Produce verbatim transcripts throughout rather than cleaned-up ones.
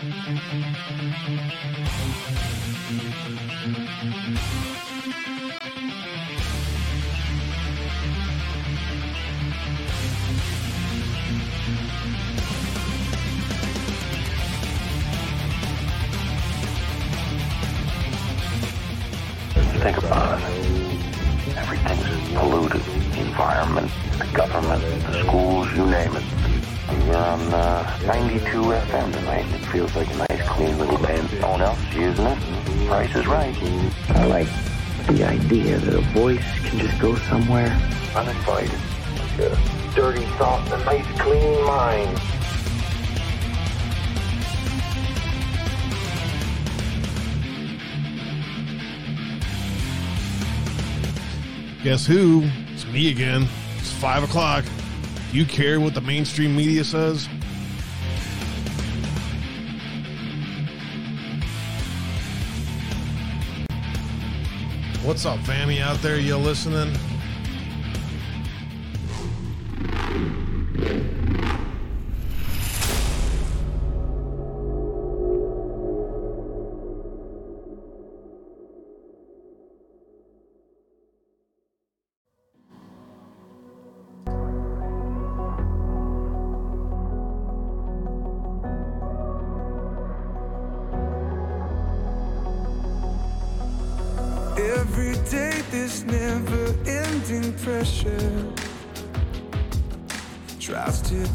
Think about it. Everything's polluted. The environment, the government, the schools, you name it. We're on uh, ninety-two F M tonight. It feels like a nice, clean little band. No one else is using it. Price is right. I like the idea that a voice can just go somewhere uninvited. Like a dirty thought in a nice, clean mind. Guess who? It's me again. It's five o'clock. Do you care what the mainstream media says? What's up, fammy out there? You listening?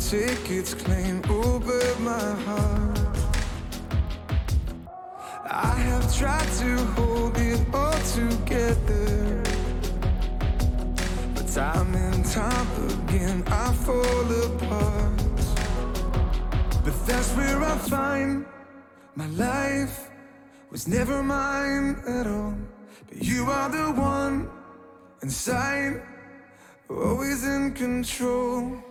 Tickets claim over my heart. I have tried to hold it all together, but time and time again I fall apart. But that's where I find my life was never mine at all. But you are the one inside, always in control.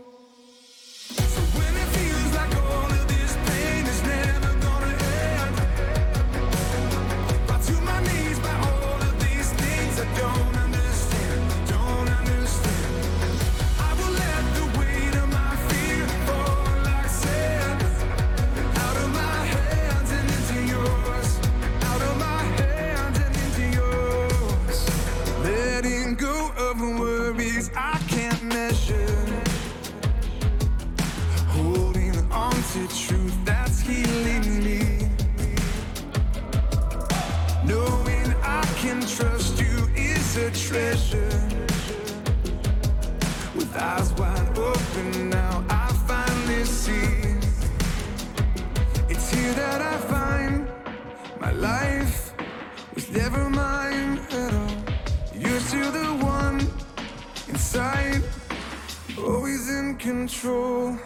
Control.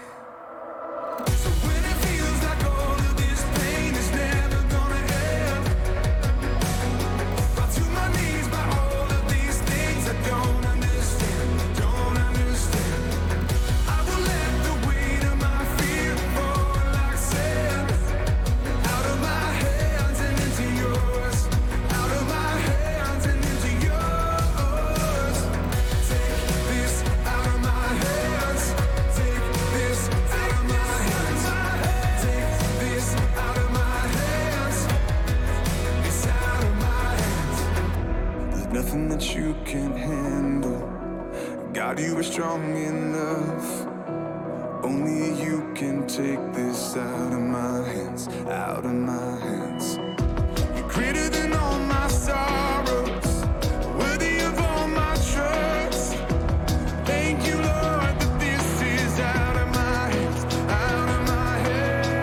Strong enough, only you can take this out of my hands, out of my hands. You're greater than all my sorrows, worthy of all my trust. Thank you, Lord, that this is out of my hands, out of my hands.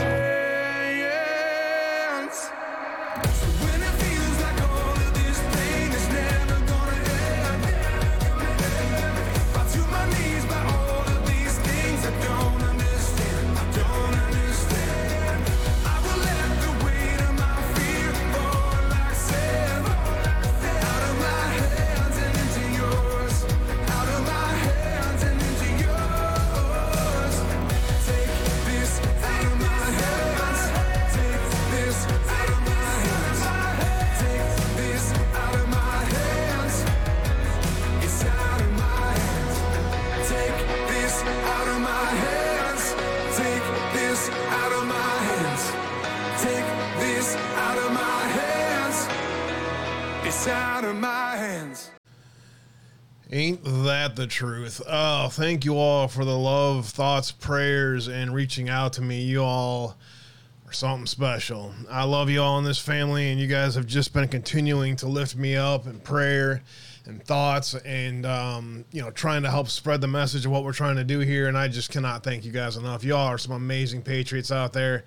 So when it feels like all of this pain is never gonna end, to my knees by all of these things I don't understand, I don't understand. I will let the weight of my fear fall out. out of my hands. Ain't that the truth? Oh, thank you all for the love, thoughts, prayers, and reaching out to me. You all are something special. I love you all in this family, and you guys have just been continuing to lift me up in prayer and thoughts and, um, you know, trying to help spread the message of what we're trying to do here. And I just cannot thank you guys enough. Y'all are some amazing patriots out there.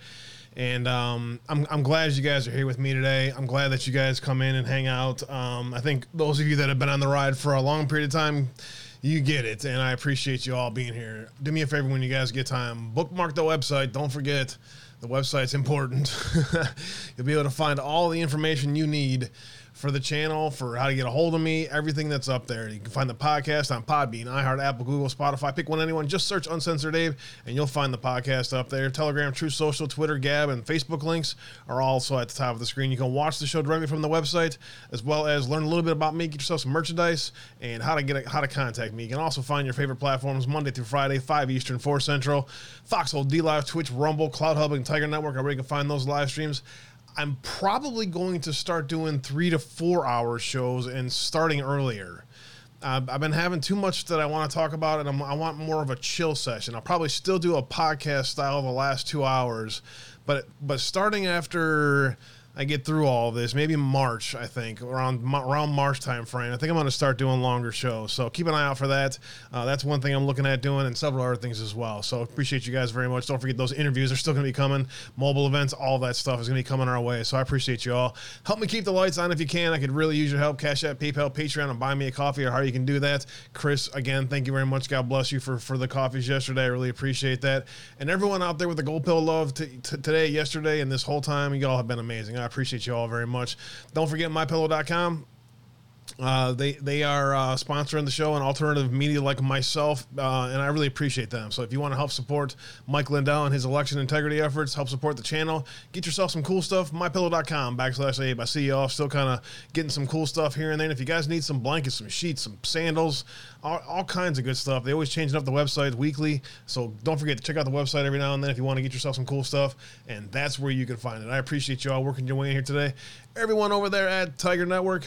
And um, I'm, I'm glad you guys are here with me today. I'm glad that you guys come in and hang out. Um, I think those of you that have been on the ride for a long period of time, you get it. And I appreciate you all being here. Do me a favor when you guys get time. Bookmark the website. Don't forget, the website's important. You'll be able to find all the information you need for the channel, for how to get a hold of me, everything that's up there. You can find the podcast on Podbean, iHeart, Apple, Google, Spotify. Pick one, anyone. Just search Uncensored Abe, and you'll find the podcast up there. Telegram, True Social, Twitter, Gab, and Facebook links are also at the top of the screen. You can watch the show directly from the website, as well as learn a little bit about me, get yourself some merchandise, and how to get a, how to contact me. You can also find your favorite platforms Monday through Friday, five Eastern, four Central, Foxhole, D-Live, Twitch, Rumble, Cloud Hub, and Tiger Network. I really can find those live streams. I'm probably going to start doing three to four hour shows and starting earlier. Uh, I've been having too much that I want to talk about, and I'm, I want more of a chill session. I'll probably still do a podcast style the last two hours, but but starting after I get through all this, maybe March, I think, around around March time frame, I think I'm going to start doing longer shows. So keep an eye out for that. Uh, that's one thing I'm looking at doing, and several other things as well. So appreciate you guys very much. Don't forget those interviews are still going to be coming. Mobile events, all that stuff is going to be coming our way. So I appreciate you all. Help me keep the lights on if you can. I could really use your help. Cash App, PayPal, Patreon, and buy me a coffee, or how you can do that. Chris, again, thank you very much. God bless you for, for the coffees yesterday. I really appreciate that. And everyone out there with the gold pill love t- t- today, yesterday, and this whole time, you all have been amazing. I appreciate you all very much. Don't forget my pillow dot com. Uh, they they are uh, sponsoring the show and alternative media like myself, uh, and I really appreciate them. So if you want to help support Mike Lindell and his election integrity efforts, help support the channel, get yourself some cool stuff, my pillow dot com backslash Abe. I see y'all still kind of getting some cool stuff here and there. And if you guys need some blankets, some sheets, some sandals, all, all kinds of good stuff. They always changing up the website weekly, so don't forget to check out the website every now and then if you want to get yourself some cool stuff, and that's where you can find it. I appreciate y'all working your way in here today. Everyone over there at Tiger Network,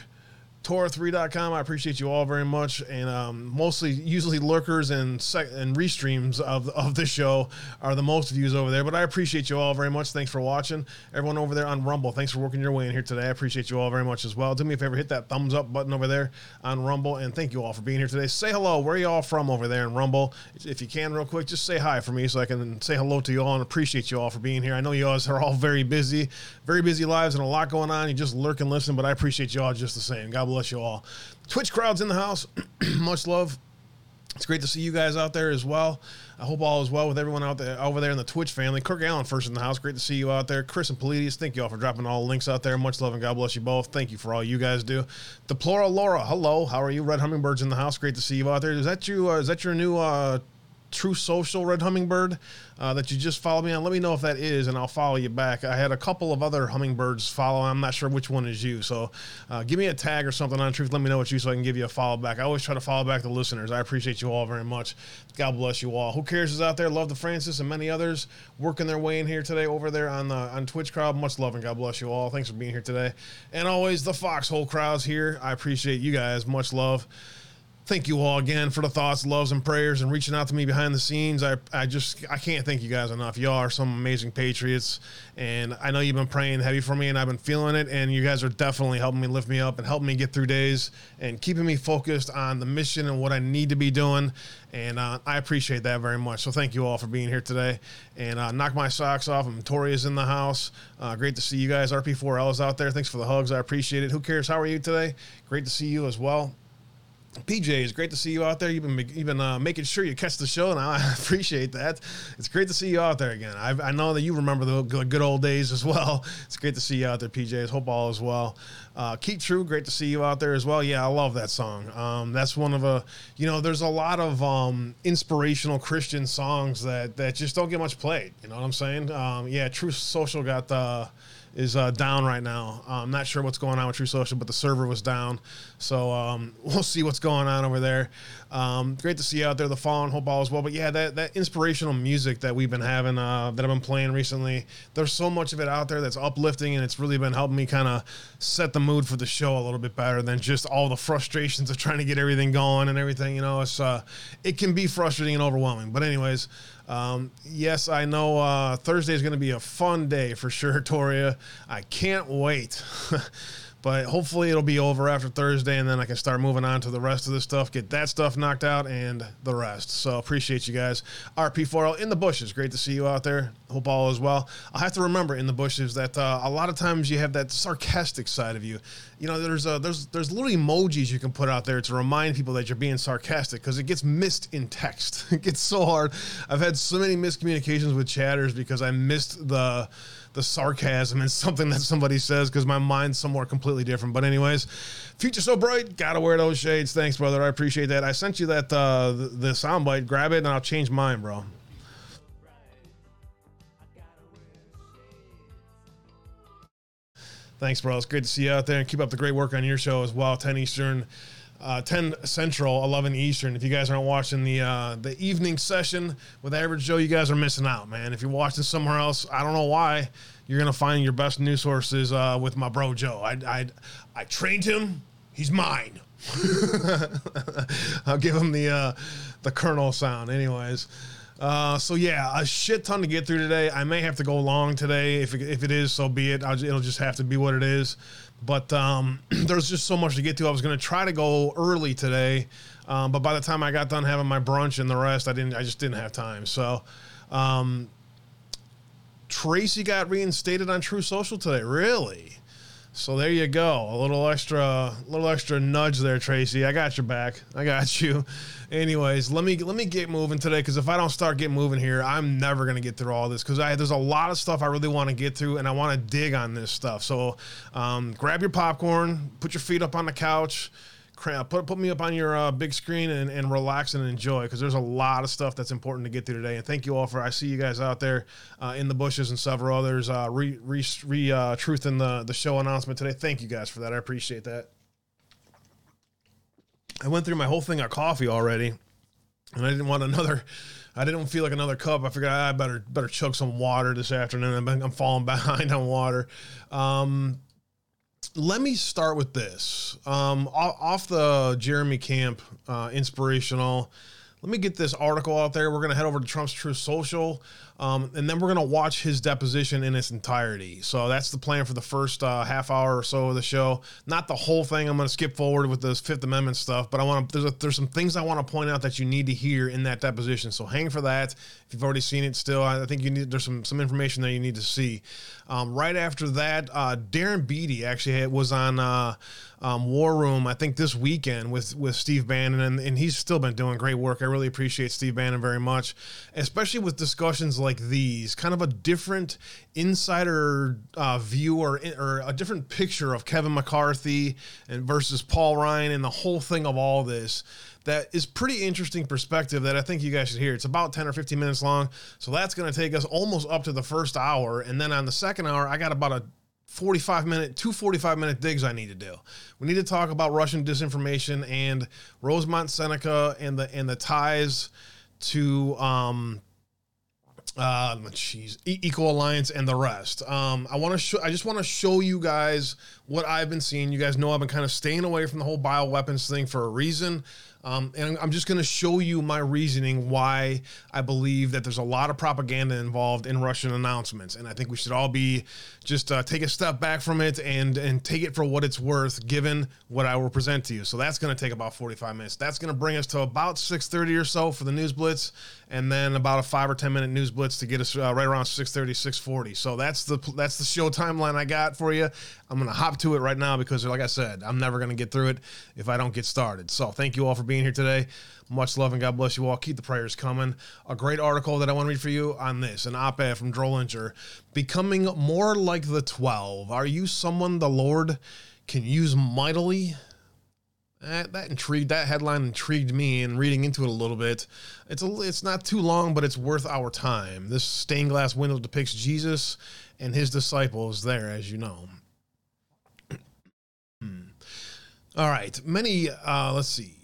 Tor three dot com, I appreciate you all very much, and um, mostly, usually lurkers and sec- and restreams of of the show are the most views over there, but I appreciate you all very much. Thanks for watching. Everyone over there on Rumble, thanks for working your way in here today. I appreciate you all very much as well. Do me a favor, hit that thumbs up button over there on Rumble, and thank you all for being here today. Say hello. Where are you all from over there in Rumble? If you can, real quick, just say hi for me so I can say hello to you all and appreciate you all for being here. I know you all are all very busy, very busy lives and a lot going on. You just lurk and listen, but I appreciate you all just the same. God bless you all. Twitch crowd's in the house. Much love. It's great to see you guys out there as well. I hope all is well with everyone out there over there in the Twitch family. Kirk Allen first in the house. Great to see you out there. Chris and Palladius, thank you all for dropping all the links out there. Much love and God bless you both. Thank you for all you guys do. Deplora Laura, hello. How are you? Red Hummingbird's in the house. Great to see you out there. Is that you? Uh, is that your new uh, True Social Red Hummingbird uh, that you just followed me on? Let me know if that is, and I'll follow you back. I had a couple of other hummingbirds follow. I'm not sure which one is you, so uh, give me a tag or something on Truth. Let me know it's you so I can give you a follow back. I always try to follow back the listeners. I appreciate you all very much. God bless you all. Who cares is out there? Love the Francis and many others working their way in here today over there on the on Twitch crowd. Much love and God bless you all. Thanks for being here today. And always the Foxhole crowd's here. I appreciate you guys. Much love. Thank you all again for the thoughts, loves, and prayers, and reaching out to me behind the scenes. I, I just I can't thank you guys enough. Y'all are some amazing patriots, and I know you've been praying heavy for me, and I've been feeling it, and you guys are definitely helping me lift me up and helping me get through days and keeping me focused on the mission and what I need to be doing, and uh, I appreciate that very much. So thank you all for being here today, and uh, knock my socks off. I'm Tori's in the house. Uh, great to see you guys. R P four L is out there. Thanks for the hugs. I appreciate it. Who cares? How are you today? Great to see you as well. P J, it's great to see you out there. You've been you've been uh, making sure you catch the show, and I appreciate that. It's great to see you out there again. I've, I know that you remember the good old days as well. It's great to see you out there, P Js. Hope all is well. Uh, Keep True, great to see you out there as well. Yeah, I love that song. Um, that's one of a, you know, there's a lot of um, inspirational Christian songs that, that just don't get much played. You know what I'm saying? Um, yeah, True Social got the... is uh, down right now. Uh, I'm not sure what's going on with True Social, but the server was down. So um, we'll see what's going on over there. Um, great to see you out there. The Fallen, hope all is well. But yeah, that, that inspirational music that we've been having, uh, that I've been playing recently, there's so much of it out there that's uplifting, and it's really been helping me kind of set the mood for the show a little bit better than just all the frustrations of trying to get everything going and everything. You know, it's uh, it can be frustrating and overwhelming. But anyways, Um, yes, I know, uh, Thursday is going to be a fun day for sure, Toria. I can't wait, but hopefully it'll be over after Thursday, and then I can start moving on to the rest of this stuff, get that stuff knocked out and the rest. So appreciate you guys. R P four L in the bushes. Great to see you out there. Hope all is well. I have to remember in the bushes that, uh, a lot of times you have that sarcastic side of you. You know, there's a, there's, there's little emojis you can put out there to remind people that you're being sarcastic, because it gets missed in text. It gets so hard. I've had so many miscommunications with chatters because I missed the the sarcasm in something that somebody says, because my mind's somewhere completely different. But anyways, future so bright, gotta wear those shades. Thanks, brother. I appreciate that. I sent you that uh, the, the soundbite. Grab it, and I'll change mine, bro. Thanks, bro. It's great to see you out there, and keep up the great work on your show as well. ten Eastern. Uh, ten Central, eleven Eastern. If you guys aren't watching the uh, the evening session with Average Joe, you guys are missing out, man. If you're watching somewhere else, I don't know why, you're going to find your best news sources uh, with my bro Joe. I, I, I trained him. He's mine. I'll give him the, uh, the Colonel sound. Anyways. Uh, so yeah, a shit ton to get through today. I may have to go long today. If it, if it is, so be it. I'll, it'll just have to be what it is. But um, there's just so much to get to. I was going to try to go early today, um, but by the time I got done having my brunch and the rest, I didn't. I just didn't have time. So um, Tracy got reinstated on True Social today. Really? So there you go. A little extra, little extra nudge there, Tracy. I got your back. I got you. Anyways, let me let me get moving today, because if I don't start getting moving here, I'm never gonna get through all this, because I there's a lot of stuff I really want to get through, and I want to dig on this stuff. So um, grab your popcorn, put your feet up on the couch, put put me up on your uh, big screen, and, and relax and enjoy, because there's a lot of stuff that's important to get through today. And thank you all for I see you guys out there uh, in the bushes and several others uh, re re, re uh, truth in the the show announcement today. Thank you guys for that. I appreciate that. I went through my whole thing of coffee already, and I didn't want another. I didn't feel like another cup. I figured ah, I better better chug some water this afternoon. I'm I'm falling behind on water. Um, Let me start with this. Um, off the Jeremy Camp uh, inspirational, let me get this article out there. We're going to head over to Trump's True Social, um, and then we're going to watch his deposition in its entirety. So that's the plan for the first uh, half hour or so of the show. Not the whole thing. I'm going to skip forward with this Fifth Amendment stuff, but I want to. There's, a, there's some things I want to point out that you need to hear in that deposition. So hang for that. If you've already seen it, still, I think you need. There's some some information there you need to see. Um, right after that, uh, Darren Beattie actually had, was on. Uh, Um, War Room, I think this weekend with, with Steve Bannon, and, and he's still been doing great work. I really appreciate Steve Bannon very much, especially with discussions like these, kind of a different insider uh, view or, or a different picture of Kevin McCarthy and versus Paul Ryan and the whole thing of all this. That is pretty interesting perspective that I think you guys should hear. It's about ten or fifteen minutes long. So that's going to take us almost up to the first hour. And then on the second hour, I got about a forty-five minute, two forty-five minute digs I need to do. We need to talk about Russian disinformation and Rosemont Seneca and the and the ties to um uh geez, Eco Alliance and the rest. Um I want to show I just want to show you guys what I've been seeing. You guys know I've been kind of staying away from the whole bioweapons thing for a reason. Um, and I'm just going to show you my reasoning why I believe that there's a lot of propaganda involved in Russian announcements. And I think we should all be just uh, take a step back from it and and take it for what it's worth, given what I will present to you. So that's going to take about forty-five minutes. That's going to bring us to about six thirty or so for the news blitz, and then about a five or ten minute news blitz to get us uh, right around six thirty, six forty. So that's the that's the show timeline I got for you. I'm going to hop to it right now because, like I said, I'm never going to get through it if I don't get started. So thank you all for being being here today. Much love and God bless you all. Keep the prayers coming. A great article that I want to read for you on this, an op-ed from Drolinger. Becoming more like the twelve. Are you someone the Lord can use mightily? Uh, that intrigued, that headline intrigued me, and reading into it a little bit, it's a, it's not too long, but it's worth our time. This stained glass window depicts Jesus and his disciples there, as you know. hmm. All right. Many, uh, let's see,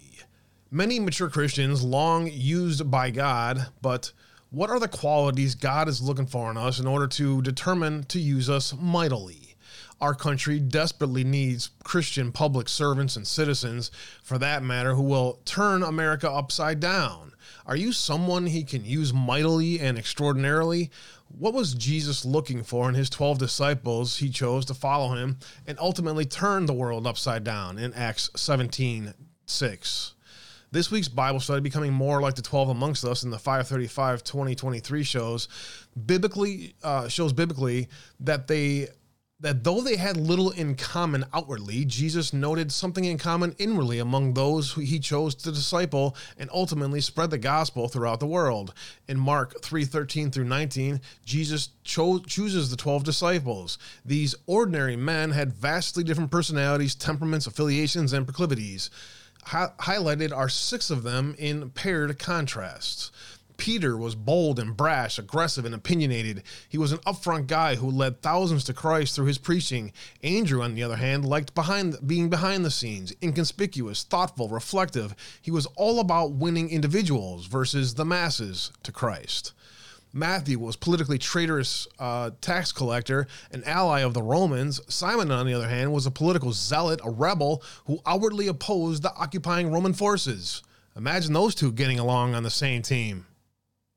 many mature Christians long used by God, but what are the qualities God is looking for in us in order to determine to use us mightily? Our country desperately needs Christian public servants and citizens, for that matter, who will turn America upside down. Are you someone he can use mightily and extraordinarily? What was Jesus looking for in his twelve disciples he chose to follow him and ultimately turn the world upside down in Acts seventeen six? This week's Bible study, Becoming More Like the twelve Amongst Us, in the five thirty-five twenty twenty-three shows biblically, uh, shows biblically that they... that though they had little in common outwardly, Jesus noted something in common inwardly among those who he chose to disciple and ultimately spread the gospel throughout the world. In Mark three thirteen through nineteen, Jesus cho- chooses the twelve disciples. These ordinary men had vastly different personalities, temperaments, affiliations, and proclivities. Hi- highlighted are six of them in paired contrasts. Peter was bold and brash, aggressive and opinionated. He was an upfront guy who led thousands to Christ through his preaching. Andrew, on the other hand, liked behind, being behind the scenes, inconspicuous, thoughtful, reflective. He was all about winning individuals versus the masses to Christ. Matthew was politically traitorous uh, tax collector, an ally of the Romans. Simon, on the other hand, was a political zealot, a rebel who outwardly opposed the occupying Roman forces. Imagine those two getting along on the same team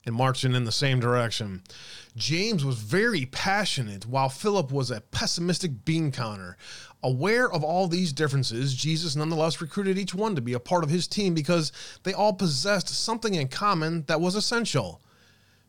and marching in the same direction. James was very passionate, while Philip was a pessimistic bean counter. Aware of all these differences, Jesus nonetheless recruited each one to be a part of his team because they all possessed something in common that was essential.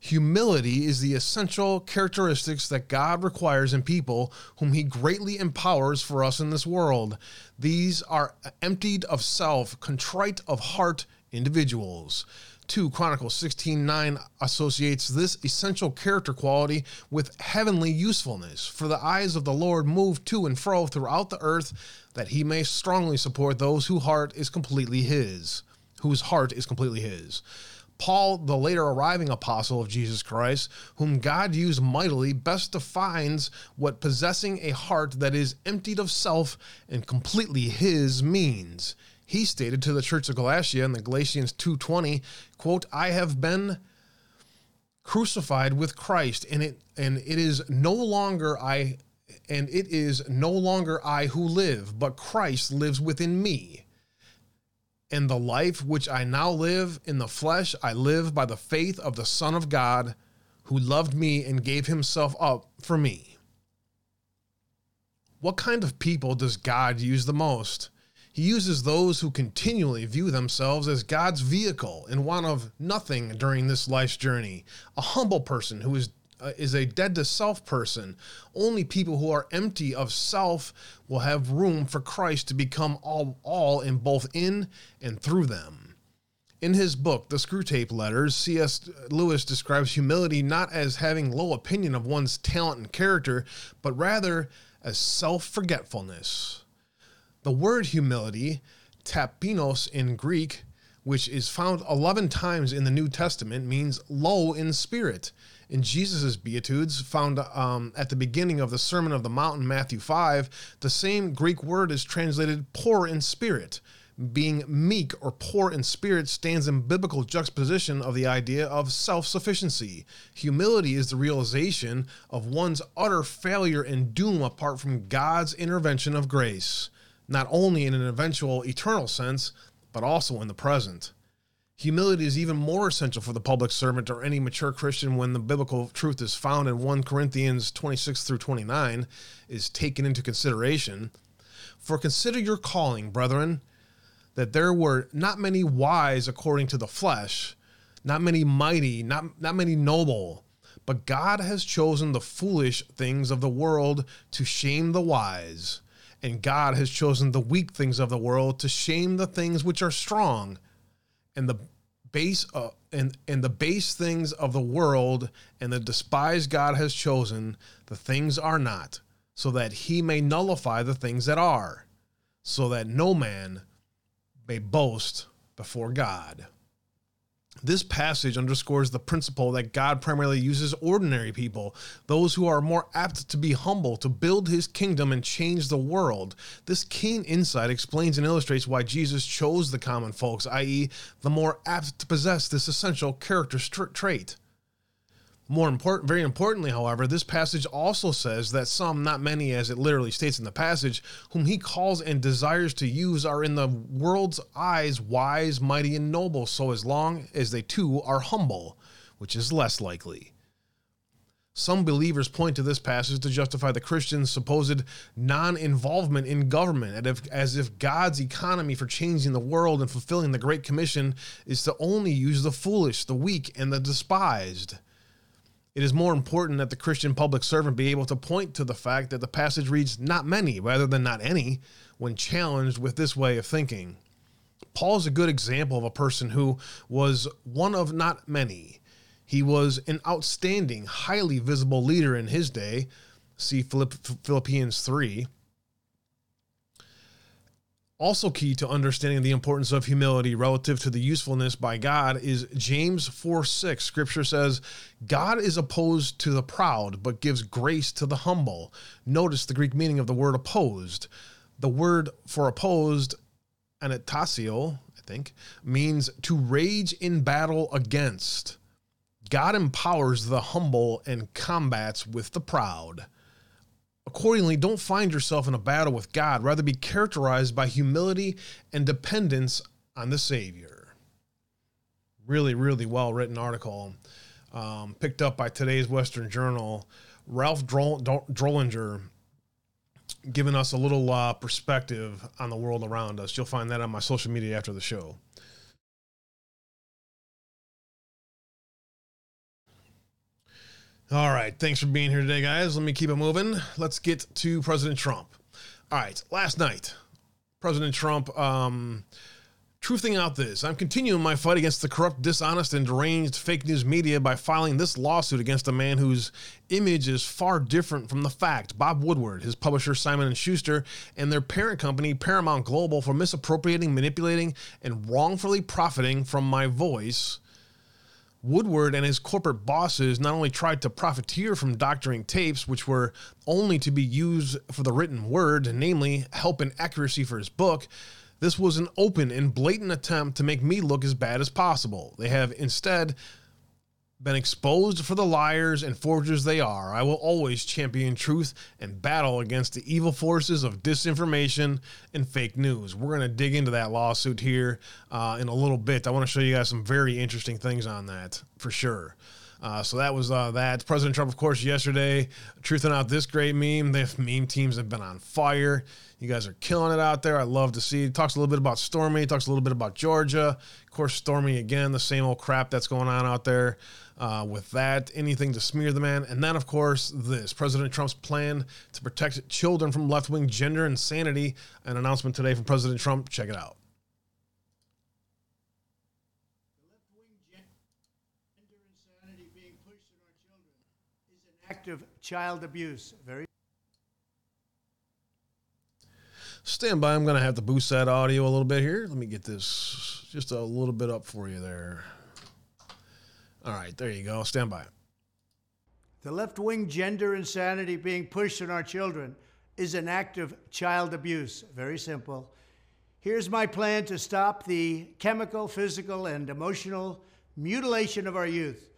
Humility is the essential characteristics that God requires in people whom he greatly empowers for us in this world. These are emptied of self, contrite of heart individuals. Second Chronicles sixteen nine associates this essential character quality with heavenly usefulness, for the eyes of the Lord move to and fro throughout the earth, that he may strongly support those whose heart is completely his, whose heart is completely his. Paul, the later arriving apostle of Jesus Christ, whom God used mightily, best defines what possessing a heart that is emptied of self and completely his means. He stated to the Church of Galatia in the Galatians two twenty, quote, "I have been crucified with Christ, and it and it is no longer I and it is no longer I who live, but Christ lives within me. And the life which I now live in the flesh, I live by the faith of the Son of God, who loved me and gave himself up for me." What kind of people does God use the most? He uses those who continually view themselves as God's vehicle in want of nothing during this life's journey. A humble person who is uh, is a dead-to-self person. Only people who are empty of self will have room for Christ to become all, all in both in and through them. In his book, The Screwtape Letters, C S Lewis describes humility not as having low opinion of one's talent and character, but rather as self-forgetfulness. The word humility, tapinos in Greek, which is found eleven times in the New Testament, means low in spirit. In Jesus' Beatitudes, found um, at the beginning of the Sermon on the Mount in Matthew five, the same Greek word is translated poor in spirit. Being meek or poor in spirit stands in biblical juxtaposition of the idea of self-sufficiency. Humility is the realization of one's utter failure and doom apart from God's intervention of grace, not only in an eventual eternal sense, but also in the present. Humility is even more essential for the public servant or any mature Christian when the biblical truth is found in First Corinthians twenty-six through twenty-nine is taken into consideration. "For consider your calling, brethren, that there were not many wise according to the flesh, not many mighty, not, not many noble, but God has chosen the foolish things of the world to shame the wise. And God has chosen the weak things of the world to shame the things which are strong, and the base uh, and and the base things of the world, and the despised God has chosen the things are not, so that he may nullify the things that are, so that no man may boast before God. This passage underscores the principle that God primarily uses ordinary people, those who are more apt to be humble, to build his kingdom and change the world. This keen insight explains and illustrates why Jesus chose the common folks, that is the more apt to possess this essential character trait. More important, very importantly, however, this passage also says that some, not many, as it literally states in the passage, whom he calls and desires to use are in the world's eyes wise, mighty, and noble, so as long as they too are humble, which is less likely. Some believers point to this passage to justify the Christians' supposed non-involvement in government, as if God's economy for changing the world and fulfilling the Great Commission is to only use the foolish, the weak, and the despised. It is more important that the Christian public servant be able to point to the fact that the passage reads not many rather than not any when challenged with this way of thinking. Paul is a good example of a person who was one of not many. He was an outstanding, highly visible leader in his day. See Philippians three. Also key to understanding the importance of humility relative to the usefulness by God is James four six. Scripture says, God is opposed to the proud, but gives grace to the humble. Notice the Greek meaning of the word opposed. The word for opposed, anatasio, I think, means to rage in battle against. God empowers the humble and combats with the proud. Accordingly, don't find yourself in a battle with God. Rather, be characterized by humility and dependence on the Savior. Really, really well-written article um, picked up by today's Western Journal. Ralph Drollinger giving us a little uh, perspective on the world around us. You'll find that on my social media after the show. All right, thanks for being here today, guys. Let me keep it moving. Let's get to President Trump. All right, last night, President Trump, um, truthing out this. I'm continuing my fight against the corrupt, dishonest, and deranged fake news media by filing this lawsuit against a man whose image is far different from the fact, Bob Woodward, his publisher Simon and Schuster, and their parent company, Paramount Global, for misappropriating, manipulating, and wrongfully profiting from my voice. Woodward and his corporate bosses not only tried to profiteer from doctoring tapes, which were only to be used for the written word, namely help and accuracy for his book. This was an open and blatant attempt to make me look as bad as possible. They have instead been exposed for the liars and forgers they are. I will always champion truth and battle against the evil forces of disinformation and fake news. We're going to dig into that lawsuit here uh, in a little bit. I want to show you guys some very interesting things on that for sure. Uh, so that was uh, that. President Trump, of course, yesterday, truthing out this great meme. The meme teams have been on fire. You guys are killing it out there. I love to see. He talks a little bit about Stormy. He talks a little bit about Georgia. Of course, Stormy, again, the same old crap that's going on out there uh, with that. Anything to smear the man. And then, of course, this. President Trump's plan to protect children from left-wing gender insanity. An announcement today from President Trump. Check it out. Active child abuse. Very. Stand by. I'm going to have to boost that audio a little bit here. Let me get this just a little bit up for you there. All right, there you go. Stand by. The left-wing gender insanity being pushed on our children is an act of child abuse. Very simple. Here's my plan to stop the chemical, physical, and emotional mutilation of our youth.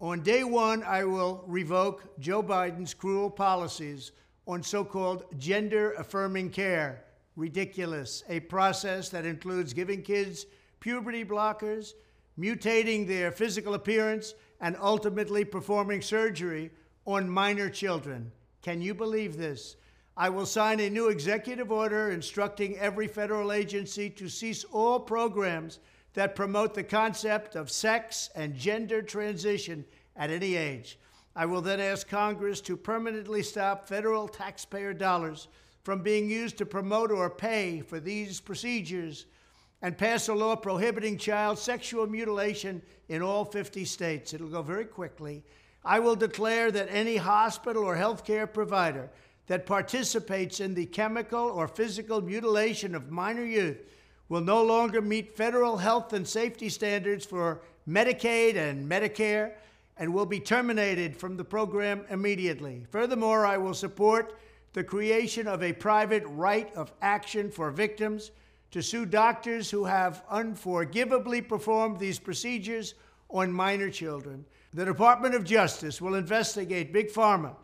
On day one, I will revoke Joe Biden's cruel policies on so-called gender-affirming care. Ridiculous. A process that includes giving kids puberty blockers, mutating their physical appearance, and ultimately performing surgery on minor children. Can you believe this? I will sign a new executive order instructing every federal agency to cease all programs that promote the concept of sex and gender transition at any age. I will then ask Congress to permanently stop federal taxpayer dollars from being used to promote or pay for these procedures and pass a law prohibiting child sexual mutilation in all fifty states. It'll go very quickly. I will declare that any hospital or healthcare provider that participates in the chemical or physical mutilation of minor youth will no longer meet federal health and safety standards for Medicaid and Medicare and will be terminated from the program immediately. Furthermore, I will support the creation of a private right of action for victims to sue doctors who have unforgivably performed these procedures on minor children. The Department of Justice will investigate Big Pharma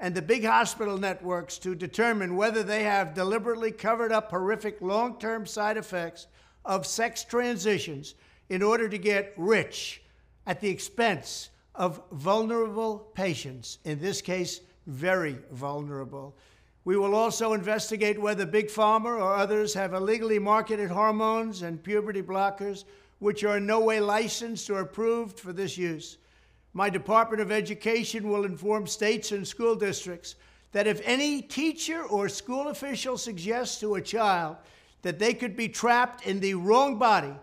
and the big hospital networks to determine whether they have deliberately covered up horrific long-term side effects of sex transitions in order to get rich at the expense of vulnerable patients, in this case, very vulnerable. We will also investigate whether Big Pharma or others have illegally marketed hormones and puberty blockers, which are in no way licensed or approved for this use. My Department of Education will inform states and school districts that if any teacher or school official suggests to a child that they could be trapped in the wrong body,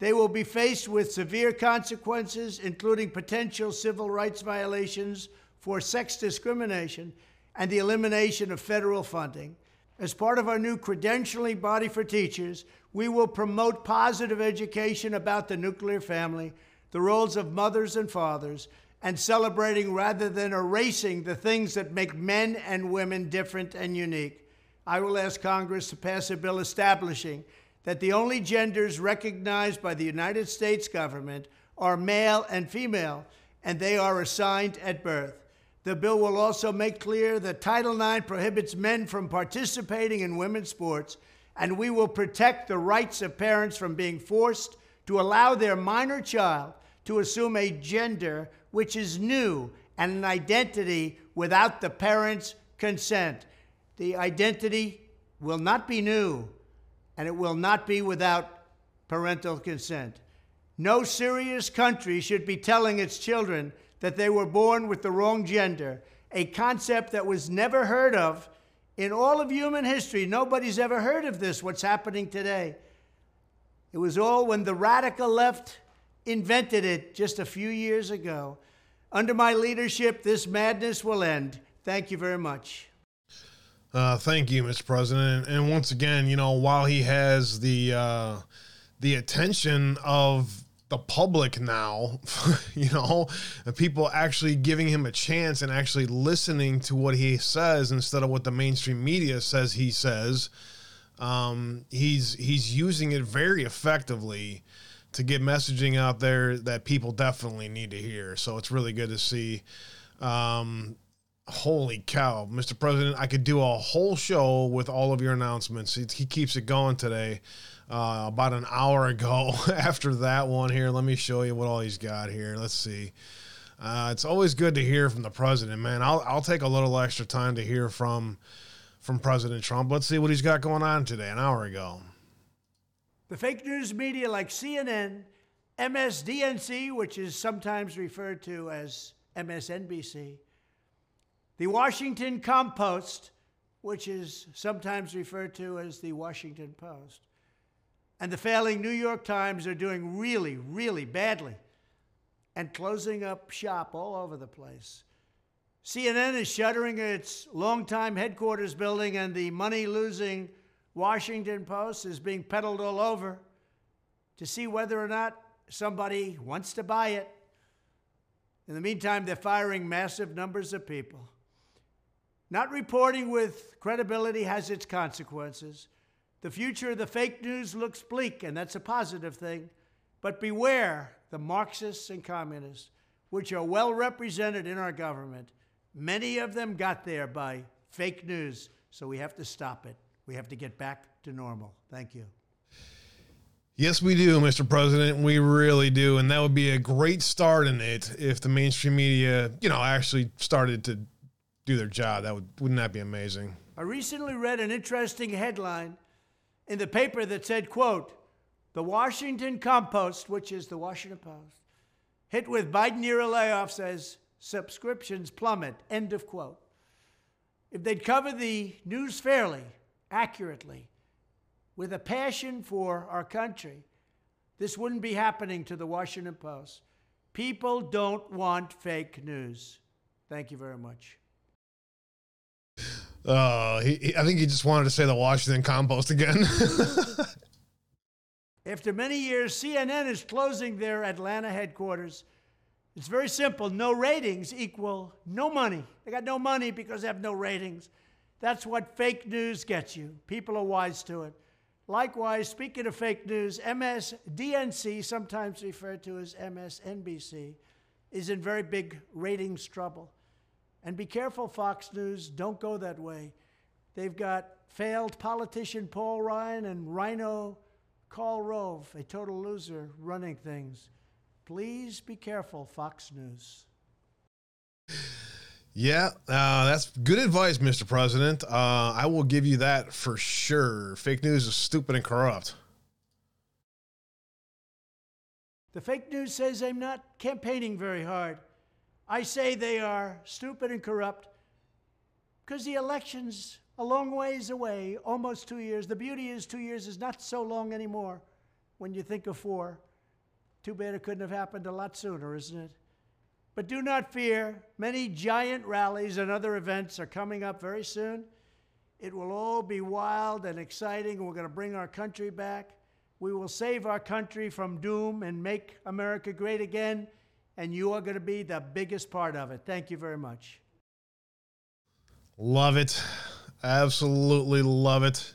they will be faced with severe consequences, including potential civil rights violations for sex discrimination and the elimination of federal funding. As part of our new credentialing body for teachers, we will promote positive education about the nuclear family, the roles of mothers and fathers, and celebrating rather than erasing the things that make men and women different and unique. I will ask Congress to pass a bill establishing that the only genders recognized by the United States government are male and female, and they are assigned at birth. The bill will also make clear that Title nine prohibits men from participating in women's sports, and we will protect the rights of parents from being forced to allow their minor child to assume a gender which is new and an identity without the parents' consent. The identity will not be new, and it will not be without parental consent. No serious country should be telling its children that they were born with the wrong gender, a concept that was never heard of in all of human history. Nobody's ever heard of this, what's happening today. It was all when the radical left invented it just a few years ago. Under my leadership, this madness will end. Thank you very much. Uh, thank you, Mister President. And, and once again, you know, while he has the uh, the attention of the public now, you know, people actually giving him a chance and actually listening to what he says instead of what the mainstream media says he says, um, he's he's using it very effectively to get messaging out there that people definitely need to hear. So it's really good to see. Um, Holy cow, Mister President, I could do a whole show with all of your announcements. He, he keeps it going today. Uh, about an hour ago after that one here, let me show you what all he's got here. Let's see. Uh, it's always good to hear from the president, man. I'll, I'll take a little extra time to hear from, from President Trump. Let's see what he's got going on today, an hour ago. The fake news media like C N N, M S D N C, which is sometimes referred to as M S N B C, the Washington Compost, which is sometimes referred to as the Washington Post, and the failing New York Times are doing really, really badly and closing up shop all over the place. C N N is shuttering its longtime headquarters building, and the money-losing Washington Post is being peddled all over to see whether or not somebody wants to buy it. In the meantime, they're firing massive numbers of people. Not reporting with credibility has its consequences. The future of the fake news looks bleak, and that's a positive thing. But beware the Marxists and communists, which are well represented in our government. Many of them got there by fake news, so we have to stop it. We have to get back to normal. Thank you. Yes, we do, Mister President. We really do. And that would be a great start in it if the mainstream media, you know, actually started to do their job. That would, wouldn't that be amazing? I recently read an interesting headline in the paper that said, quote, the Washington Compost, which is the Washington Post, hit with Biden-era layoffs as subscriptions plummet, end of quote. If they'd cover the news fairly, accurately, with a passion for our country, this wouldn't be happening to the Washington Post. People don't want fake news. Thank you very much. Uh, he, he, I think he just wanted to say the Washington Compost again. After many years, C N N is closing their Atlanta headquarters. It's very simple. No ratings equal no money. They got no money because they have no ratings. That's what fake news gets you. People are wise to it. Likewise, speaking of fake news, M S D N C, sometimes referred to as M S N B C, is in very big ratings trouble. And be careful, Fox News. Don't go that way. They've got failed politician Paul Ryan and Rhino Karl Rove, a total loser, running things. Please be careful, Fox News. Yeah, uh, that's good advice, Mister President. Uh, I will give you that for sure. Fake news is stupid and corrupt. The fake news says I'm not campaigning very hard. I say they are stupid and corrupt because the election's a long ways away, almost two years. The beauty is two years is not so long anymore when you think of four. Too bad it couldn't have happened a lot sooner, isn't it? But do not fear. Many giant rallies and other events are coming up very soon. It will all be wild and exciting. We're going to bring our country back. We will save our country from doom and make America great again. And you are going to be the biggest part of it. Thank you very much. Love it. Absolutely love it.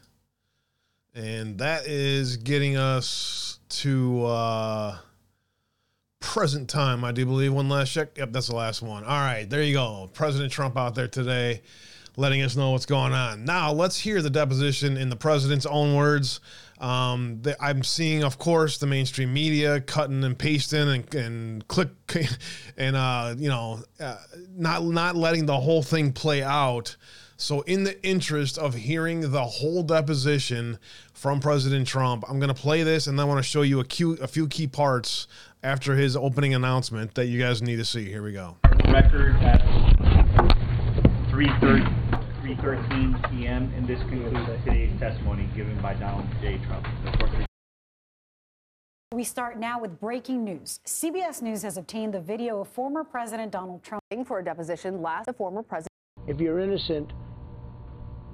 And that is getting us to... Uh, present time, I do believe. One last check. Yep, that's the last one. All right, there you go. President Trump out there today letting us know what's going on. Now, let's hear the deposition in the president's own words. Um, the, I'm seeing, of course, the mainstream media cutting and pasting and, and click and, uh, you know, uh, not, not letting the whole thing play out. So in the interest of hearing the whole deposition from President Trump, I'm going to play this, and I want to show you a, cute, a few key parts after his opening announcement that you guys need to see. Here we go. Record at three thirteen p.m., and this concludes today's testimony given by Donald J. Trump. We start now with breaking news. C B S News has obtained the video of former President Donald Trump for a deposition last the former president. If you're innocent,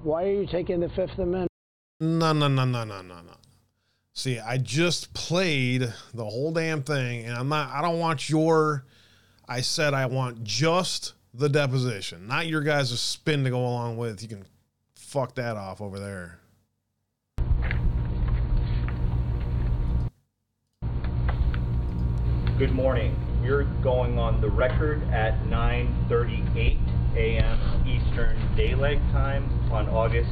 why are you taking the Fifth Amendment? No, no, no, no, no, no, no. See, I just played the whole damn thing, and I'm not, I don't want your, I said I want just the deposition, not your guys' spin to go along with. You can fuck that off over there. Good morning. You're going on the record at nine thirty-eight a.m. Eastern Daylight Time on August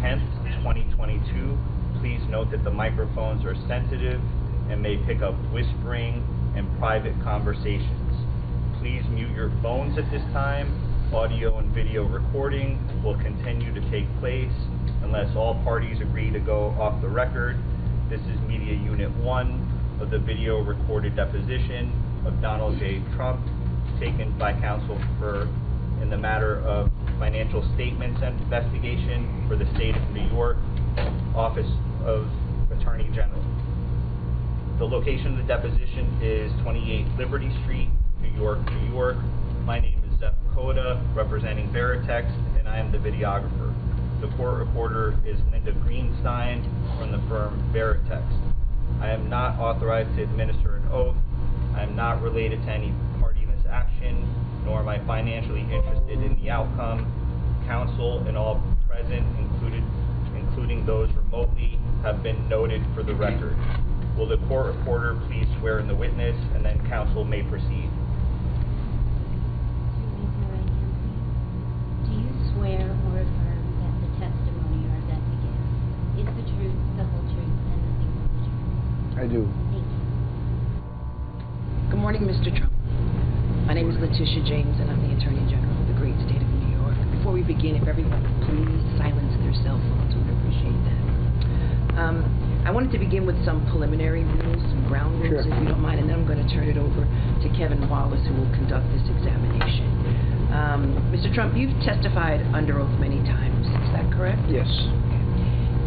tenth, twenty twenty-two. Please note that the microphones are sensitive and may pick up whispering and private conversations. Please mute your phones at this time. Audio and video recording will continue to take place unless all parties agree to go off the record. This is Media Unit one of the video recorded deposition of Donald J. Trump, taken by counsel for in the matter of financial statements and investigation for the state of New York, Office of Attorney General. The location of the deposition is twenty-eight Liberty Street, New York, New York. My name is Zeph Koda, representing Veritex, and I am the videographer. The court reporter is Linda Greenstein from the firm Veritex. I am not authorized to administer an oath. I am not related to any party in this action, nor am I financially interested in the outcome. Counsel and all present, included including those remotely, have been noted for the record. Will the court reporter please swear in the witness, and then counsel may proceed. Do you swear or affirm that the testimony or that you give is the truth, the whole truth, and nothing but the truth? I do. Thank you. Good morning, Mister Trump. My name is Letitia James, and I'm the Attorney General of the great state of New York. Before we begin, if everyone could please silence their cell phones, we would appreciate that. Um, I wanted to begin with some preliminary rules, some ground rules, sure, if you don't mind, and then I'm going to turn it over to Kevin Wallace, who will conduct this examination. Um, Mister Trump, you've testified under oath many times, is that correct? Yes.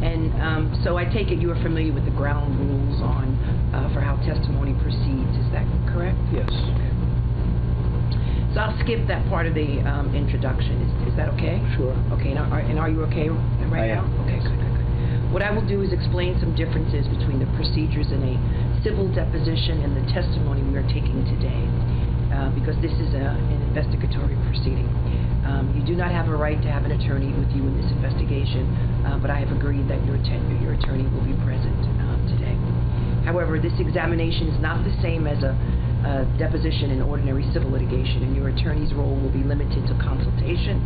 And um, so I take it you are familiar with the ground rules on uh, for how testimony proceeds, is that correct? Yes. Okay. So I'll skip that part of the um, introduction. Is, is that okay? Sure. Okay, and are, and are you okay right I now? Am. Okay, good, good, good. What I will do is explain some differences between the procedures in a civil deposition and the testimony we are taking today, uh, because this is a, an investigatory proceeding. Um, you do not have a right to have an attorney with you in this investigation, uh, but I have agreed that your, your attorney will be present uh, today. However, this examination is not the same as a Uh, deposition in ordinary civil litigation, and your attorney's role will be limited to consultation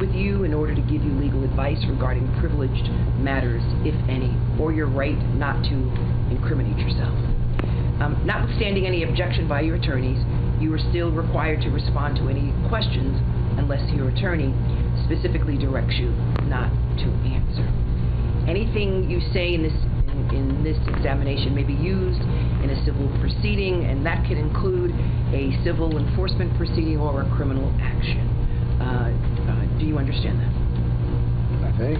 with you in order to give you legal advice regarding privileged matters, if any, or your right not to incriminate yourself. Um, notwithstanding any objection by your attorneys, you are still required to respond to any questions unless your attorney specifically directs you not to answer. Anything you say in this in this examination may be used in a civil proceeding, and that can include a civil enforcement proceeding or a criminal action. Uh, uh, do you understand that? I think.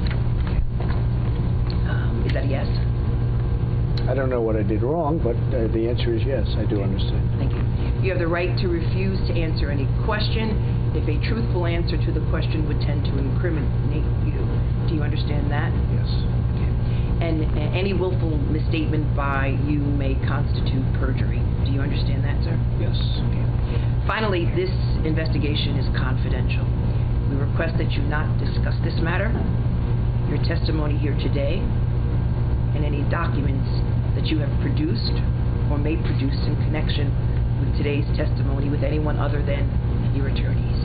Um, is that a yes? I don't know what I did wrong, but uh, the answer is yes, I do understand. Thank you. You have the right to refuse to answer any question if a truthful answer to the question would tend to incriminate you. Do you understand that? Yes. And any willful misstatement by you may constitute perjury. Do you understand that, sir? Yes. Okay. Finally, this investigation is confidential. We request that you not discuss this matter, your testimony here today, and any documents that you have produced or may produce in connection with today's testimony with anyone other than your attorneys.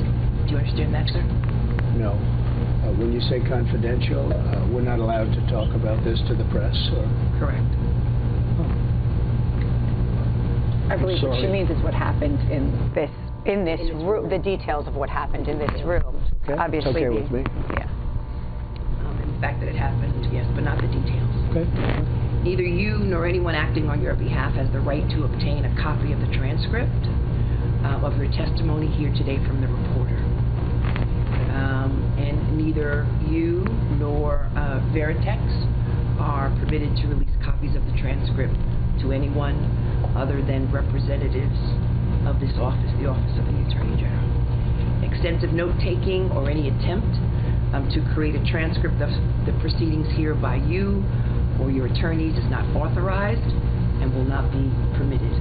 Do you understand that, sir? No. Uh, when you say confidential, uh, we're not allowed to talk about this to the press, or? Correct. Oh. I believe what she means is what happened in this in this, in this room, room, the details of what happened in this room. Okay. Obviously, it's okay with me. Yeah. Um, and the fact that it happened, yes, but not the details. Okay. Neither you nor anyone acting on your behalf has the right to obtain a copy of the transcript uh, of your testimony here today from the reporter. Um, and neither you nor uh, Veritex are permitted to release copies of the transcript to anyone other than representatives of this office, the Office of the Attorney General. Extensive note-taking or any attempt um, to create a transcript of the proceedings here by you or your attorneys is not authorized and will not be permitted.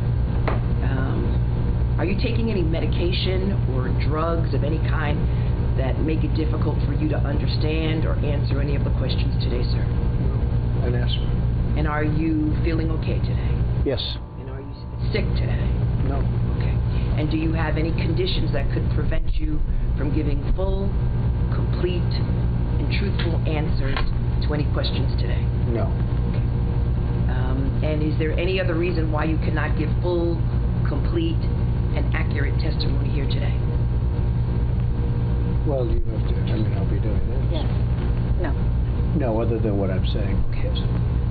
Um, are you taking any medication or drugs of any kind that make it difficult for you to understand or answer any of the questions today, sir? No, an aspirin. And are you feeling okay today? Yes. And are you sick today? No. Okay. And do you have any conditions that could prevent you from giving full, complete, and truthful answers to any questions today? No. Okay. Um, and is there any other reason why you cannot give full, complete, and accurate testimony here today? Well, you have to, I mean, I'll be doing this. Yes. No. No, other than what I'm saying. Okay.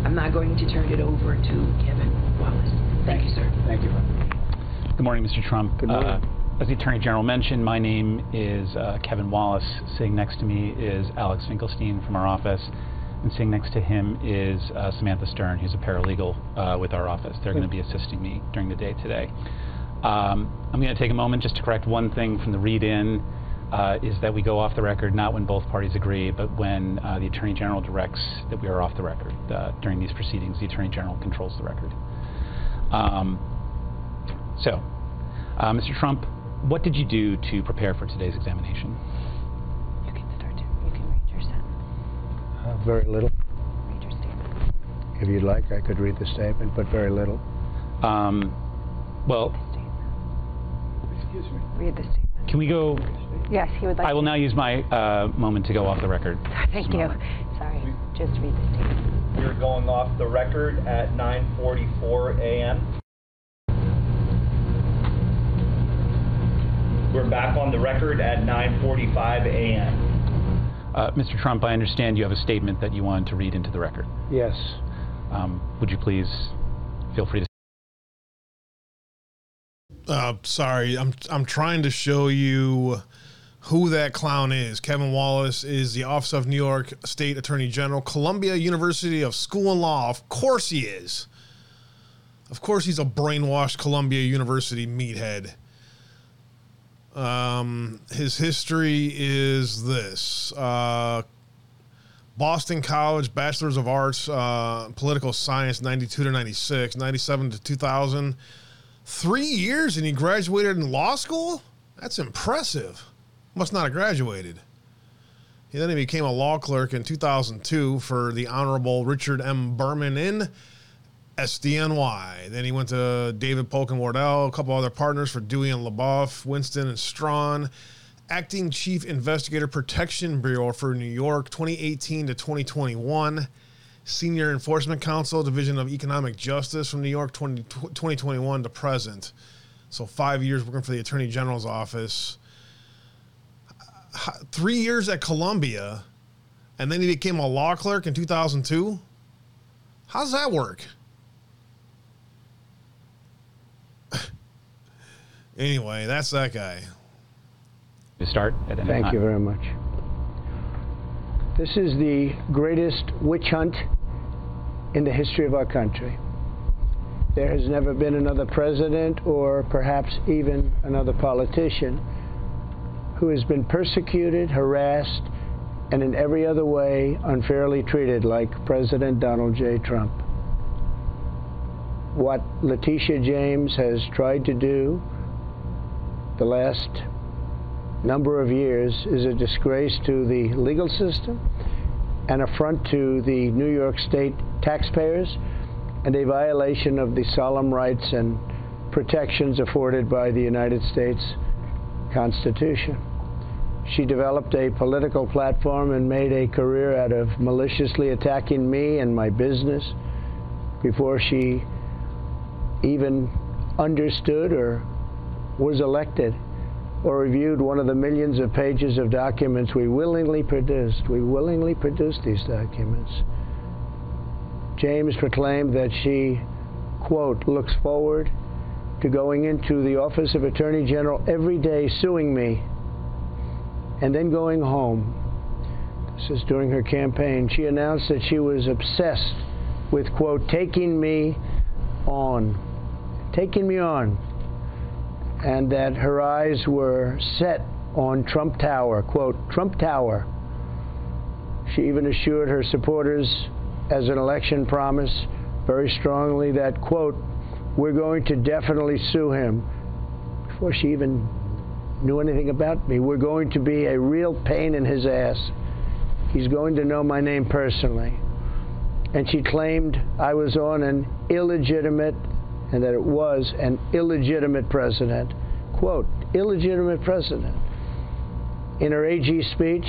I'm not going to turn it over to Kevin Wallace. Thank, Thank you, sir. Thank you. Good morning, Mister Trump. Good morning. Uh, as the Attorney General mentioned, my name is uh, Kevin Wallace. Sitting next to me is Alex Finkelstein from our office. And sitting next to him is uh, Samantha Stern, who's a paralegal uh, with our office. They're going to be assisting me during the day today. Um, I'm going to take a moment just to correct one thing from the read-in. Uh, is that we go off the record not when both parties agree, but when uh, the Attorney General directs that we are off the record. Uh, during these proceedings, the Attorney General controls the record. Um, so, uh, Mister Trump, what did you do to prepare for today's examination? You can start to, you can read your sentence. Uh, very little. Read your statement. If you'd like, I could read the statement, but very little. Um, well, excuse me. Read the statement. Can we go? Yes, he would like. I will now use my uh, moment to go off the record. Thank you. Sorry, just read the statement. We're going off the record at nine forty-four a m We're back on the record at nine forty-five a m Uh, Mister Trump, I understand you have a statement that you wanted to read into the record. Yes. Um, would you please feel free to. Uh, sorry, I'm I'm trying to show you who that clown is. Kevin Wallace is the Office of New York State Attorney General, Columbia University of School and Law. Of course he is. Of course he's a brainwashed Columbia University meathead. Um, his history is this. Uh, Boston College, Bachelor's of Arts, uh, Political Science, ninety-two to ninety-six, ninety-seven to two thousand. Three years and he graduated in law school? That's impressive. Must not have graduated. He then he became a law clerk in two thousand two for the Honorable Richard M. Berman in S D N Y. Then he went to David Polk and Wardell, a couple other partners for Dewey and LaBeouf, Winston and Strawn. Acting Chief Investigator Protection Bureau for New York, twenty eighteen to twenty twenty-one. Senior Enforcement Counsel, Division of Economic Justice from New York, twenty twenty-one to present. So five years working for the Attorney General's office. Three years at Columbia, and then he became a law clerk in two thousand two. How does that work? Anyway, that's that guy. To start at any Thank time. You very much. This is the greatest witch hunt in the history of our country. There has never been another president or perhaps even another politician who has been persecuted, harassed, and in every other way unfairly treated like President Donald J. Trump. What Letitia James has tried to do the last number of years is a disgrace to the legal system, an affront to the New York State taxpayers, and a violation of the solemn rights and protections afforded by the United States Constitution. She developed a political platform and made a career out of maliciously attacking me and my business before she even understood or was elected or reviewed one of the millions of pages of documents we willingly produced. We willingly produced these documents. James proclaimed that she, quote, looks forward to going into the office of Attorney General every day suing me and then going home. This is during her campaign. She announced that she was obsessed with, quote, taking me on, taking me on. And that her eyes were set on Trump Tower, quote, Trump Tower. She even assured her supporters as an election promise very strongly that, quote, we're going to definitely sue him. Before she even knew anything about me, we're going to be a real pain in his ass. He's going to know my name personally. And she claimed I was on an illegitimate and that it was an illegitimate president, quote, illegitimate president. In her A G speech,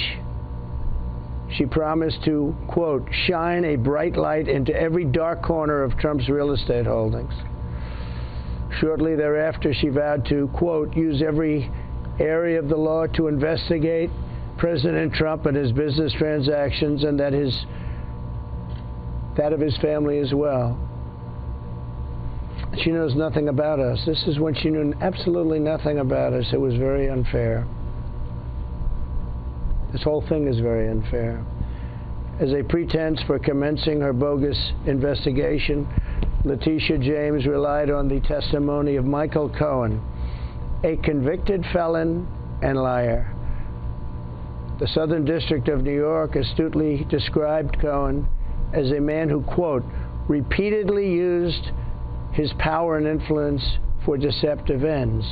she promised to, quote, shine a bright light into every dark corner of Trump's real estate holdings. Shortly thereafter, she vowed to, quote, use every area of the law to investigate President Trump and his business transactions and that his, that of his family as well. She knows nothing about us. This is when she knew absolutely nothing about us. It was very unfair. This whole thing is very unfair. As a pretense for commencing her bogus investigation, Letitia James relied on the testimony of Michael Cohen, a convicted felon and liar. The Southern District of New York astutely described Cohen as a man who, quote, repeatedly used his power and influence for deceptive ends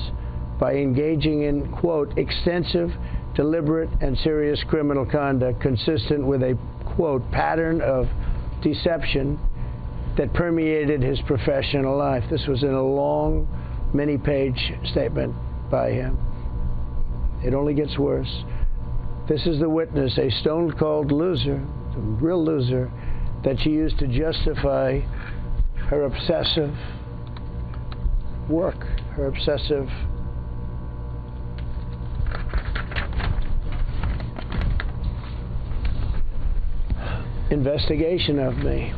by engaging in, quote, extensive, deliberate, and serious criminal conduct consistent with a, quote, pattern of deception that permeated his professional life. This was in a long, many-page statement by him. It only gets worse. This is the witness, a stone-cold loser, a real loser, that she used to justify her obsessive work, her obsessive investigation of me,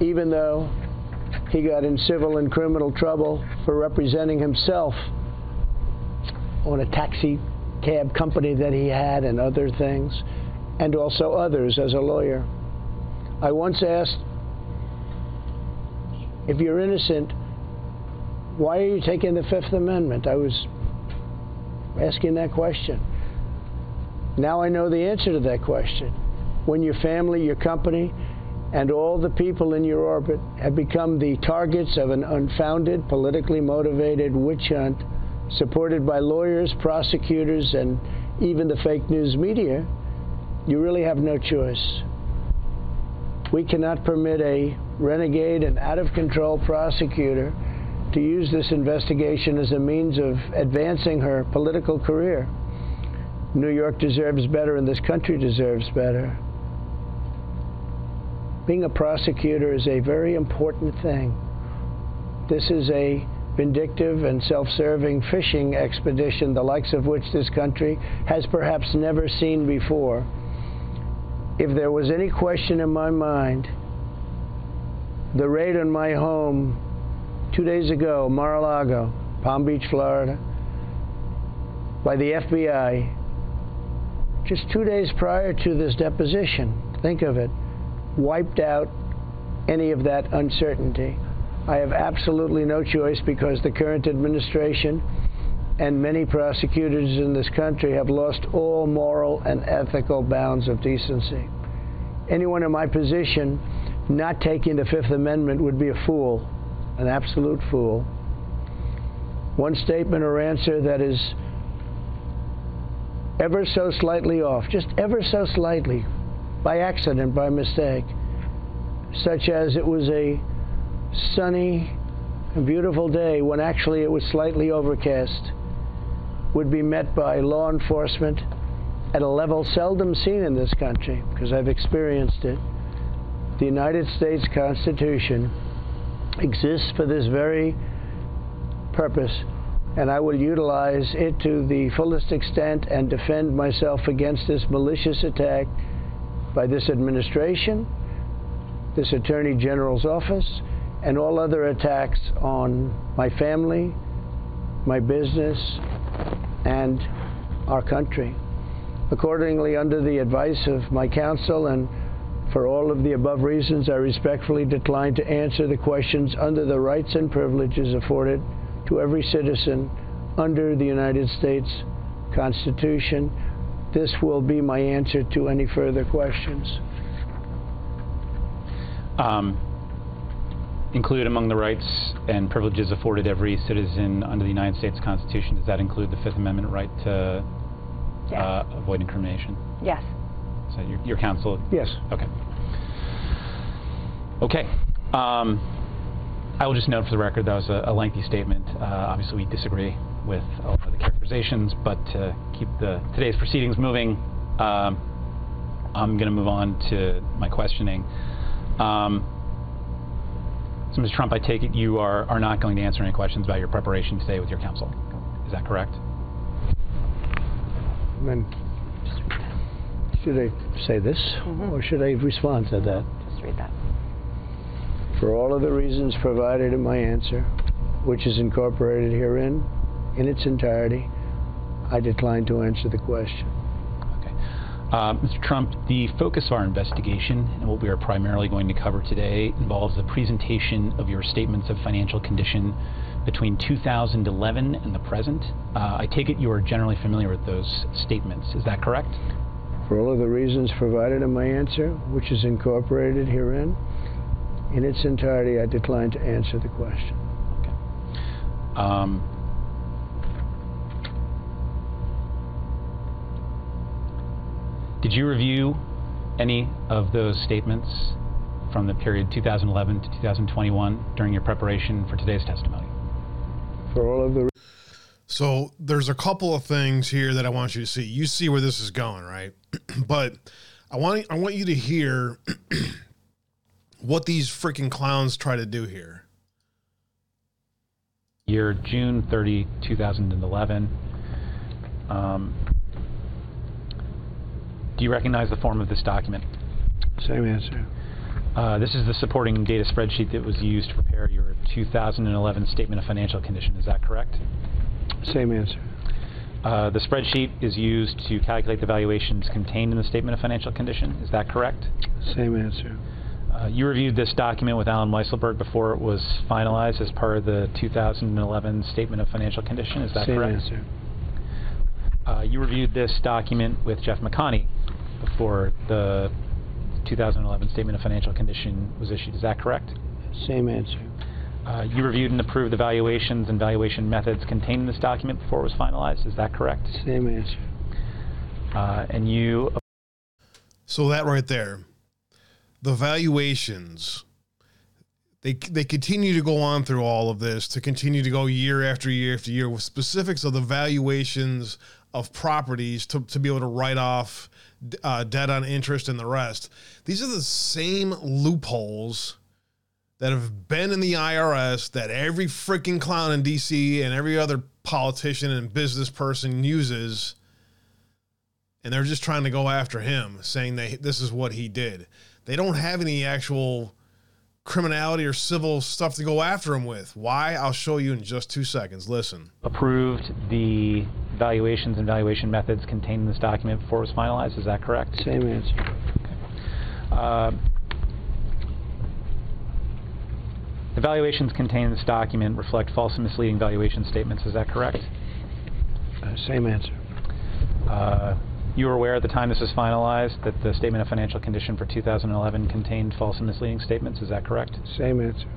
even though he got in civil and criminal trouble for representing himself on a taxi cab company that he had and other things, and also others as a lawyer. I once asked, if you're innocent, why are you taking the Fifth Amendment? I was asking that question. Now I know the answer to that question. when your family, your company, and all the people in your orbit have become the targets of an unfounded, politically motivated witch hunt supported by lawyers, prosecutors, and even the fake news media, you really have no choice. We cannot permit a renegade and out-of-control prosecutor to use this investigation as a means of advancing her political career. New York deserves better, and this country deserves better. Being a prosecutor is a very important thing. This is a vindictive and self-serving fishing expedition, the likes of which this country has perhaps never seen before. If there was any question in my mind, the raid on my home two days ago, Mar-a-Lago, Palm Beach, Florida, by the F B I, just two days prior to this deposition, think of it, wiped out any of that uncertainty. I have absolutely no choice because the current administration and many prosecutors in this country have lost all moral and ethical bounds of decency. Anyone in my position not taking the Fifth Amendment would be a fool, an absolute fool. One statement or answer that is ever so slightly off, just ever so slightly, by accident, by mistake, such as it was a sunny and beautiful day when actually it was slightly overcast, would be met by law enforcement at a level seldom seen in this country, because I've experienced it. The United States Constitution exists for this very purpose, and I will utilize it to the fullest extent and defend myself against this malicious attack by this administration, this Attorney General's office, and all other attacks on my family, my business, and our country. Accordingly, under the advice of my counsel and for all of the above reasons, I respectfully decline to answer the questions under the rights and privileges afforded to every citizen under the United States Constitution. This will be my answer to any further questions. Um, include among the rights and privileges afforded every citizen under the United States Constitution, does that include the Fifth Amendment right to yes. uh, avoid incrimination? Yes. Is that your, your counsel? Yes. Okay. Okay. Um, I will just note for the record that was a, a lengthy statement. Uh, obviously, we disagree with a lot of the characterizations, but to keep the today's proceedings moving, um, I'm going to move on to my questioning. Um, so, Mister Trump, I take it you are, are not going to answer any questions about your preparation today with your counsel. Is that correct? Then should I say this, mm-hmm. or should I respond to that? Just read that. For all of the reasons provided in my answer, which is incorporated herein, in its entirety, I decline to answer the question. Okay. Uh, Mister Trump, the focus of our investigation and what we are primarily going to cover today involves the presentation of your statements of financial condition between two thousand eleven and the present. Uh, I take it you are generally familiar with those statements. Is that correct? For all of the reasons provided in my answer, which is incorporated herein, in its entirety, I decline to answer the question. Okay. Um, Did you review any of those statements from the period two thousand eleven to two thousand twenty-one during your preparation for today's testimony? For all of the so there's a couple of things here that I want you to see. You see where this is going, right? But I want I want you to hear what these freaking clowns try to do here. Year June thirtieth, two thousand eleven. Um, Do you recognize the form of this document? Same answer. Uh, this is the supporting data spreadsheet that was used to prepare your two thousand eleven statement of financial condition. Is that correct? Same answer. Uh, the spreadsheet is used to calculate the valuations contained in the statement of financial condition. Is that correct? Same answer. Uh, you reviewed this document with Alan Weisselberg before it was finalized as part of the two thousand eleven statement of financial condition. Is that Same correct? Same answer. Uh, you reviewed this document with Jeff McConney before the two thousand eleven Statement of Financial Condition was issued. Is that correct? Same answer. Uh, you reviewed and approved the valuations and valuation methods contained in this document before it was finalized. Is that correct? Same answer. Uh, and you... So that right there, the valuations, they they continue to go on through all of this, to continue to go year after year after year with specifics of the valuations of properties to, to be able to write off uh, debt on interest and the rest. These are the same loopholes that have been in the I R S that every freaking clown in D C and every other politician and business person uses. And they're just trying to go after him, saying they this is what he did. They don't have any actual criminality or civil stuff to go after him with. Why? I'll show you in just two seconds. Listen. Approved the valuations and valuation methods contained in this document before it was finalized. Is that correct? Same answer. Okay. Uh, the valuations contained in this document reflect false and misleading valuation statements. Is that correct? Uh, same answer. Uh, You were aware at the time this was finalized that the Statement of Financial Condition for two thousand eleven contained false and misleading statements. Is that correct? Same answer.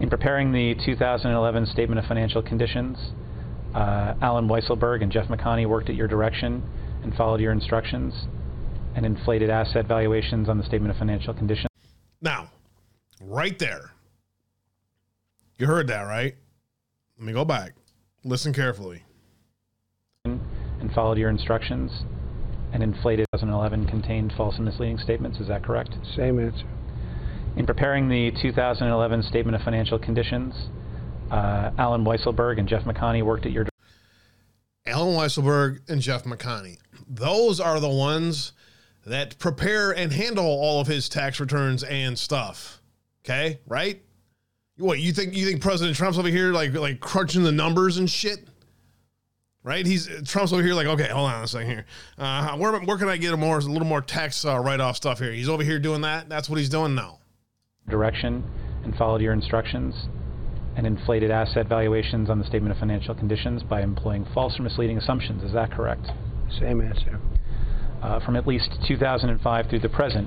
In preparing the two thousand eleven Statement of Financial Conditions, uh, Alan Weisselberg and Jeff McConney worked at your direction and followed your instructions and inflated asset valuations on the Statement of Financial Condition. Now, right there. You heard that, right? Let me go back. Listen carefully. And followed your instructions. And inflated two thousand eleven contained false and misleading statements. Is that correct? Same answer. In preparing the two thousand eleven Statement of Financial Conditions, uh, Alan Weisselberg and Jeff McConney worked at your... Alan Weisselberg and Jeff McConney. Those are the ones that prepare and handle all of his tax returns and stuff. Okay? Right? What, you think you think President Trump's over here like like crunching the numbers and shit? Right, he's Trump's over here like, okay, hold on a second here. Uh, where where can I get a more a little more tax uh, write off stuff here? He's over here doing that. That's what he's doing now. Direction and followed your instructions, and inflated asset valuations on the Statement of Financial Conditions by employing false or misleading assumptions. Is that correct? Same answer. Uh, from at least two thousand five through the present,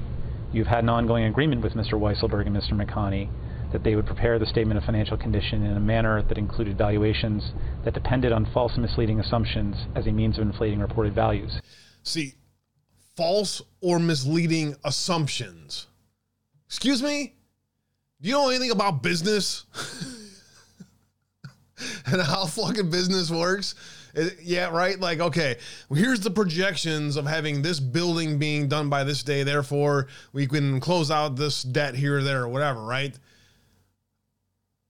you've had an ongoing agreement with Mister Weisselberg and Mister McConney that they would prepare the Statement of Financial Condition in a manner that included valuations that depended on false and misleading assumptions as a means of inflating reported values. See, false or misleading assumptions. Excuse me? Do you know anything about business? And how fucking business works? It, yeah, right? Like, okay, well, here's the projections of having this building being done by this day, therefore we can close out this debt here or there or whatever, right?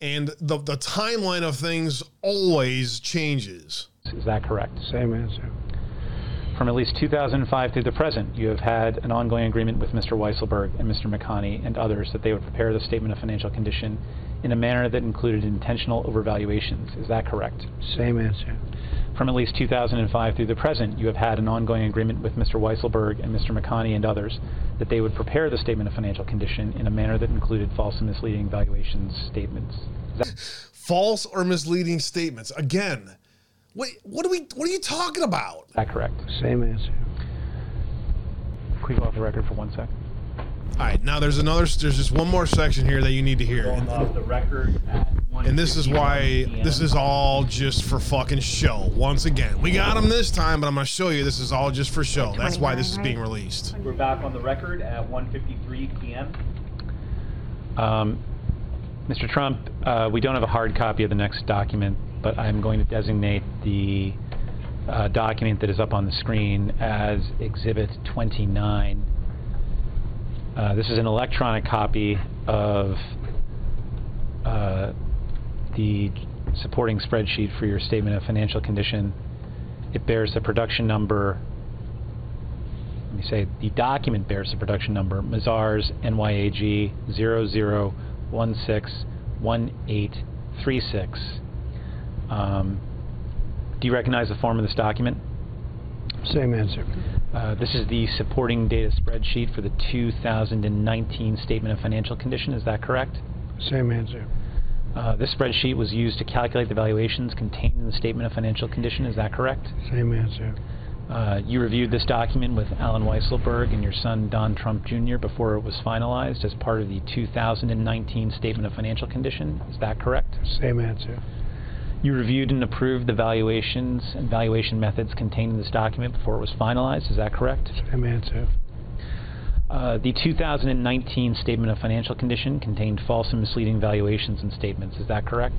And the, the timeline of things always changes. Is that correct? Same answer. From at least two thousand five through the present, you have had an ongoing agreement with Mister Weisselberg and Mister McConney and others that they would prepare the Statement of Financial Condition in a manner that included intentional overvaluations. Is that correct? Same answer. From at least two thousand five through the present, you have had an ongoing agreement with Mister Weisselberg and Mister McConney and others that they would prepare the Statement of Financial Condition in a manner that included false and misleading valuation statements. That- false or misleading statements. Again, what, what, are we, what are you talking about? Is that correct? Same answer. Can we go off the record for one sec? All right, now there's another, there's just one more section here that you need to hear. And, off the record at and this is why, this is all just for fucking show. Once again, we got them this time, but I'm going to show you this is all just for show. That's why this is being released. We're back on the record at one fifty-three p.m. Um, Mister Trump, uh, we don't have a hard copy of the next document, but I'm going to designate the uh, document that is up on the screen as Exhibit twenty-nine. Uh, this is an electronic copy of uh, the supporting spreadsheet for your Statement of Financial Condition. It bears the production number, let me say, the document bears the production number, M S A R S N Y A G zero zero one six one eight three six. Um, do you recognize the form of this document? Same answer. Uh, this is the supporting data spreadsheet for the two thousand nineteen Statement of Financial Condition. Is that correct? Same answer. Uh, this spreadsheet was used to calculate the valuations contained in the Statement of Financial Condition. Is that correct? Same answer. Uh, you reviewed this document with Alan Weisselberg and your son Don Trump Junior before it was finalized as part of the two thousand nineteen Statement of Financial Condition. Is that correct? Same answer. You reviewed and approved the valuations and valuation methods contained in this document before it was finalized. Is that correct? Same answer. Uh, the two thousand nineteen Statement of Financial Condition contained false and misleading valuations and statements. Is that correct?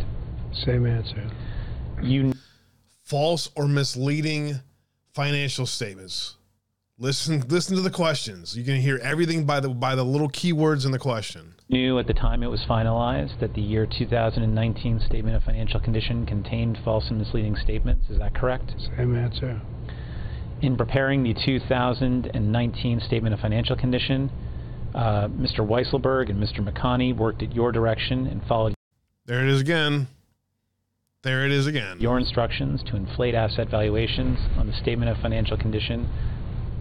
Same answer. You false or misleading financial statements. Listen, listen to the questions. You can hear everything by the by the little keywords in the question. Knew at the time it was finalized that the year two thousand nineteen Statement of Financial Condition contained false and misleading statements. Is that correct? Same answer. In preparing the two thousand nineteen Statement of Financial Condition, uh, Mister Weisselberg and Mister McConney worked at your direction and followed. There it is again. There it is again. Your instructions to inflate asset valuations on the Statement of Financial Condition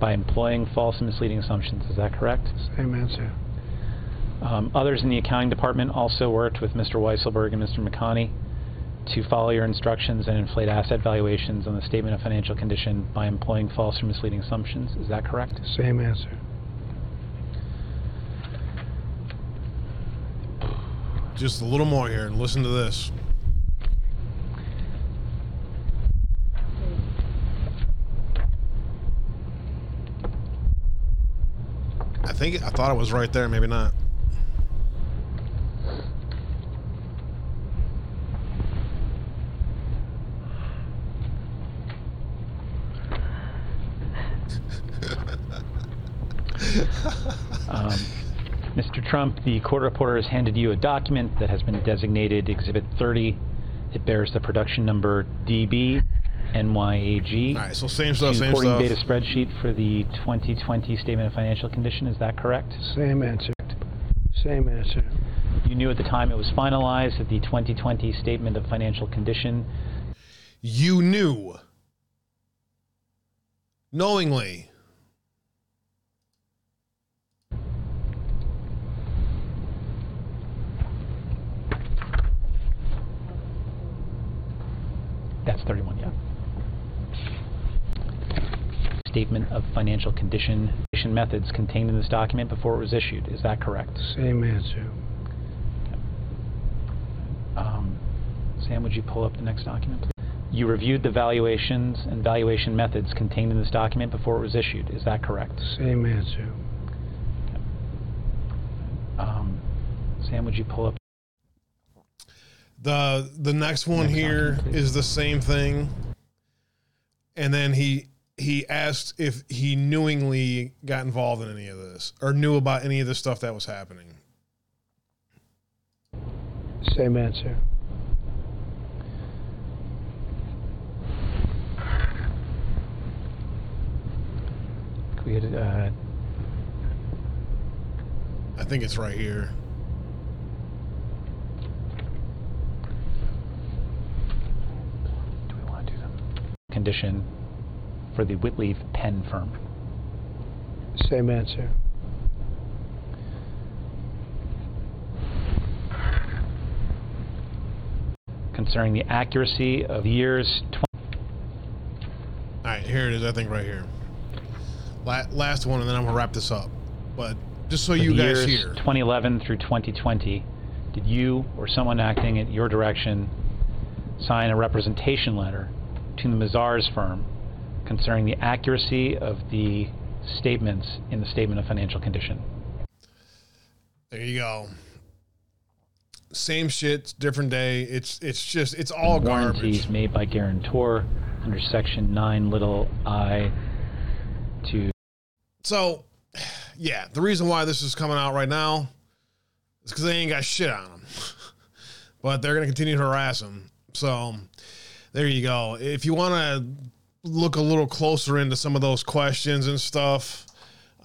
by employing false and misleading assumptions. Is that correct? Same answer. Um, others in the accounting department also worked with Mister Weisselberg and Mister McConney to follow your instructions and inflate asset valuations on the Statement of Financial Condition by employing false or misleading assumptions. Is that correct? Same answer. Just a little more here and listen to this. I think I thought it was right there, maybe not. um, Mister Trump, the court reporter has handed you a document that has been designated Exhibit thirty. It bears the production number D B. N Y A G. All right, so same stuff, same stuff. Reporting data spreadsheet for the twenty twenty Statement of Financial Condition. Is that correct? Same answer. Same answer. You knew at the time it was finalized that the twenty twenty Statement of Financial Condition. You knew. Knowingly. That's thirty-one, yeah. Statement of Financial Condition methods contained in this document before it was issued. Is that correct? Same answer. Um, Sam, would you pull up the next document, please? You reviewed the valuations and valuation methods contained in this document before it was issued. Is that correct? Same answer. Um, Sam, would you pull up? The, the next one next here document, is the same thing. And then he... He asked if he knowingly got involved in any of this or knew about any of the stuff that was happening. Same answer. We had, uh... I think it's right here. Do we want to do them? Condition. For the Whitleaf Penn firm. Same answer. Concerning the accuracy of years twenty. All right, here it is, I think right here. La- last one, and then I'm gonna wrap this up. But just so for you guys hear. twenty eleven through twenty twenty, did you or someone acting at your direction sign a representation letter to the Mazars firm concerning the accuracy of the statements in the Statement of Financial Condition? There you go. Same shit, different day. It's it's just, it's all warranties garbage. Warranties made by guarantor under section nine little I to. So, yeah, the reason why this is coming out right now is because they ain't got shit on them. But they're going to continue to harass them. So, there you go. If you want to look a little closer into some of those questions and stuff,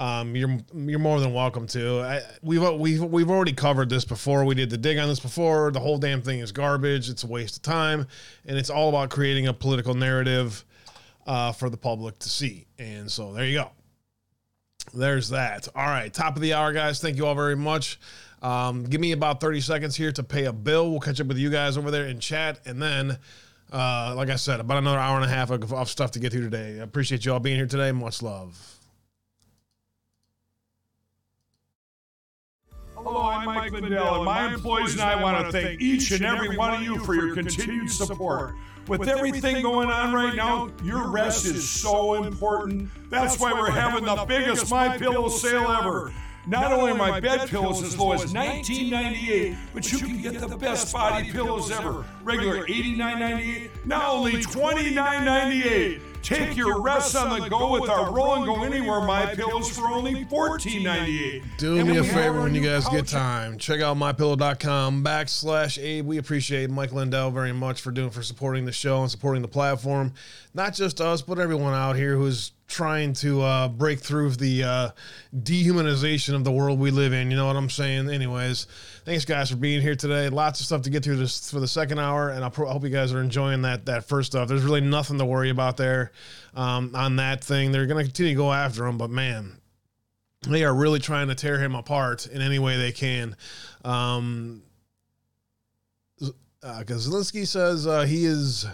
Um, you're you're more than welcome to. I, we've we've we've already covered this before. We did the dig on this before. The whole damn thing is garbage. It's a waste of time, and it's all about creating a political narrative uh, for the public to see. And so there you go. There's that. All right, top of the hour, guys. Thank you all very much. Um, give me about thirty seconds here to pay a bill. We'll catch up with you guys over there in chat, and then Uh, like I said, about another hour and a half of, of stuff to get through today. I appreciate you all being here today. Much love. Hello, I'm Mike Lindell, and my employees and I want to thank each and every one of you for your continued support. With everything going on right now, your rest is so important. That's why we're having the biggest My Pillow sale ever. Not only are my bed pillows as low as nineteen ninety-eight, but you can get the best body pillows ever. Regular eighty-nine ninety-eight, now only twenty-nine ninety-eight. Take your rest on the go with our Roll and Go Anywhere My Pillows for only fourteen ninety-eight. Do me a favor when you guys get time. Check out mypillow.com backslash Abe. We appreciate Mike Lindell very much for doing for supporting the show and supporting the platform. Not just us, but everyone out here who's trying to uh, break through the uh, dehumanization of the world we live in. You know what I'm saying? Anyways, thanks guys for being here today. Lots of stuff to get through this for the second hour, and I, pro- I hope you guys are enjoying that that first stuff. There's really nothing to worry about there um, on that thing. They're going to continue to go after him, but man, they are really trying to tear him apart in any way they can. Um, uh, Zelensky says uh, he is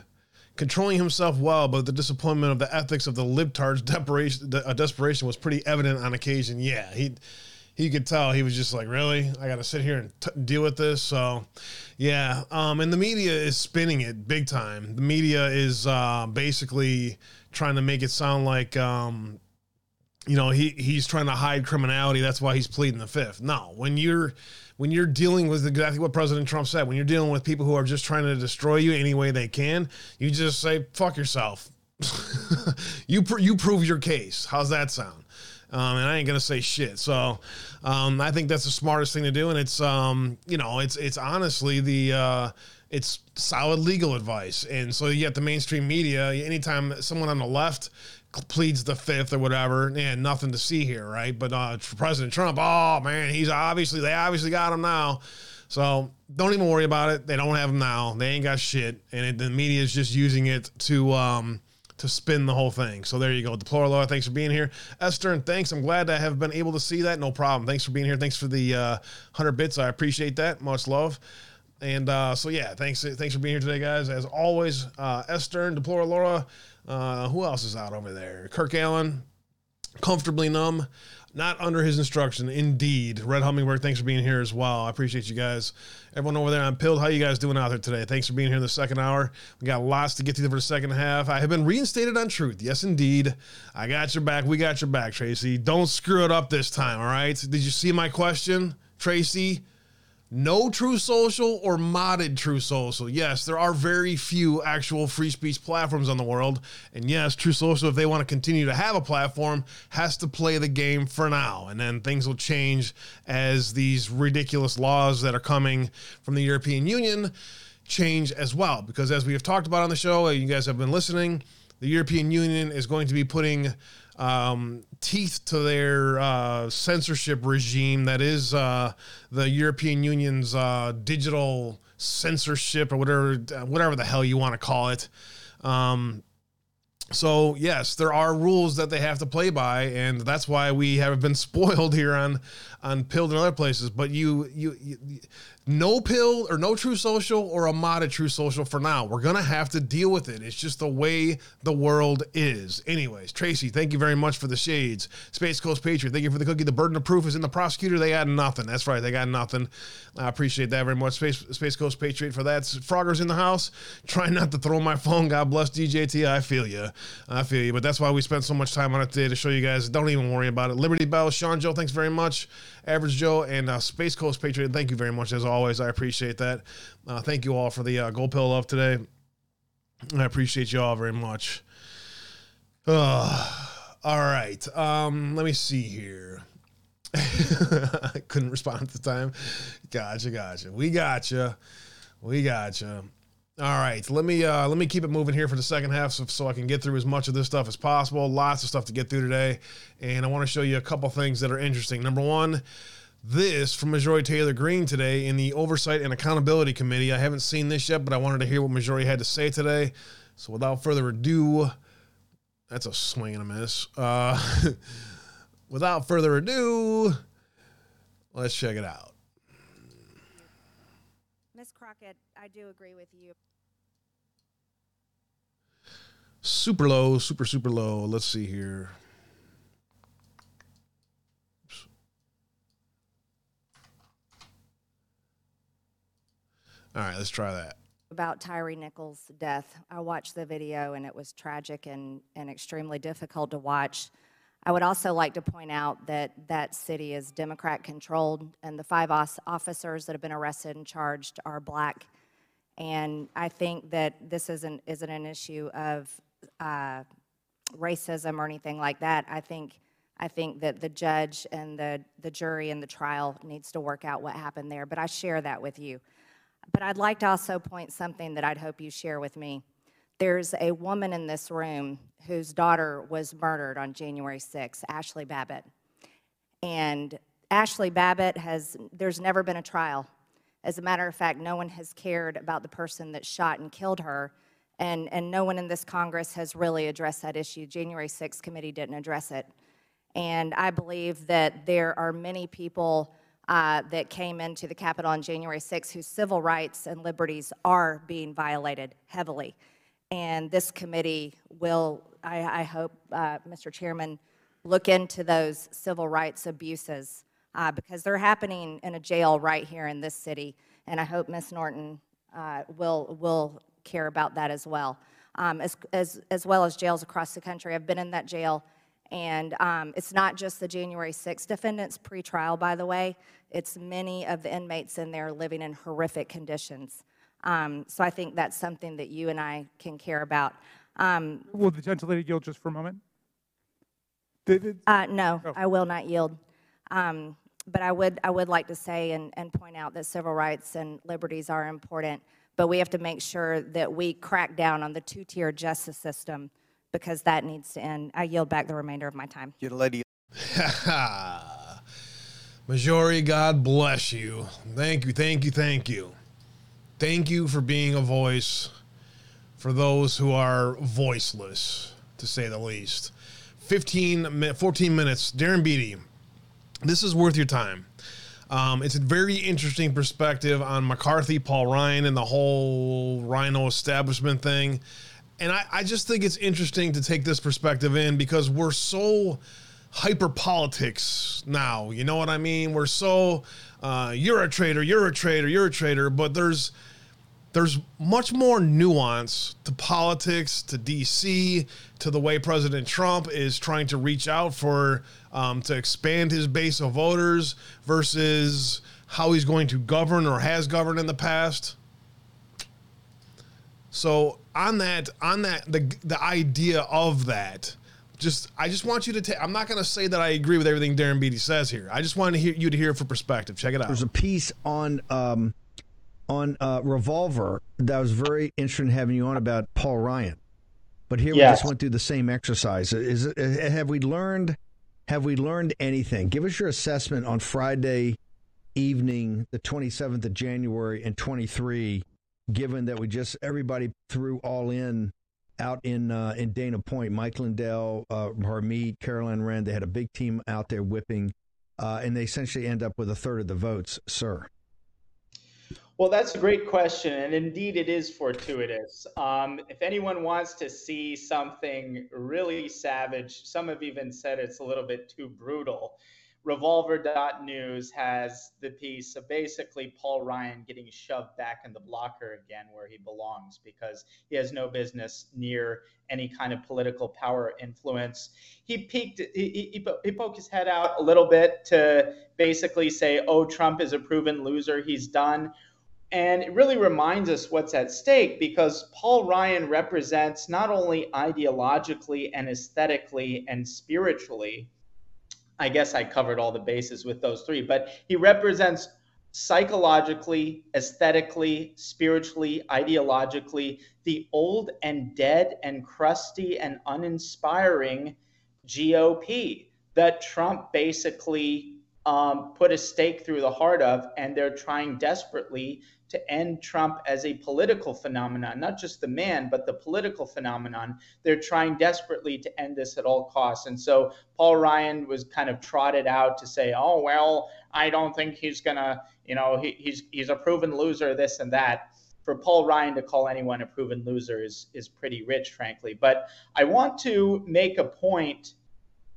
controlling himself well, but the disappointment of the ethics of the libtards' desperation, de- uh, desperation was pretty evident on occasion. Yeah, he he could tell. He was just like, really? I got to sit here and t- deal with this? So, yeah. Um, and the media is spinning it big time. The media is uh, basically trying to make it sound like, um, you know, he, he's trying to hide criminality. That's why he's pleading the fifth. No, when you're... When you're dealing with exactly what President Trump said, when you're dealing with people who are just trying to destroy you any way they can, you just say, fuck yourself. you pr- you prove your case. How's that sound? Um, and I ain't going to say shit. So um, I think that's the smartest thing to do. And it's, um, you know, it's it's honestly the, uh, it's solid legal advice. And so you have the mainstream media, anytime someone on the left pleads the fifth or whatever, and yeah, nothing to see here, right? But uh, President Trump, oh man, he's obviously, they obviously got him now. So don't even worry about it. They don't have him now. They ain't got shit. And it, the media is just using it to um, to spin the whole thing. So there you go. Deplora Laura, thanks for being here. Esther, and thanks. I'm glad I have been able to see that. No problem. Thanks for being here. Thanks for the uh, one hundred bits. I appreciate that. Much love. And uh, so, yeah, thanks thanks for being here today, guys. As always, uh, Esther, Deplora Laura. Uh, who else is out over there? Kirk Allen, comfortably numb, not under his instruction. Indeed. Red Hummingbird, thanks for being here as well. I appreciate you guys. Everyone over there on Pilled, how you guys doing out there today? Thanks for being here in the second hour. We got lots to get through for the second half. I have been reinstated on Truth. Yes, indeed. I got your back. We got your back, Tracy. Don't screw it up this time, all right? Did you see my question, Tracy? No True Social or modded True Social. Yes, there are very few actual free speech platforms on the world. And yes, True Social, if they want to continue to have a platform, has to play the game for now. And then things will change as these ridiculous laws that are coming from the European Union change as well. Because as we have talked about on the show, you guys have been listening, the European Union is going to be putting Um, teeth to their uh, censorship regime that is uh, the European Union's uh, digital censorship or whatever whatever the hell you want to call it. Um, so, yes, there are rules that they have to play by, and that's why we have been spoiled here on on Pilled and other places. But you, you, you, you no Pilled or no True Social or a modded True Social for now. We're going to have to deal with it. It's just the way the world is. Anyways, Tracy, thank you very much for the shades. Space Coast Patriot, thank you for the cookie. The burden of proof is in the prosecutor. They got nothing. That's right. They got nothing. I appreciate that very much. Space, Space Coast Patriot for that. Frogger's in the house. Try not to throw my phone. God bless D J T. I feel you. I feel you. But that's why we spent so much time on it today to show you guys. Don't even worry about it. Liberty Bell, Sean Joe, thanks very much. Average Joe and uh, Space Coast Patriot, thank you very much as always. I appreciate that. Uh, thank you all for the uh, gold pill love today. I appreciate you all very much. Uh, all right. Um, let me see here. I couldn't respond at the time. Gotcha, gotcha. We gotcha. We gotcha. All right, let me uh, let me keep it moving here for the second half so, so I can get through as much of this stuff as possible. Lots of stuff to get through today, and I want to show you a couple things that are interesting. Number one, this from Marjorie Taylor Greene today in the Oversight and Accountability Committee. I haven't seen this yet, but I wanted to hear what Marjorie had to say today. So without further ado, that's a swing and a miss. Uh, without further ado, let's check it out. Miz Crockett, I do agree with you. Super low, super, super low. Let's see here. Oops. All right, let's try that. About Tyree Nichols' death. I watched the video and it was tragic and, and extremely difficult to watch. I would also like to point out that that city is Democrat controlled and the five officers that have been arrested and charged are black. And I think that this isn't, isn't an issue of uh, racism or anything like that. I think, I think that the judge and the, the jury and the trial needs to work out what happened there, but I share that with you. But I'd like to also point something that I'd hope you share with me. There's a woman in this room whose daughter was murdered on January sixth, Ashley Babbitt. And Ashley Babbitt has, there's never been a trial. As a matter of fact, no one has cared about the person that shot and killed her, and, and no one in this Congress has really addressed that issue. January sixth committee didn't address it. And I believe that there are many people Uh, that came into the Capitol on January sixth whose civil rights and liberties are being violated heavily. And this committee will, I, I hope, uh, Mister Chairman, look into those civil rights abuses uh, because they're happening in a jail right here in this city. And I hope Miz Norton uh, will will care about that as well, um, as, as, as well as jails across the country. I've been in that jail. And um, it's not just the January sixth defendants pre-trial, by the way. It's many of the inmates in there living in horrific conditions. Um, so I think that's something that you and I can care about. Um, will the gentlelady yield just for a moment? Did it? Uh, no, oh. I will not yield. Um, but I would, I would like to say and, and point out that civil rights and liberties are important, but we have to make sure that we crack down on the two-tier justice system, because that needs to end. I yield back the remainder of my time. Get a lady. Majori, God bless you. Thank you, thank you, thank you. Thank you for being a voice for those who are voiceless, to say the least. fifteen, fourteen minutes. Darren Beattie, this is worth your time. Um, it's a very interesting perspective on McCarthy, Paul Ryan, and the whole Rhino establishment thing. And I, I just think it's interesting to take this perspective in because we're so hyper-politics now. You know what I mean? We're so, uh, you're a traitor, you're a traitor, you're a traitor. But there's there's much more nuance to politics, to D C, to the way President Trump is trying to reach out for, um, to expand his base of voters versus how he's going to govern or has governed in the past. So on that, on that, the the idea of that, just I just want you to take. I'm not going to say that I agree with everything Darren Beattie says here. I just want to hear you to hear it for perspective. Check it out. There's a piece on um, on uh, Revolver that was very interesting having you on about Paul Ryan, but here yes. We just went through the same exercise. Is it, have we learned? Have we learned anything? Give us your assessment on Friday evening, the twenty-seventh of January, and twenty-three. Given that we just everybody threw all in out in uh, in Dana Point, Mike Lindell, uh, Harmeet, Caroline Wren, they had a big team out there whipping, uh, and they essentially end up with a third of the votes, sir. Well, that's a great question, and indeed it is fortuitous. Um, if anyone wants to see something really savage, some have even said it's a little bit too brutal. Revolver dot news has the piece of basically Paul Ryan getting shoved back in the blocker again where he belongs because he has no business near any kind of political power or influence. He peeked, he, he, he poked his head out a little bit to basically say, oh, Trump is a proven loser, he's done. And it really reminds us what's at stake because Paul Ryan represents not only ideologically and aesthetically and spiritually, I guess I covered all the bases with those three, but he represents psychologically, aesthetically, spiritually, ideologically, the old and dead and crusty and uninspiring G O P that Trump basically um, put a stake through the heart of, and they're trying desperately to end Trump as a political phenomenon, not just the man, but the political phenomenon. They're trying desperately to end this at all costs. And so Paul Ryan was kind of trotted out to say, oh, well, I don't think he's going to, you know, he, he's he's a proven loser, this and that. for Paul Ryan to call anyone a proven loser is, is pretty rich, frankly. But I want to make a point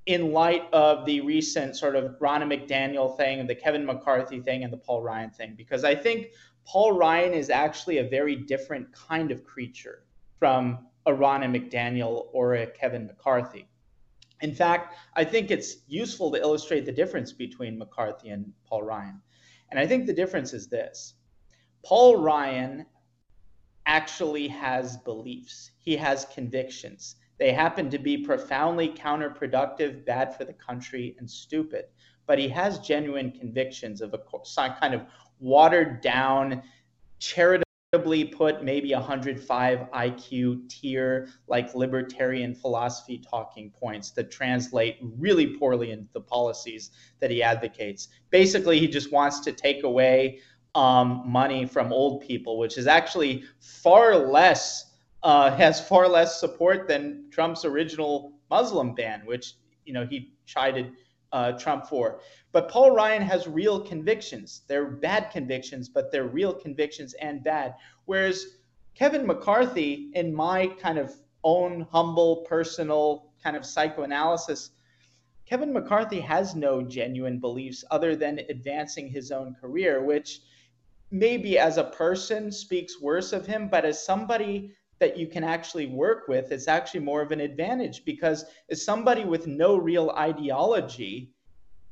in light of the recent sort of Ronna McDaniel thing, the Kevin McCarthy thing, and the Paul Ryan thing, because I think Paul Ryan is actually a very different kind of creature from a Ronna McDaniel or a Kevin McCarthy. In fact, I think it's useful to illustrate the difference between McCarthy and Paul Ryan. And I think the difference is this. Paul Ryan actually has beliefs. He has convictions. They happen to be profoundly counterproductive, bad for the country, and stupid. But he has genuine convictions of a kind of watered down, charitably put maybe one hundred five I Q tier, like libertarian philosophy talking points that translate really poorly into the policies that he advocates. Basically, he just wants to take away um, money from old people, which is actually far less Uh, has far less support than Trump's original Muslim ban, which, you know, he chided uh, Trump for. But Paul Ryan has real convictions. They're bad convictions, but they're real convictions and bad. Whereas Kevin McCarthy, in my kind of own humble, personal kind of psychoanalysis, Kevin McCarthy has no genuine beliefs other than advancing his own career, which maybe as a person speaks worse of him, but as somebody that you can actually work with, it's actually more of an advantage, because as somebody with no real ideology,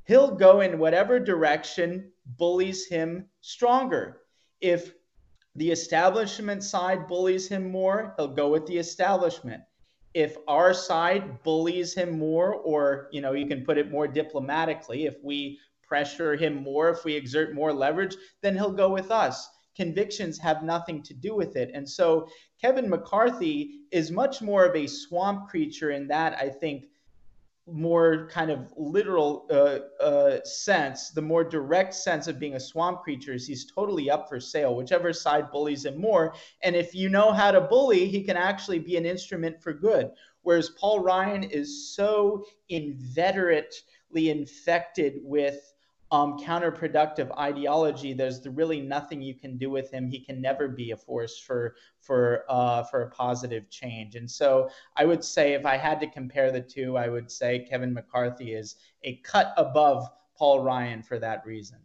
he'll go in whatever direction bullies him stronger. If the establishment side bullies him more, he'll go with the establishment. If our side bullies him more, or, you know, you can put it more diplomatically, if we pressure him more, if we exert more leverage, then he'll go with us. Convictions have nothing to do with it. And so Kevin McCarthy is much more of a swamp creature in that, I think, more kind of literal uh, uh, sense, the more direct sense of being a swamp creature is he's totally up for sale, whichever side bullies him more. And if you know how to bully, he can actually be an instrument for good. Whereas Paul Ryan is so inveterately infected with Um, counterproductive ideology, there's the really nothing you can do with him. He can never be a force for for uh, for a positive change. And so I would say, if I had to compare the two, I would say Kevin McCarthy is a cut above Paul Ryan for that reason.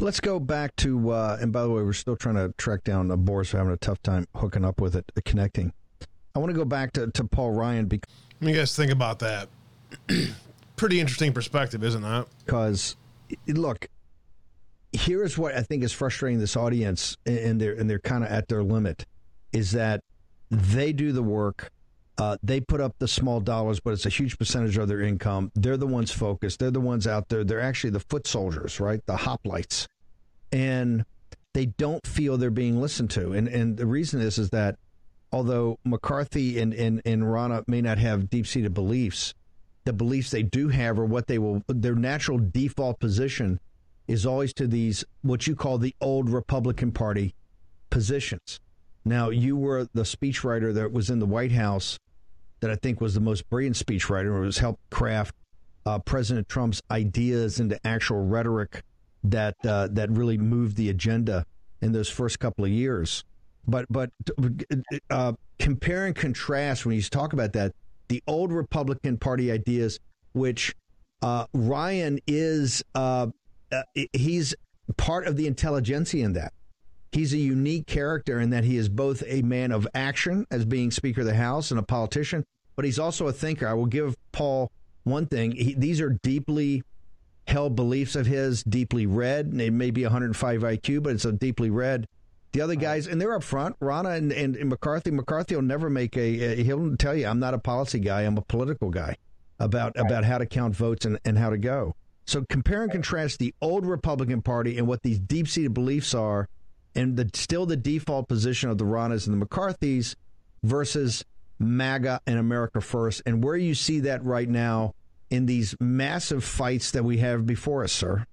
Let's go back to, uh, and by the way, we're still trying to track down a Boris. We're having a tough time hooking up with it, uh, connecting. I want to go back to, to Paul Ryan. Because you guys think about that. Pretty interesting perspective, isn't that? Because, look, here's what I think is frustrating this audience, and they're, and they're kind of at their limit, is that they do the work, uh, they put up the small dollars, but it's a huge percentage of their income. They're the ones focused. They're the ones out there. They're actually the foot soldiers, right? The hoplites. And they don't feel they're being listened to. And and the reason is, is that although McCarthy and, and, and Ronna may not have deep-seated beliefs, the beliefs they do have are what they will, their natural default position is always to these, what you call the old Republican Party positions. Now, you were the speechwriter that was in the White House that I think was the most brilliant speechwriter. It was helped craft uh, President Trump's ideas into actual rhetoric that uh, that really moved the agenda in those first couple of years. But, but uh, compare and contrast when you talk about that, the old Republican Party ideas, which uh, Ryan is, uh, uh, he's part of the intelligentsia in that. He's a unique character in that he is both a man of action as being Speaker of the House and a politician, but he's also a thinker. I will give Paul one thing. He, these are deeply held beliefs of his, deeply read, and it may be one hundred five I Q, but it's a deeply read. The other guys, and they're up front, Ronna and, and, and McCarthy. McCarthy will never make a, a, he'll tell you, I'm not a policy guy, I'm a political guy, about right. about how to count votes and, and how to go. So compare and contrast the old Republican Party and what these deep-seated beliefs are, and the still the default position of the Ronnas and the McCarthys versus MAGA and America First, and where you see that right now in these massive fights that we have before us, sir.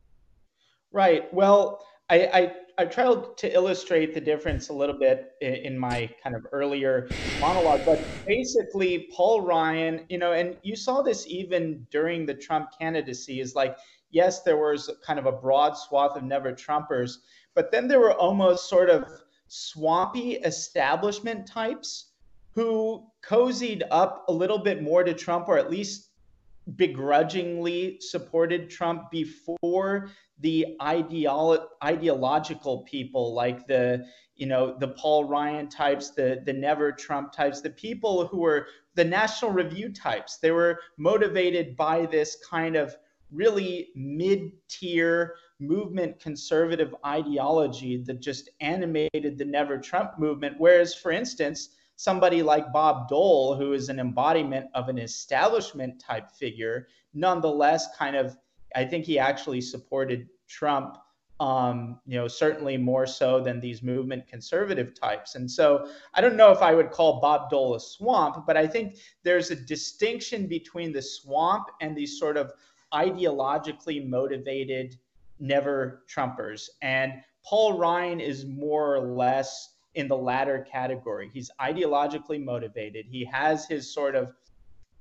Right. Well, I... I... I've tried to illustrate the difference a little bit in my kind of earlier monologue, but basically Paul Ryan, you know, and you saw this even during the Trump candidacy, is like, yes, there was kind of a broad swath of never Trumpers, but then there were almost sort of swampy establishment types who cozied up a little bit more to Trump, or at least begrudgingly supported Trump before the ideolo- ideological people like the, you know, the Paul Ryan types, the, the never Trump types, the people who were the National Review types. They were motivated by this kind of really mid-tier movement conservative ideology that just animated the never Trump movement. Whereas, for instance, somebody like Bob Dole, who is an embodiment of an establishment type figure, nonetheless kind of, I think he actually supported Trump, um, you know, certainly more so than these movement conservative types. And so I don't know if I would call Bob Dole a swamp, but I think there's a distinction between the swamp and these sort of ideologically motivated never Trumpers. And Paul Ryan is more or less in the latter category. He's ideologically motivated. He has his sort of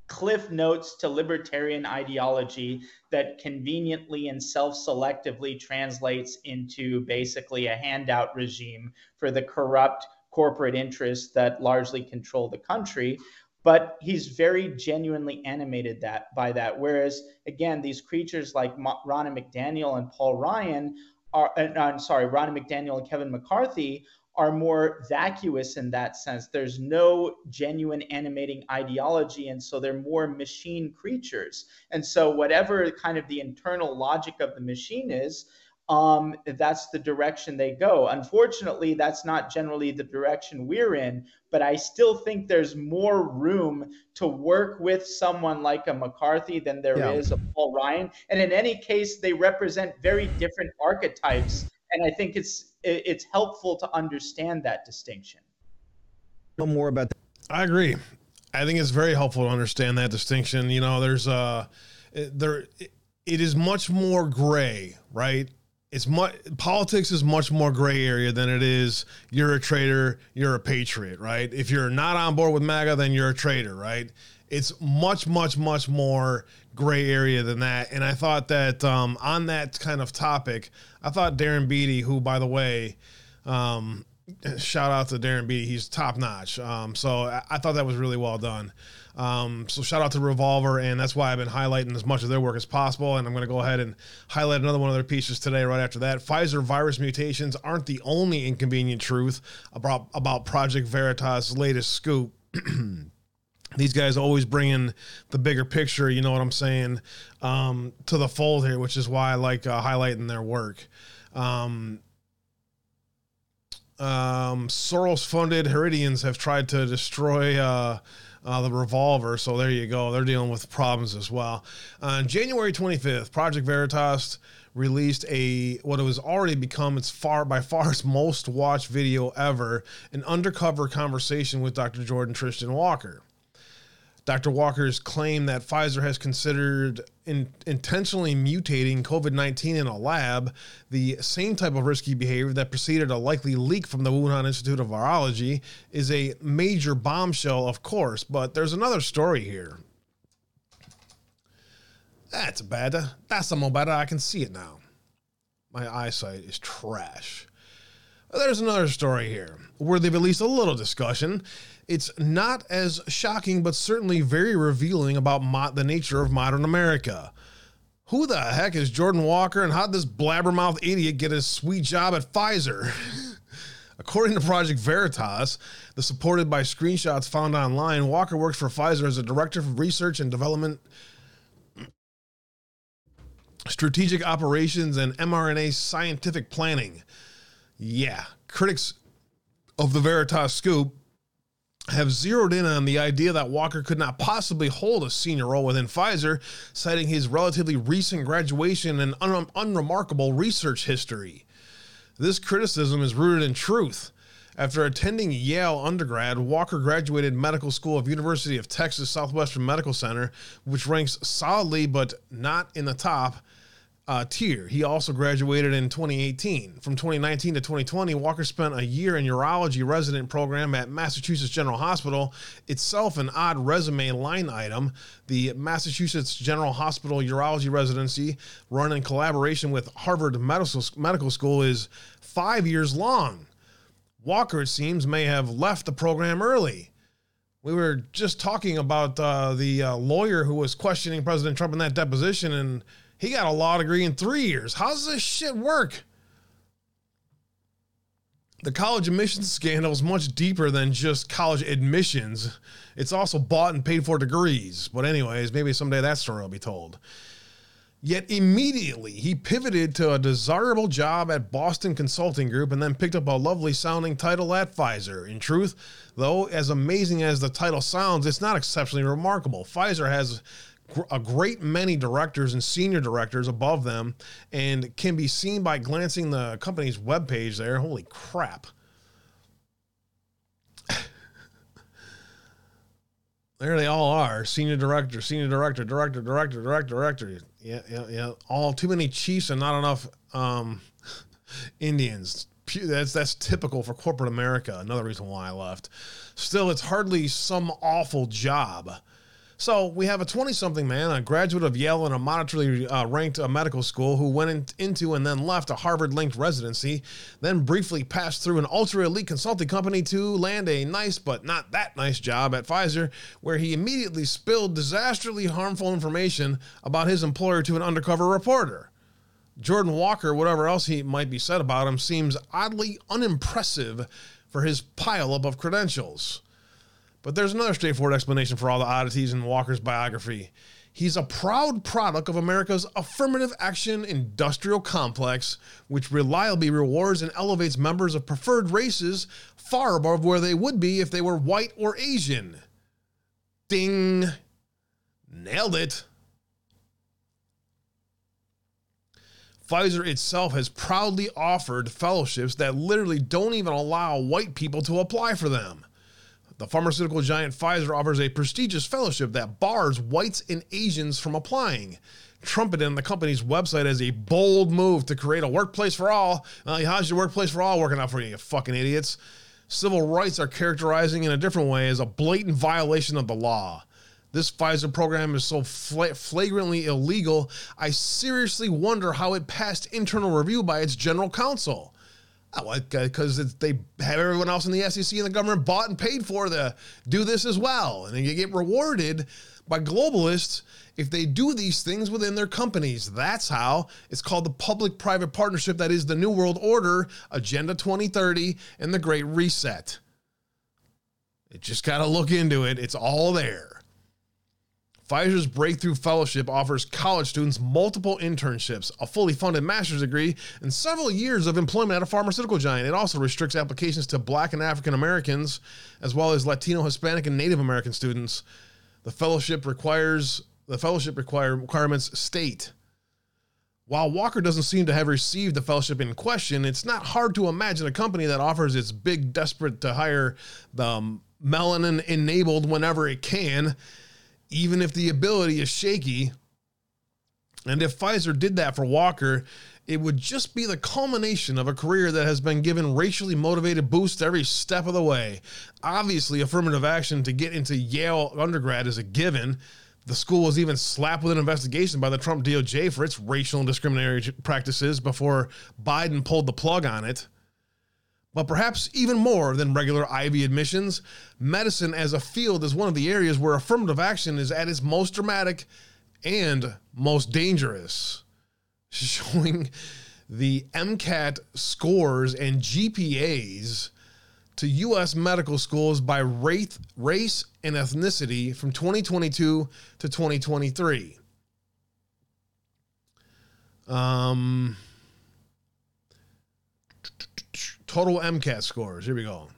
cliff notes to libertarian ideology that conveniently and self-selectively translates into basically a handout regime for the corrupt corporate interests that largely control the country. But he's very genuinely animated that by that. Whereas, again, these creatures like Ronna McDaniel and Paul Ryan are, uh, I'm sorry, Ronna McDaniel and Kevin McCarthy are more vacuous in that sense. There's no genuine animating ideology, and so they're more machine creatures. And so whatever kind of the internal logic of the machine is, um, that's the direction they go. Unfortunately, that's not generally the direction we're in, but I still think there's more room to work with someone like a McCarthy than there yeah. is a Paul Ryan. And in any case, they represent very different archetypes. And I think it's it's helpful to understand that distinction. More about that. I agree. I think it's very helpful to understand that distinction. You know, there's uh there it is much more gray, right? It's much politics is much more gray area than it is you're a traitor, you're a patriot, right? If you're not on board with MAGA, then you're a traitor, right? It's much, much, much more gray area than that. And I thought that um, on that kind of topic, I thought Darren Beattie, who, by the way, um, shout out to Darren Beattie, he's top notch. Um, so I, I thought that was really well done. Um, so shout out to Revolver, and that's why I've been highlighting as much of their work as possible. And I'm going to go ahead and highlight another one of their pieces today right after that. Pfizer virus mutations aren't the only inconvenient truth about, about Project Veritas' latest scoop. These guys always bring in the bigger picture, you know what I'm saying, um, to the fold here, which is why I like uh, highlighting their work. Um, um, Soros-funded Heredians have tried to destroy uh, uh, the Revolver, so there you go. They're dealing with problems as well. On January twenty-fifth, Project Veritas released a what it was already become its far by far its most watched video ever, an undercover conversation with Doctor Jordan Tristan Walker. Doctor Walker's claim that Pfizer has considered in, intentionally mutating COVID nineteen in a lab, the same type of risky behavior that preceded a likely leak from the Wuhan Institute of Virology, is a major bombshell, of course, but there's another story here. That's better. That's a more better. I can see it now. My eyesight is trash. There's another story here where they've at least a little discussion. It's not as shocking, but certainly very revealing about mo- the nature of modern America. Who the heck is Jordan Walker, and how did this blabbermouth idiot get his sweet job at Pfizer? According to Project Veritas, the supported by screenshots found online, Walker works for Pfizer as a director of research and development, strategic operations, and mRNA scientific planning. Yeah, critics of the Veritas scoop have zeroed in on the idea that Walker could not possibly hold a senior role within Pfizer, citing his relatively recent graduation and un- unremarkable research history. This criticism is rooted in truth. After attending Yale undergrad, Walker graduated medical school of University of Texas Southwestern Medical Center, which ranks solidly but not in the top uh, tier. He also graduated in twenty eighteen. From twenty nineteen to twenty twenty, Walker spent a year in urology resident program at Massachusetts General Hospital, itself an odd resume line item. The Massachusetts General Hospital urology residency, run in collaboration with Harvard Medical School, is five years long. Walker, it seems, may have left the program early. We were just talking about uh, the uh, lawyer who was questioning President Trump in that deposition, and he got a law degree in three years. How does this shit work? The college admissions scandal is much deeper than just college admissions. It's also bought and paid for degrees. But anyways, maybe someday that story will be told. Yet immediately he pivoted to a desirable job at Boston Consulting Group and then picked up a lovely sounding title at Pfizer. In truth, though, as amazing as the title sounds, it's not exceptionally remarkable. Pfizer has a great many directors and senior directors above them, and can be seen by glancing the company's webpage there. Holy crap. There they all are. Senior director, senior director, director, director, director, director. Yeah, yeah, yeah. All too many chiefs and not enough um, Indians. That's that's typical for corporate America. Another reason why I left. Still, it's hardly some awful job. So we have a twenty-something man, a graduate of Yale and a monetarily uh, ranked uh, medical school, who went in, into and then left a Harvard-linked residency, then briefly passed through an ultra-elite consulting company to land a nice but not that nice job at Pfizer, where he immediately spilled disastrously harmful information about his employer to an undercover reporter. Jordan Walker, whatever else he might be said about him, seems oddly unimpressive for his pileup of credentials. But there's another straightforward explanation for all the oddities in Walker's biography. He's a proud product of America's affirmative action industrial complex, which reliably rewards and elevates members of preferred races far above where they would be if they were white or Asian. Ding. Nailed it. Pfizer itself has proudly offered fellowships that literally don't even allow white people to apply for them. The pharmaceutical giant Pfizer offers a prestigious fellowship that bars whites and Asians from applying, trumpeted on the company's website as a bold move to create a workplace for all. Uh, how's your workplace for all working out for you, you fucking idiots? Civil rights are characterizing in a different way as a blatant violation of the law. This Pfizer program is so fla- flagrantly illegal, I seriously wonder how it passed internal review by its general counsel. Because oh, they have everyone else in the S E C and the government bought and paid for to do this as well. And you get rewarded by globalists if they do these things within their companies. That's how. It's called the public-private partnership. That is the New World Order, Agenda twenty thirty, and the Great Reset. You just got to look into it. It's all there. Pfizer's Breakthrough Fellowship offers college students multiple internships, a fully funded master's degree, and several years of employment at a pharmaceutical giant. It also restricts applications to Black and African Americans, as well as Latino, Hispanic, and Native American students. The fellowship requires the fellowship require, requirements state. While Walker doesn't seem to have received the fellowship in question, it's not hard to imagine a company that offers its big desperate to hire the um, melanin enabled whenever it can, even if the ability is shaky. And if Pfizer did that for Walker, it would just be the culmination of a career that has been given racially motivated boosts every step of the way. Obviously, affirmative action to get into Yale undergrad is a given. The school was even slapped with an investigation by the Trump D O J for its racial and discriminatory practices before Biden pulled the plug on it. But perhaps even more than regular I V admissions, medicine as a field is one of the areas where affirmative action is at its most dramatic and most dangerous, showing the MCAT scores and G P As to U S medical schools by race, race and ethnicity from twenty twenty-two to twenty twenty-three. Um... Total MCAT scores. Here we go.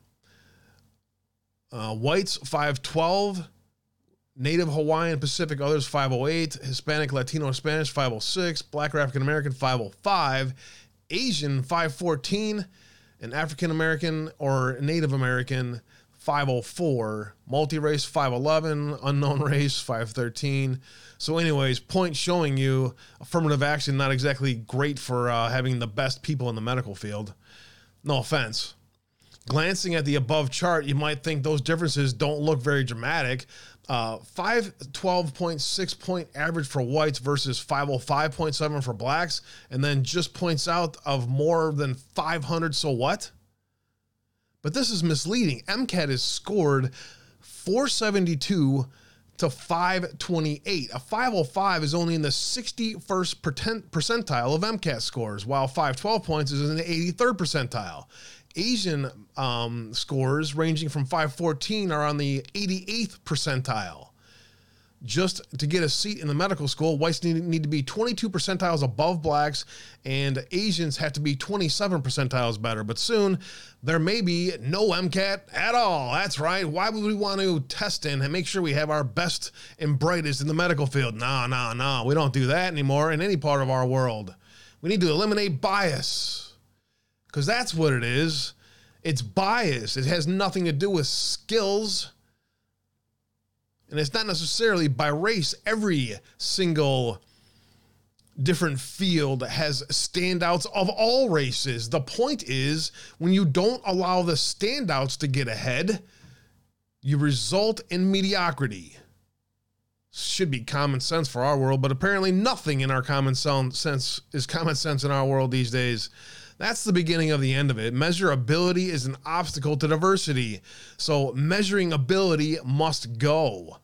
Uh, whites, five twelve. Native Hawaiian, Pacific, others, five oh eight. Hispanic, Latino, Spanish, five oh six. Black or African American, five oh five. Asian, five fourteen. And African American or Native American, five oh four, multi-race five eleven, unknown race five thirteen. So anyways, point showing you affirmative action, not exactly great for uh, having the best people in the medical field. No offense. Glancing at the above chart, you might think those differences don't look very dramatic. Uh, five twelve point six point average for whites versus five oh five point seven for blacks, and then just points out of more than five hundred, so what? But this is misleading. MCAT is scored four seventy-two to five twenty-eight. A five oh five is only in the sixty-first percentile of MCAT scores, while five twelve points is in the eighty-third percentile. Asian um, scores ranging from five fourteen are on the eighty-eighth percentile. Just to get a seat in the medical school, whites need, need to be twenty-two percentiles above blacks, and Asians have to be twenty-seven percentiles better. But soon, there may be no MCAT at all. That's right. Why would we want to test in and make sure we have our best and brightest in the medical field? No, no, no. We don't do that anymore in any part of our world. We need to eliminate bias, because that's what it is. It's bias. It has nothing to do with skills. And it's not necessarily by race. Every single different field has standouts of all races. The point is, when you don't allow the standouts to get ahead, you result in mediocrity. Should be common sense for our world, but apparently nothing in our common sense is common sense in our world these days. That's the beginning of the end of it. Measurability is an obstacle to diversity. So measuring ability must go.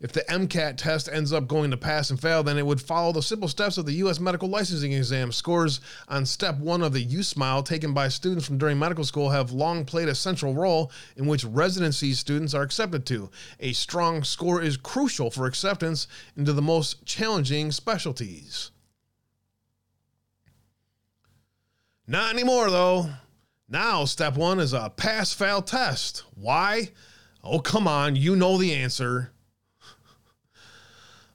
If the MCAT test ends up going to pass and fail, then it would follow the simple steps of the U S medical licensing exam. Scores on step one of the U S M I L E taken by students from during medical school have long played a central role in which residency students are accepted to. A strong score is crucial for acceptance into the most challenging specialties. Not anymore, though. Now, step one is a pass-fail test. Why? Oh, come on. You know the answer.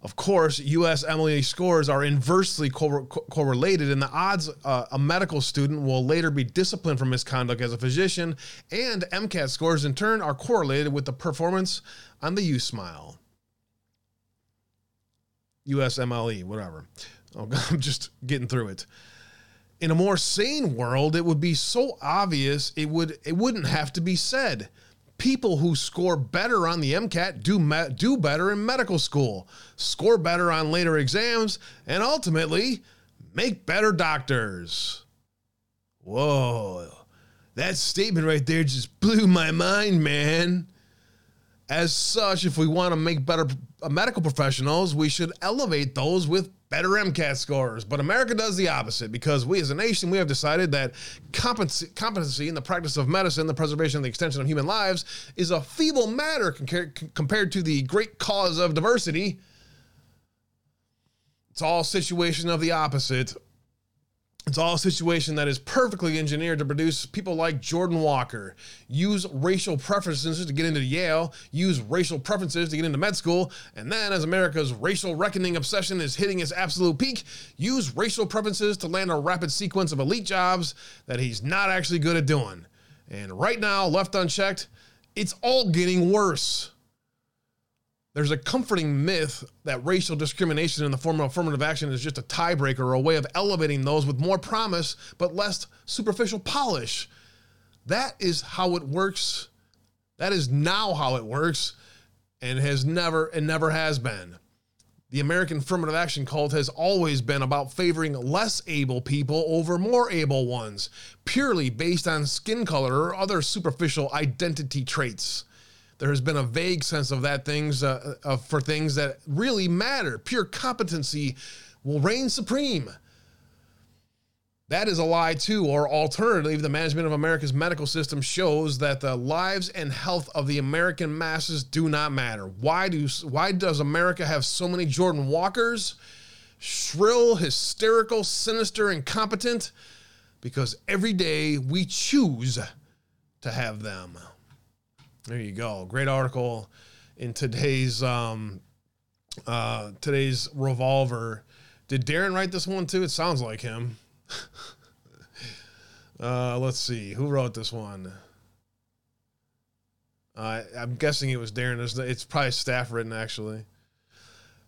Of course, U S M L E scores are inversely co- co- correlated, and the odds uh, a medical student will later be disciplined for misconduct as a physician, and MCAT scores, in turn, are correlated with the performance on the U S M I L E. U S M L E, whatever. Oh, I'm just getting through it. In a more sane world, it would be so obvious it would it wouldn't have to be said. People who score better on the MCAT do me- do better in medical school, score better on later exams, and ultimately make better doctors. Whoa, that statement right there just blew my mind, man. As such, if we want to make better medical professionals, we should elevate those with better MCAT scores. But America does the opposite, because we as a nation, we have decided that competency, competency in the practice of medicine, the preservation and the extension of human lives, is a feeble matter compared to the great cause of diversity. It's all situation of the opposite. It's all a situation that is perfectly engineered to produce people like Jordan Walker. Use racial preferences to get into Yale, use racial preferences to get into med school, and then as America's racial reckoning obsession is hitting its absolute peak, use racial preferences to land a rapid sequence of elite jobs that he's not actually good at doing. And right now, left unchecked, it's all getting worse. There's a comforting myth that racial discrimination in the form of affirmative action is just a tiebreaker or a way of elevating those with more promise but less superficial polish. That is how it works. That is now how it works, and has never and never has been. The American affirmative action cult has always been about favoring less able people over more able ones, purely based on skin color or other superficial identity traits. There has been a vague sense of that things uh, uh, for things that really matter. Pure competency will reign supreme. That is a lie too, or alternatively, the management of America's medical system shows that the lives and health of the American masses do not matter. Why do why does America have so many Jordan Walkers? Shrill, hysterical, sinister, incompetent? Because every day we choose to have them. There you go. Great article in today's um, uh, today's Revolver. Did Darren write this one too? It sounds like him. uh, let's see. Who wrote this one? Uh, I'm guessing it was Darren. It's probably staff written, actually.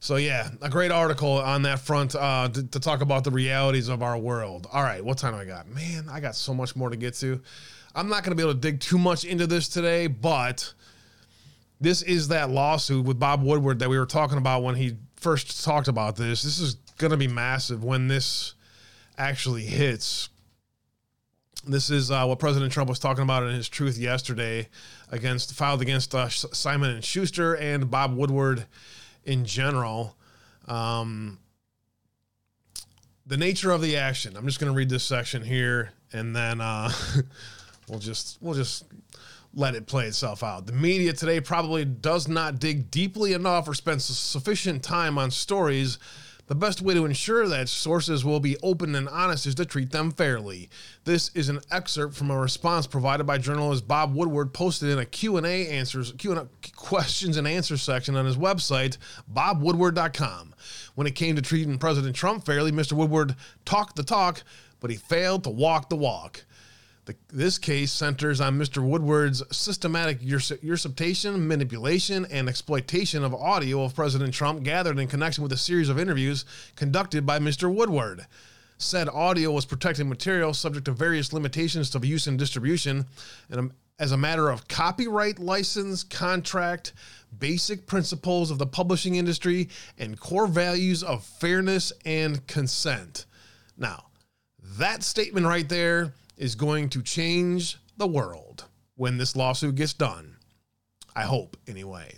So, yeah, a great article on that front uh, to, to talk about the realities of our world. All right, what time do I got? Man, I got so much more to get to. I'm not going to be able to dig too much into this today, but this is that lawsuit with Bob Woodward that we were talking about when he first talked about this. This is going to be massive when this actually hits. This is uh, what President Trump was talking about in his truth yesterday, against filed against uh, Simon and Schuster and Bob Woodward in general. Um, the nature of the action. I'm just going to read this section here, and then uh, we'll just we'll just let it play itself out. The media today probably does not dig deeply enough or spend sufficient time on stories. The best way to ensure that sources will be open and honest is to treat them fairly. This is an excerpt from a response provided by journalist Bob Woodward, posted in a Q and A answers, Q and A questions and answers section on his website, bob woodward dot com. When it came to treating President Trump fairly, Mister Woodward talked the talk, but he failed to walk the walk. The, this case centers on Mister Woodward's systematic usurp, usurpation, manipulation, and exploitation of audio of President Trump gathered in connection with a series of interviews conducted by Mister Woodward. Said audio was protected material subject to various limitations to use and distribution, and um, as a matter of copyright, license, contract, basic principles of the publishing industry, and core values of fairness and consent. Now, that statement right there is going to change the world when this lawsuit gets done. I hope, anyway.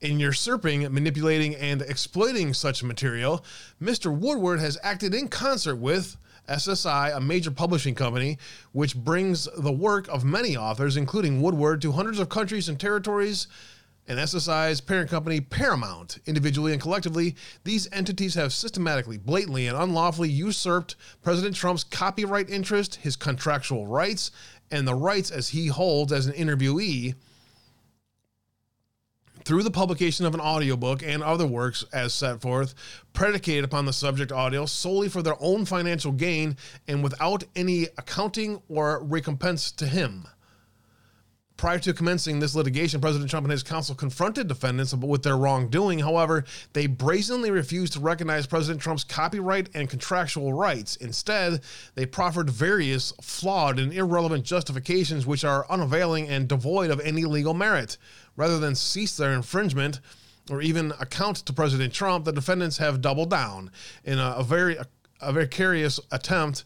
In usurping, manipulating, and exploiting such material, Mister Woodward has acted in concert with S S I, a major publishing company, which brings the work of many authors, including Woodward, to hundreds of countries and territories, and S S I's parent company, Paramount. Individually and collectively, these entities have systematically, blatantly, and unlawfully usurped President Trump's copyright interest, his contractual rights, and the rights as he holds as an interviewee through the publication of an audiobook and other works as set forth, predicated upon the subject audio solely for their own financial gain and without any accounting or recompense to him. Prior to commencing this litigation, President Trump and his counsel confronted defendants with their wrongdoing. However, they brazenly refused to recognize President Trump's copyright and contractual rights. Instead, they proffered various flawed and irrelevant justifications which are unavailing and devoid of any legal merit. Rather than cease their infringement or even account to President Trump, the defendants have doubled down in a, a very a, a vicarious attempt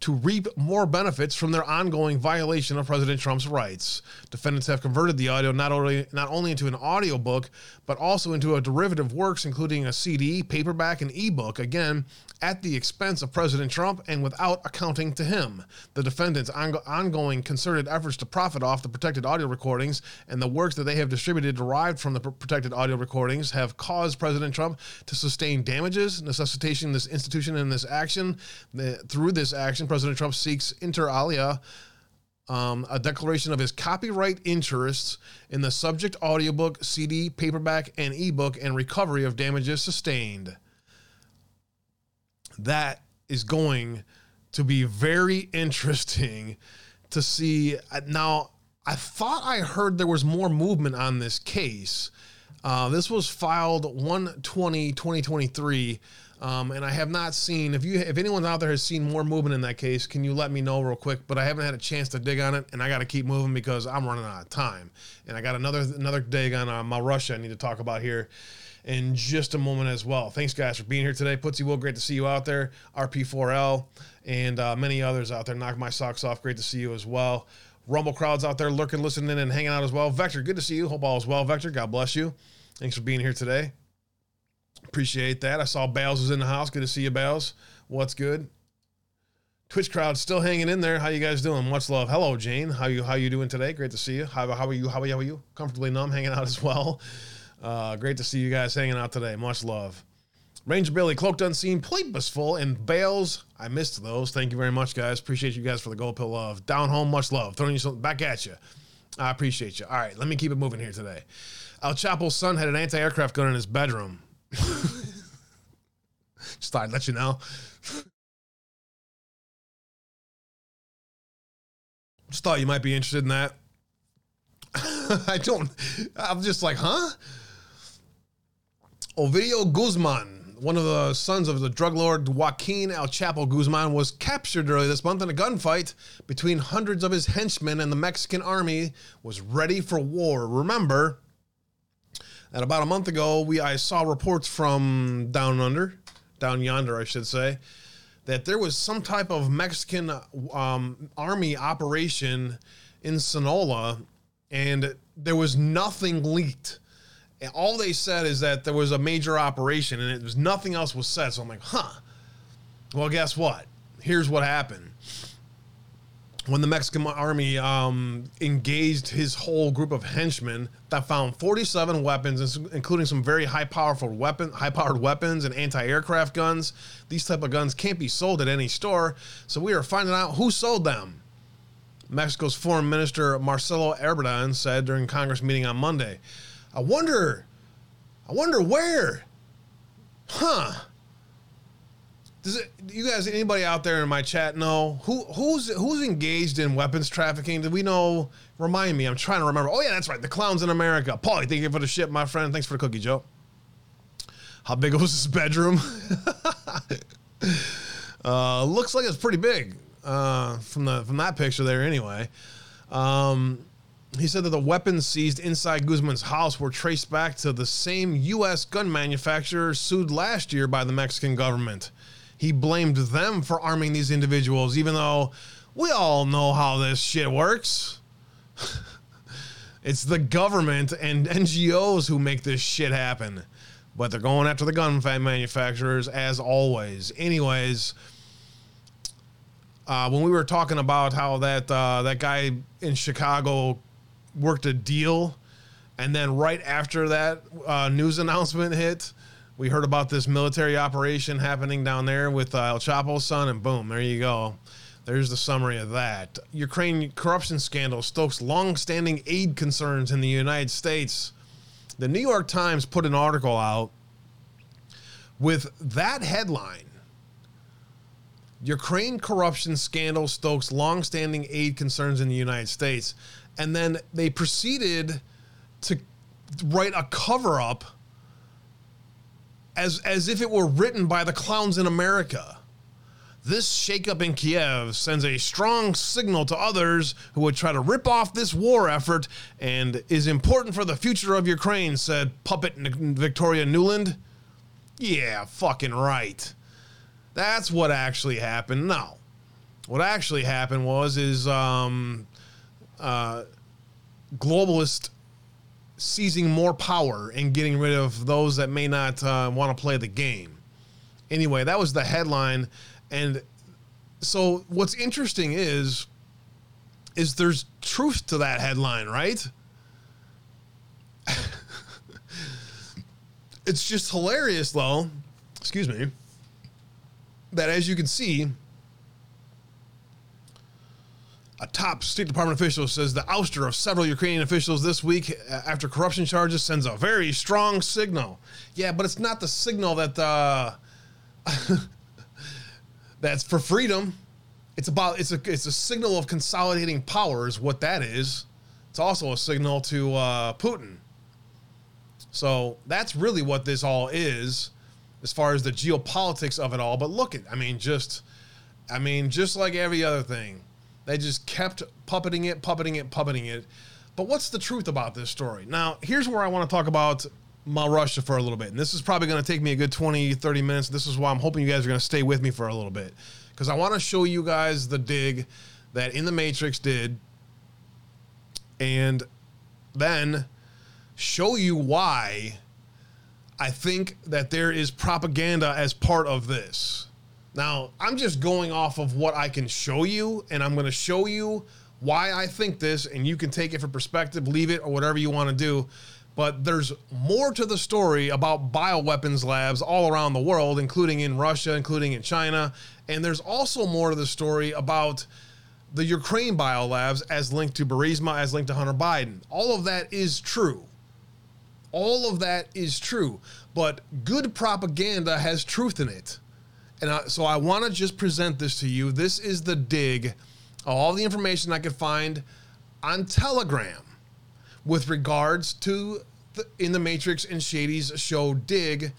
to reap more benefits from their ongoing violation of President Trump's rights. Defendants have converted the audio not only not only into an audiobook, but also into a derivative works, including a C D, paperback, and ebook, again, at the expense of President Trump and without accounting to him. The defendants' on- ongoing concerted efforts to profit off the protected audio recordings and the works that they have distributed derived from the pr- protected audio recordings have caused President Trump to sustain damages, necessitating this institution and this action. The, through this action, President Trump seeks inter alia um, a declaration of his copyright interests in the subject audiobook, C D, paperback, and ebook, and recovery of damages sustained. That is going to be very interesting to see. Now, I thought I heard there was more movement on this case. Uh, this was filed one twenty twenty twenty-three. Um, and I have not seen, if you, if anyone out there has seen more movement in that case, can you let me know real quick? But I haven't had a chance to dig on it, and I got to keep moving because I'm running out of time. And I got another another dig on uh, my Russia I need to talk about here in just a moment as well. Thanks, guys, for being here today. Putsy Will, great to see you out there. R P four L and uh, many others out there. Knock My Socks Off, great to see you as well. Rumble crowds out there lurking, listening, and hanging out as well. Vector, good to see you. Hope all is well, Vector. God bless you. Thanks for being here today. Appreciate that. I saw Bales was in the house. Good to see you, Bales. What's good? Twitch crowd still hanging in there. How you guys doing? Much love. Hello, Jane. How you how you doing today? Great to see you. How, how are you? How are you? How are you? Comfortably numb, hanging out as well. Uh, great to see you guys hanging out today. Much love. Ranger Billy, Cloaked Unseen, Pleepusful, and Bales. I missed those. Thank you very much, guys. Appreciate you guys for the gold pill love. Down home, much love. Throwing you something back at you. I appreciate you. All right, let me keep it moving here today. El Chapo's son had an anti-aircraft gun in his bedroom. Just thought I'd let you know. Just thought you might be interested in that. I don't, I'm just like, huh? Ovidio Guzman, one of the sons of the drug lord Joaquin El Chapo Guzman, was captured earlier this month in a gunfight between hundreds of his henchmen, and the Mexican army was ready for war. Remember that about a month ago, we I saw reports from down under, down yonder, I should say, that there was some type of Mexican um, army operation in Sinaloa, and there was nothing leaked. And all they said is that there was a major operation, and it was nothing else was said. So I'm like, huh. Well, guess what? Here's what happened. When the Mexican army um, engaged his whole group of henchmen, that found forty-seven weapons, including some very high powerful weapon, high-powered weapons and anti-aircraft guns. These type of guns can't be sold at any store, so we are finding out who sold them. Mexico's Foreign Minister Marcelo Ebrard said during Congress meeting on Monday. I wonder, I wonder where, huh? Does it, you guys, anybody out there in my chat know who who's who's engaged in weapons trafficking? Do we know? Remind me. I'm trying to remember. Oh yeah, that's right. The clowns in America. Paulie, thank you for the ship, my friend. Thanks for the cookie, Joe. How big was this bedroom? uh, looks like it's pretty big uh, from the from that picture there. Anyway. Um, He said that the weapons seized inside Guzman's house were traced back to the same U S gun manufacturer sued last year by the Mexican government. He blamed them for arming these individuals, even though we all know how this shit works. It's the government and N G Os who make this shit happen. But they're going after the gun manufacturers, as always. Anyways, uh, when we were talking about how that, uh, that guy in Chicago worked a deal, and then right after that uh, news announcement hit, we heard about this military operation happening down there with uh, El Chapo's son, and boom, there you go. There's the summary of that. Ukraine corruption scandal stokes long-standing aid concerns in the United States. The New York Times put an article out with that headline. Ukraine corruption scandal stokes long-standing aid concerns in the United States. And then they proceeded to write a cover-up as, as if it were written by the clowns in America. This shakeup in Kiev sends a strong signal to others who would try to rip off this war effort and is important for the future of Ukraine, said puppet Victoria Nuland. Yeah, fucking right. That's what actually happened. No. What actually happened was is... Um, Uh, globalist seizing more power and getting rid of those that may not uh, want to play the game. Anyway, that was the headline. And so what's interesting is, is there's truth to that headline, right? It's just hilarious though, excuse me, that as you can see, a top State Department official says the ouster of several Ukrainian officials this week after corruption charges sends a very strong signal. Yeah, but it's not the signal that uh, that's for freedom. It's about it's a it's a signal of consolidating power is what that is. It's also a signal to uh, Putin. So that's really what this all is, as far as the geopolitics of it all. But look at I mean just I mean just like every other thing. They just kept puppeting it, puppeting it, puppeting it. But what's the truth about this story? Now, here's where I want to talk about my Russia for a little bit. And this is probably going to take me a good twenty, thirty minutes. This is why I'm hoping you guys are going to stay with me for a little bit. Because I want to show you guys the dig that In the Matrix did. And then show you why I think that there is propaganda as part of this. Now, I'm just going off of what I can show you, and I'm going to show you why I think this, and you can take it for perspective, leave it, or whatever you want to do. But there's more to the story about bioweapons labs all around the world, including in Russia, including in China. And there's also more to the story about the Ukraine biolabs as linked to Burisma, as linked to Hunter Biden. All of that is true. All of that is true. But good propaganda has truth in it. And I, so I want to just present this to you. This is the dig, all the information I could find on Telegram, with regards to the, In the Matrix and Shady's show Dig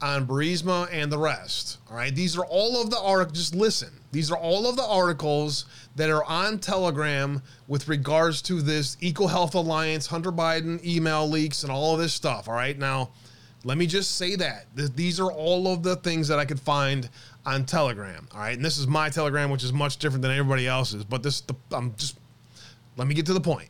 on Burisma and the rest. All right, these are all of the articles. Just listen. These are all of the articles that are on Telegram with regards to this EcoHealth Alliance, Hunter Biden email leaks, and all of this stuff. All right, now let me just say that these are all of the things that I could find on Telegram. All right, and this is my Telegram, which is much different than everybody else's. But this, the, I'm just let me get to the point.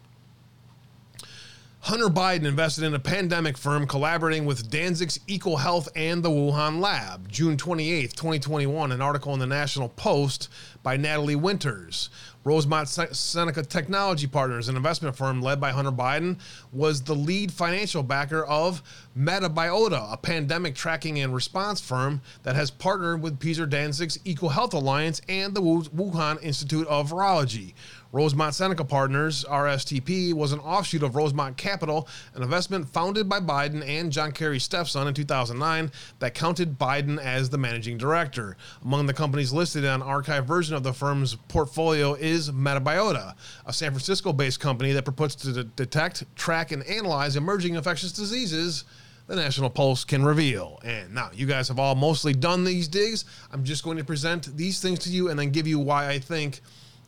Hunter Biden invested in a pandemic firm collaborating with Danzig's EcoHealth and the Wuhan lab. June twenty-eighth, twenty twenty-one, an article in the National Post by Natalie Winters. Rosemont Seneca Technology Partners, an investment firm led by Hunter Biden, was the lead financial backer of Metabiota, a pandemic tracking and response firm that has partnered with Peter Danzig's EcoHealth Alliance and the Wuhan Institute of Virology. Rosemont Seneca Partners, R S T P, was an offshoot of Rosemont Capital, an investment founded by Biden and John Kerry's stepson in two thousand nine that counted Biden as the managing director. Among the companies listed on an archived version of the firm's portfolio is Metabiota, a San Francisco-based company that purports to de- detect, track, and analyze emerging infectious diseases, the National Post can reveal. And now, you guys have all mostly done these digs. I'm just going to present these things to you and then give you why I think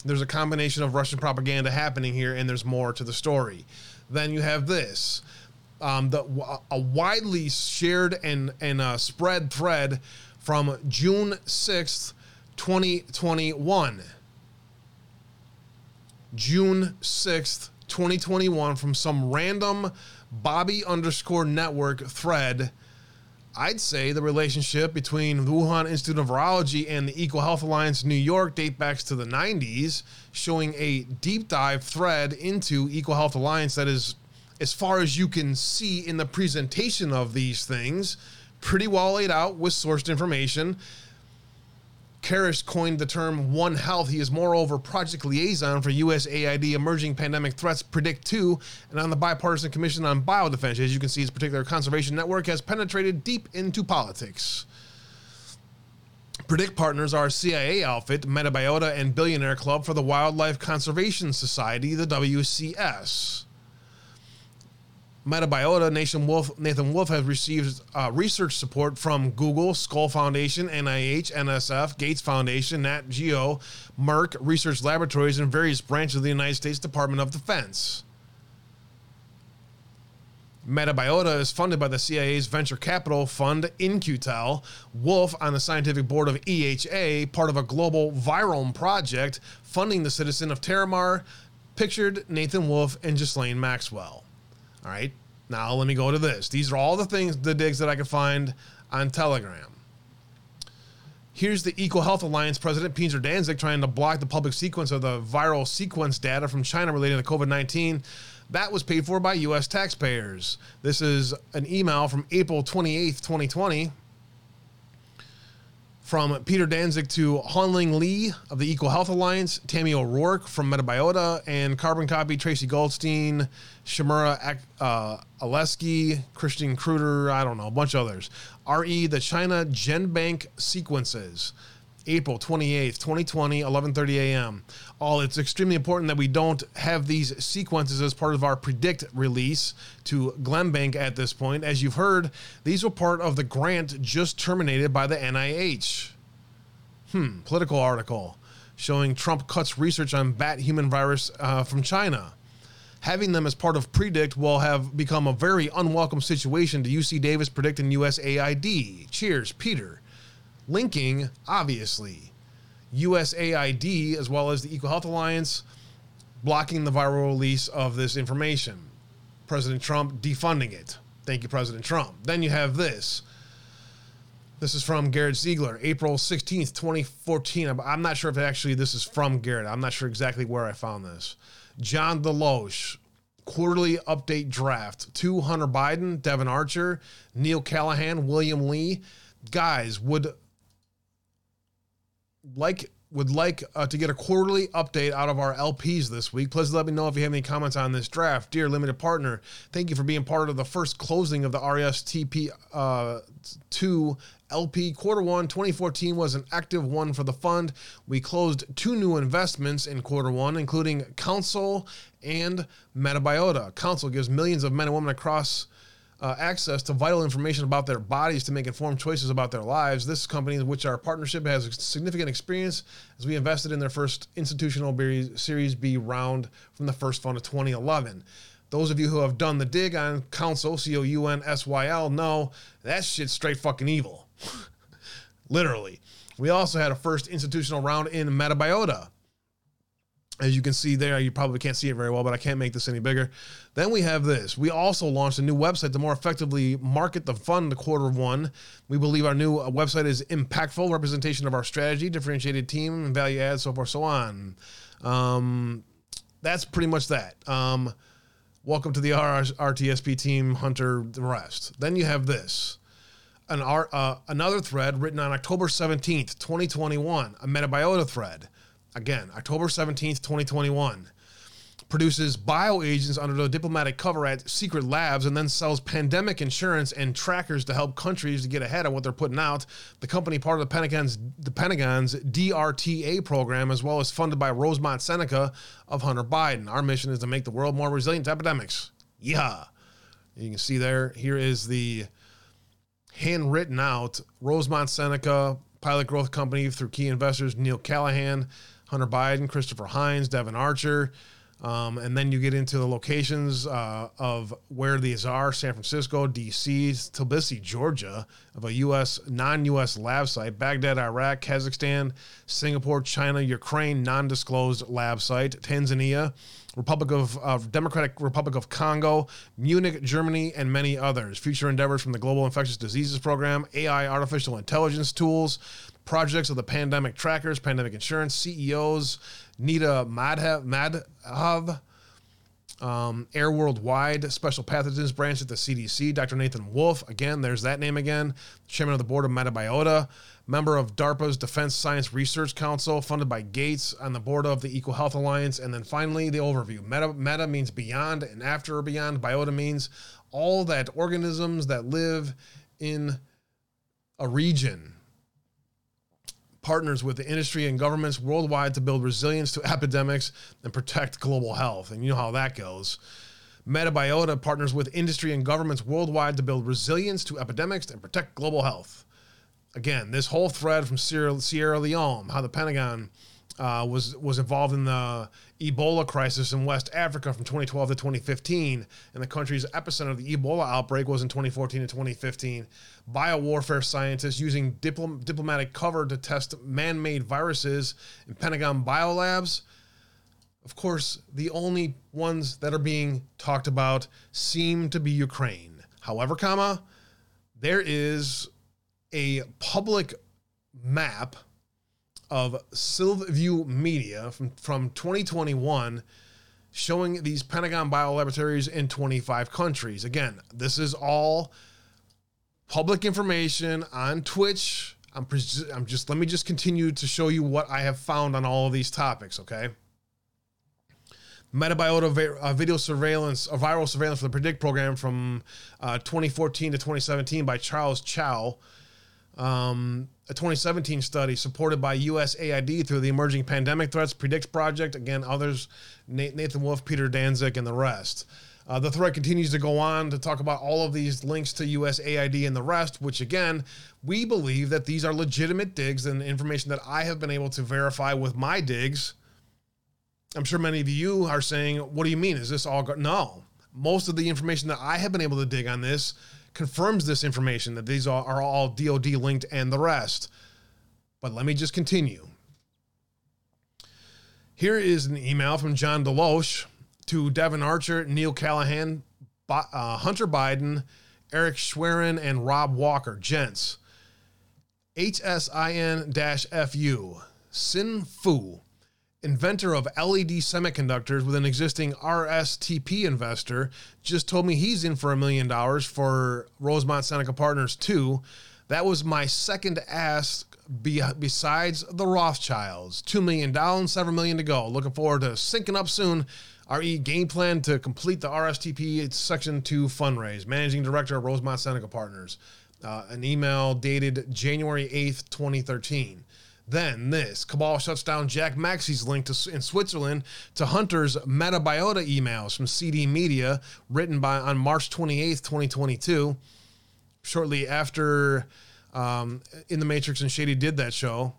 there's a combination of Russian propaganda happening here, and there's more to the story. Then you have this, um, the, a widely shared and, and uh, spread thread from June sixth, twenty twenty-one. June sixth, twenty twenty-one, from some random Bobby underscore network thread. I'd say the relationship between the Wuhan Institute of Virology and the EcoHealth Alliance in New York date back to the nineties, showing a deep dive thread into EcoHealth Alliance that is, as far as you can see in the presentation of these things, pretty well laid out with sourced information. Karish coined the term One Health. He is, moreover, project liaison for U S A I D Emerging Pandemic Threats PREDICT two and on the Bipartisan Commission on Biodefense. As you can see, his particular conservation network has penetrated deep into politics. PREDICT partners are C I A outfit, Metabiota, and Billionaire Club for the Wildlife Conservation Society, the W C S. Metabiota, Nathan Wolf, Nathan Wolf has received uh, research support from Google, Skoll Foundation, N I H, N S F, Gates Foundation, Nat Geo, Merck, research laboratories, and various branches of the United States Department of Defense. Metabiota is funded by the C I A's venture capital fund InQtel. Wolf on the scientific board of E H A, part of a global virome project funding the citizen of Terramar, pictured Nathan Wolf and Ghislaine Maxwell. All right, now let me go to this. These are all the things, the digs that I could find on Telegram. Here's the EcoHealth Alliance president, Peter Danzig, trying to block the public sequence of the viral sequence data from China relating to COVID nineteen. That was paid for by U S taxpayers. This is an email from April twenty-eighth, twenty twenty, from Peter Danzig to Hanling Lee of the EcoHealth Alliance, Tammy O'Rourke from Metabiota, and Carbon Copy, Tracy Goldstein, Shimura uh, Aleski, Christian Kruder, I don't know, a bunch of others. R E, the China GenBank sequences, April twenty-eighth, twenty twenty, eleven thirty a.m. All, it's extremely important that we don't have these sequences as part of our PREDICT release to GlenBank at this point. As you've heard, these were part of the grant just terminated by the N I H. Hmm, political article showing Trump cuts research on bat human virus uh, from China. Having them as part of PREDICT will have become a very unwelcome situation to U C Davis, PREDICT, and U S A I D. Cheers, Peter. Linking, obviously, U S A I D as well as the EcoHealth Alliance blocking the viral release of this information. President Trump defunding it. Thank you, President Trump. Then you have this. This is from Garrett Ziegler, April sixteenth, twenty fourteen. I'm not sure if actually this is from Garrett. I'm not sure exactly where I found this. John Deloche, quarterly update draft to Hunter Biden, Devin Archer, Neil Callahan, William Lee. Guys, would... like would like uh, to get a quarterly update out of our L Ps this week. Please let me know if you have any comments on this draft. Dear limited partner, thank you for being part of the first closing of the R S T P uh, two L P quarter one twenty fourteen was an active one for the fund. We closed two new investments in quarter one, including Council and Metabiota. Council gives millions of men and women across Uh, access to vital information about their bodies to make informed choices about their lives. This company, which our partnership has significant experience, as we invested in their first institutional Series B round from the first fund of twenty eleven. Those of you who have done the dig on Counsel, C O U N S Y L, know that shit's straight fucking evil. Literally. We also had a first institutional round in Metabiota. As you can see there, you probably can't see it very well, but I can't make this any bigger. Then we have this. We also launched a new website to more effectively market the fund to quarter one. We believe our new website is impactful, representation of our strategy, differentiated team, and value add, so forth, so on. Um, that's pretty much that. Um, welcome to the R T S P team, Hunter, the rest. Then you have this. An R, uh, another thread written on October seventeenth, twenty twenty-one, a Metabiota thread. Again, October seventeenth, twenty twenty-one, produces bioagents under the diplomatic cover at secret labs and then sells pandemic insurance and trackers to help countries to get ahead of what they're putting out. The company, part of the Pentagon's, the Pentagon's D R T A program, as well as funded by Rosemont Seneca of Hunter Biden. Our mission is to make the world more resilient to epidemics. Yeah. You can see there, here is the handwritten out Rosemont Seneca Pilot Growth Company through key investors, Neil Callahan, Hunter Biden, Christopher Hines, Devin Archer. Um, and then you get into the locations uh, of where these are: San Francisco, D C, Tbilisi, Georgia, of a U S non-U S lab site, Baghdad, Iraq, Kazakhstan, Singapore, China, Ukraine, non-disclosed lab site, Tanzania, Republic of uh, Democratic Republic of Congo, Munich, Germany, and many others. Future endeavors from the Global Infectious Diseases Program, A I, artificial intelligence tools, projects of the pandemic trackers, pandemic insurance, C E Os, Nita Madhav, Madhav um, Air Worldwide, Special Pathogens Branch at the C D C, Doctor Nathan Wolf, again, there's that name again, Chairman of the Board of Metabiota, member of DARPA's Defense Science Research Council, funded by Gates, on the board of the EcoHealth Alliance, and then finally, the overview. Meta, meta means beyond, and after or beyond, biota means all that organisms that live in a region. Partners with the industry and governments worldwide to build resilience to epidemics and protect global health. And you know how that goes. Metabiota partners with industry and governments worldwide to build resilience to epidemics and protect global health. Again, this whole thread from Sierra, Sierra Leone, how the Pentagon uh, was, was involved in the Ebola crisis in West Africa from twenty twelve to twenty fifteen, and the country's epicenter of the Ebola outbreak was in twenty fourteen to twenty fifteen. Biowarfare scientists using dipl- diplomatic cover to test man-made viruses in Pentagon biolabs. Of course, the only ones that are being talked about seem to be Ukraine. However, comma, there is a public map of Silvview Media from, from twenty twenty-one showing these Pentagon biolaboratories in twenty-five countries. Again, this is all public information on Twitch. I'm, pres- I'm just, let me just continue to show you what I have found on all of these topics, okay? Metabiota vi- uh, video surveillance, or viral surveillance for the PREDICT program from uh, twenty fourteen to twenty seventeen by Charles Chow. Um, a twenty seventeen study supported by U S A I D through the Emerging Pandemic Threats PREDICT Project. Again, others, Nathan Wolf, Peter Danzig, and the rest. Uh, the thread continues to go on to talk about all of these links to U S A I D and the rest, which, again, we believe that these are legitimate digs and information that I have been able to verify with my digs. I'm sure many of you are saying, what do you mean? Is this all? Go-? No. Most of the information that I have been able to dig on this confirms this information, that these are, are all D O D linked and the rest. But let me just continue. Here is an email from John Deloche to Devin Archer, Neil Callahan, Bo- uh, Hunter Biden, Eric Schwerin, and Rob Walker. Gents, H S I N F U, Sin Fu, inventor of L E D semiconductors with an existing R S T P investor, just told me he's in for a million dollars for Rosemont Seneca Partners too. That was my second ask be- besides the Rothschilds. two million dollars, seven million dollars to go. Looking forward to syncing up soon. R E game plan to complete the R S T P Section two fundraise. Managing Director of Rosemont Seneca Partners. Uh, an email dated January eighth, twenty thirteen. Then this, cabal shuts down Jack Maxey's link to, in Switzerland to Hunter's Metabiota emails from C D Media, written by on March twenty-eighth, twenty twenty-two. Shortly after um, In the Matrix and Shady did that show,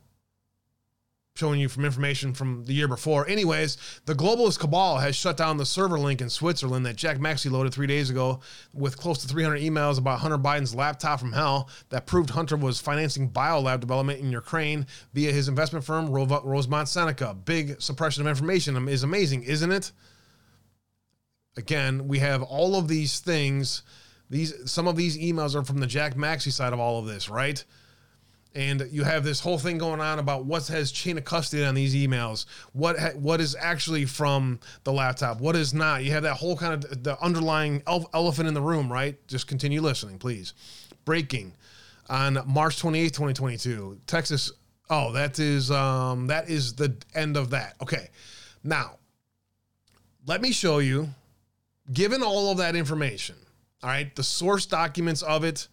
showing you from information from the year before. Anyways, the globalist cabal has shut down the server link in Switzerland that Jack Maxey loaded three days ago with close to three hundred emails about Hunter Biden's laptop from hell that proved Hunter was financing biolab development in Ukraine via his investment firm, Rosemont Seneca. Big suppression of information is amazing, isn't it? Again, we have all of these things. These, some of these emails are from the Jack Maxey side of all of this, right? And you have this whole thing going on about what has chain of custody on these emails, what ha- what is actually from the laptop, what is not. You have that whole kind of the underlying elf- elephant in the room, right? Just continue listening, please. Breaking on March twenty-eighth, twenty twenty-two, Texas. Oh, that is um, that is the end of that. Okay, now let me show you. Given all of that information, all right, the source documents of it,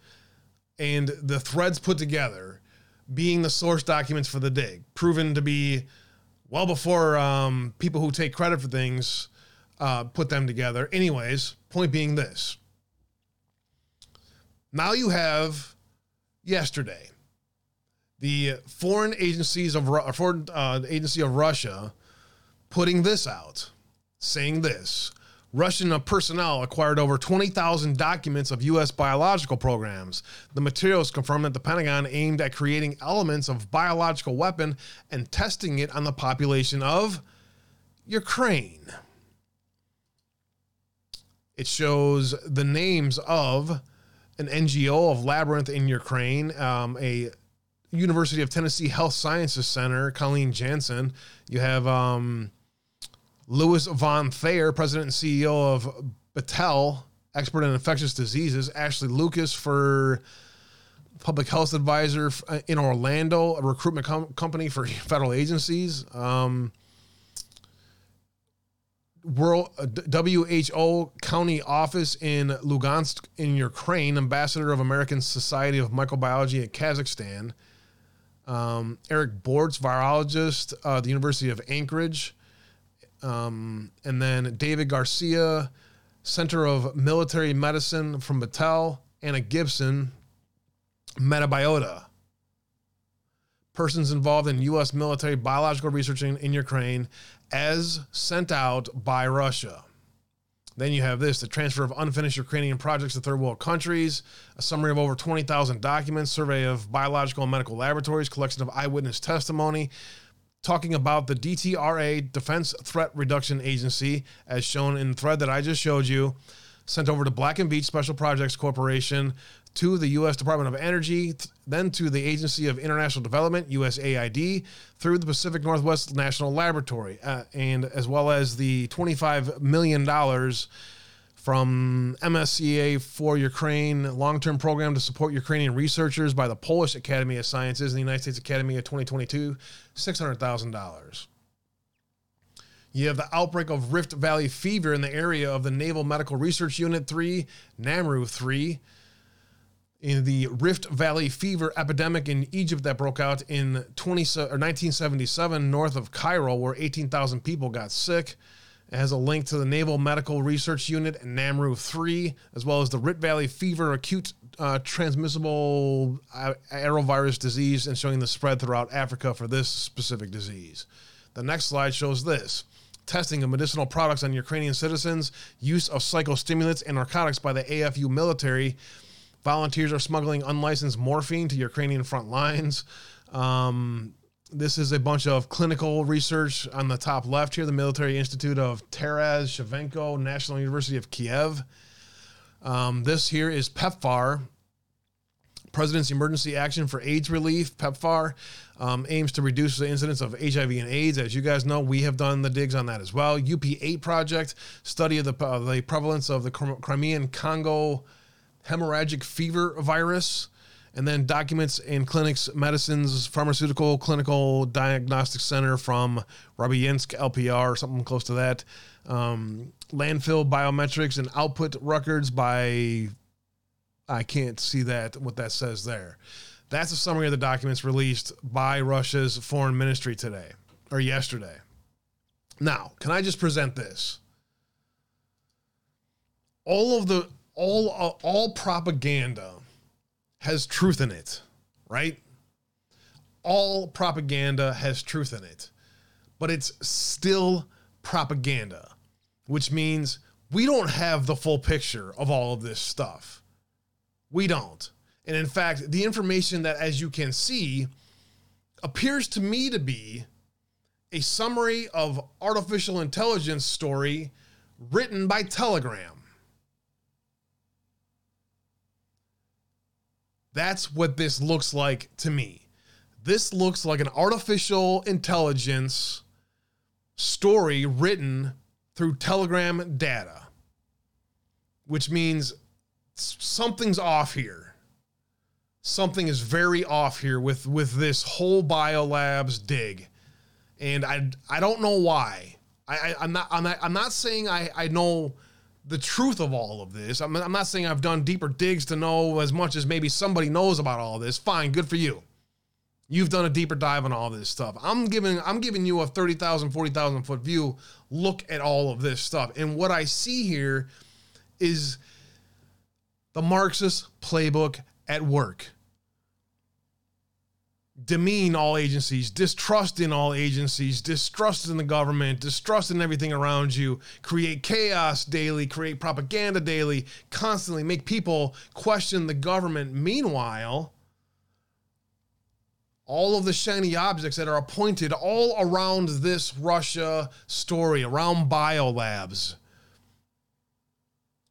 and the threads put together, being the source documents for the dig, proven to be well before um, people who take credit for things uh, put them together. Anyways, point being this. Now you have yesterday, the foreign agencies of Ru- foreign uh, agency of Russia putting this out, saying this. Russian personnel acquired over twenty thousand documents of U S biological programs. The materials confirm that the Pentagon aimed at creating elements of biological weapon and testing it on the population of Ukraine. It shows the names of an N G O of Labyrinth in Ukraine, um, a University of Tennessee Health Sciences Center, Colleen Jansen. You have... Um, Louis Von Thayer, president and C E O of Battelle, expert in infectious diseases. Ashley Lucas for public health advisor in Orlando, a recruitment com- company for federal agencies. Um, World uh, W H O county office in Lugansk in Ukraine, ambassador of American Society of Microbiology at Kazakhstan. Um, Eric Bortz, virologist uh, at the University of Anchorage. Um, and then David Garcia, Center of Military Medicine from Battelle. Anna Gibson, Metabiota. Persons involved in U S military biological research in, in Ukraine as sent out by Russia. Then you have this, the transfer of unfinished Ukrainian projects to third world countries, a summary of over twenty thousand documents, survey of biological and medical laboratories, collection of eyewitness testimony, talking about the D T R A, Defense Threat Reduction Agency, as shown in the thread that I just showed you, sent over to Black and Veatch Special Projects Corporation, to the U S Department of Energy, th- then to the Agency of International Development, U S A I D, through the Pacific Northwest National Laboratory, uh, and as well as the twenty-five million dollars from M S C A for Ukraine, long-term program to support Ukrainian researchers by the Polish Academy of Sciences and the United States Academy of twenty twenty-two, six hundred thousand dollars. You have the outbreak of Rift Valley fever in the area of the Naval Medical Research Unit three, NAMRU three, in the Rift Valley fever epidemic in Egypt that broke out in nineteen seventy-seven north of Cairo, where eighteen thousand people got sick. It has a link to the Naval Medical Research Unit and NAMRU three, as well as the Rift Valley Fever Acute uh, Transmissible Aerovirus Disease, and showing the spread throughout Africa for this specific disease. The next slide shows this. Testing of medicinal products on Ukrainian citizens, use of psychostimulants and narcotics by the A F U military. Volunteers are smuggling unlicensed morphine to Ukrainian front lines. Um... This is a bunch of clinical research on the top left here. The Military Institute of Taras Shevchenko, National University of Kiev. Um, this here is PEPFAR, President's Emergency Action for AIDS Relief. PEPFAR um, aims to reduce the incidence of H I V and AIDS. As you guys know, we have done the digs on that as well. U P eight Project, study of the, uh, the prevalence of the Crimean Congo hemorrhagic fever virus. And then documents and clinics, medicines, pharmaceutical, clinical, diagnostic center from Rabiensk L P R or something close to that. Um, landfill biometrics and output records by I can't see that, what that says there. That's a summary of the documents released by Russia's foreign ministry today or yesterday. Now, can I just present this? All of the, all, all propaganda has truth in it, right? All propaganda has truth in it, but it's still propaganda, which means we don't have the full picture of all of this stuff. We don't. And in fact, the information that, as you can see, appears to me to be a summary of artificial intelligence story written by Telegram. That's what this looks like to me. This looks like an artificial intelligence story written through Telegram data, which means something's off here. Something is very off here with, with this whole BioLabs dig. And I, I don't know why. I, I, I'm not, I'm not, I'm not saying I, I know the truth of all of this. I'm, I'm not saying I've done deeper digs to know as much as maybe somebody knows about all this. Fine, good for you. You've done a deeper dive on all this stuff. I'm giving I'm giving you a thirty thousand, forty thousand foot view look at all of this stuff. And what I see here is the Marxist playbook at work. Demean all agencies, distrust in all agencies, distrust in the government, distrust in everything around you, create chaos daily, create propaganda daily, constantly make people question the government. Meanwhile, all of the shiny objects that are appointed all around this Russia story, around BioLabs.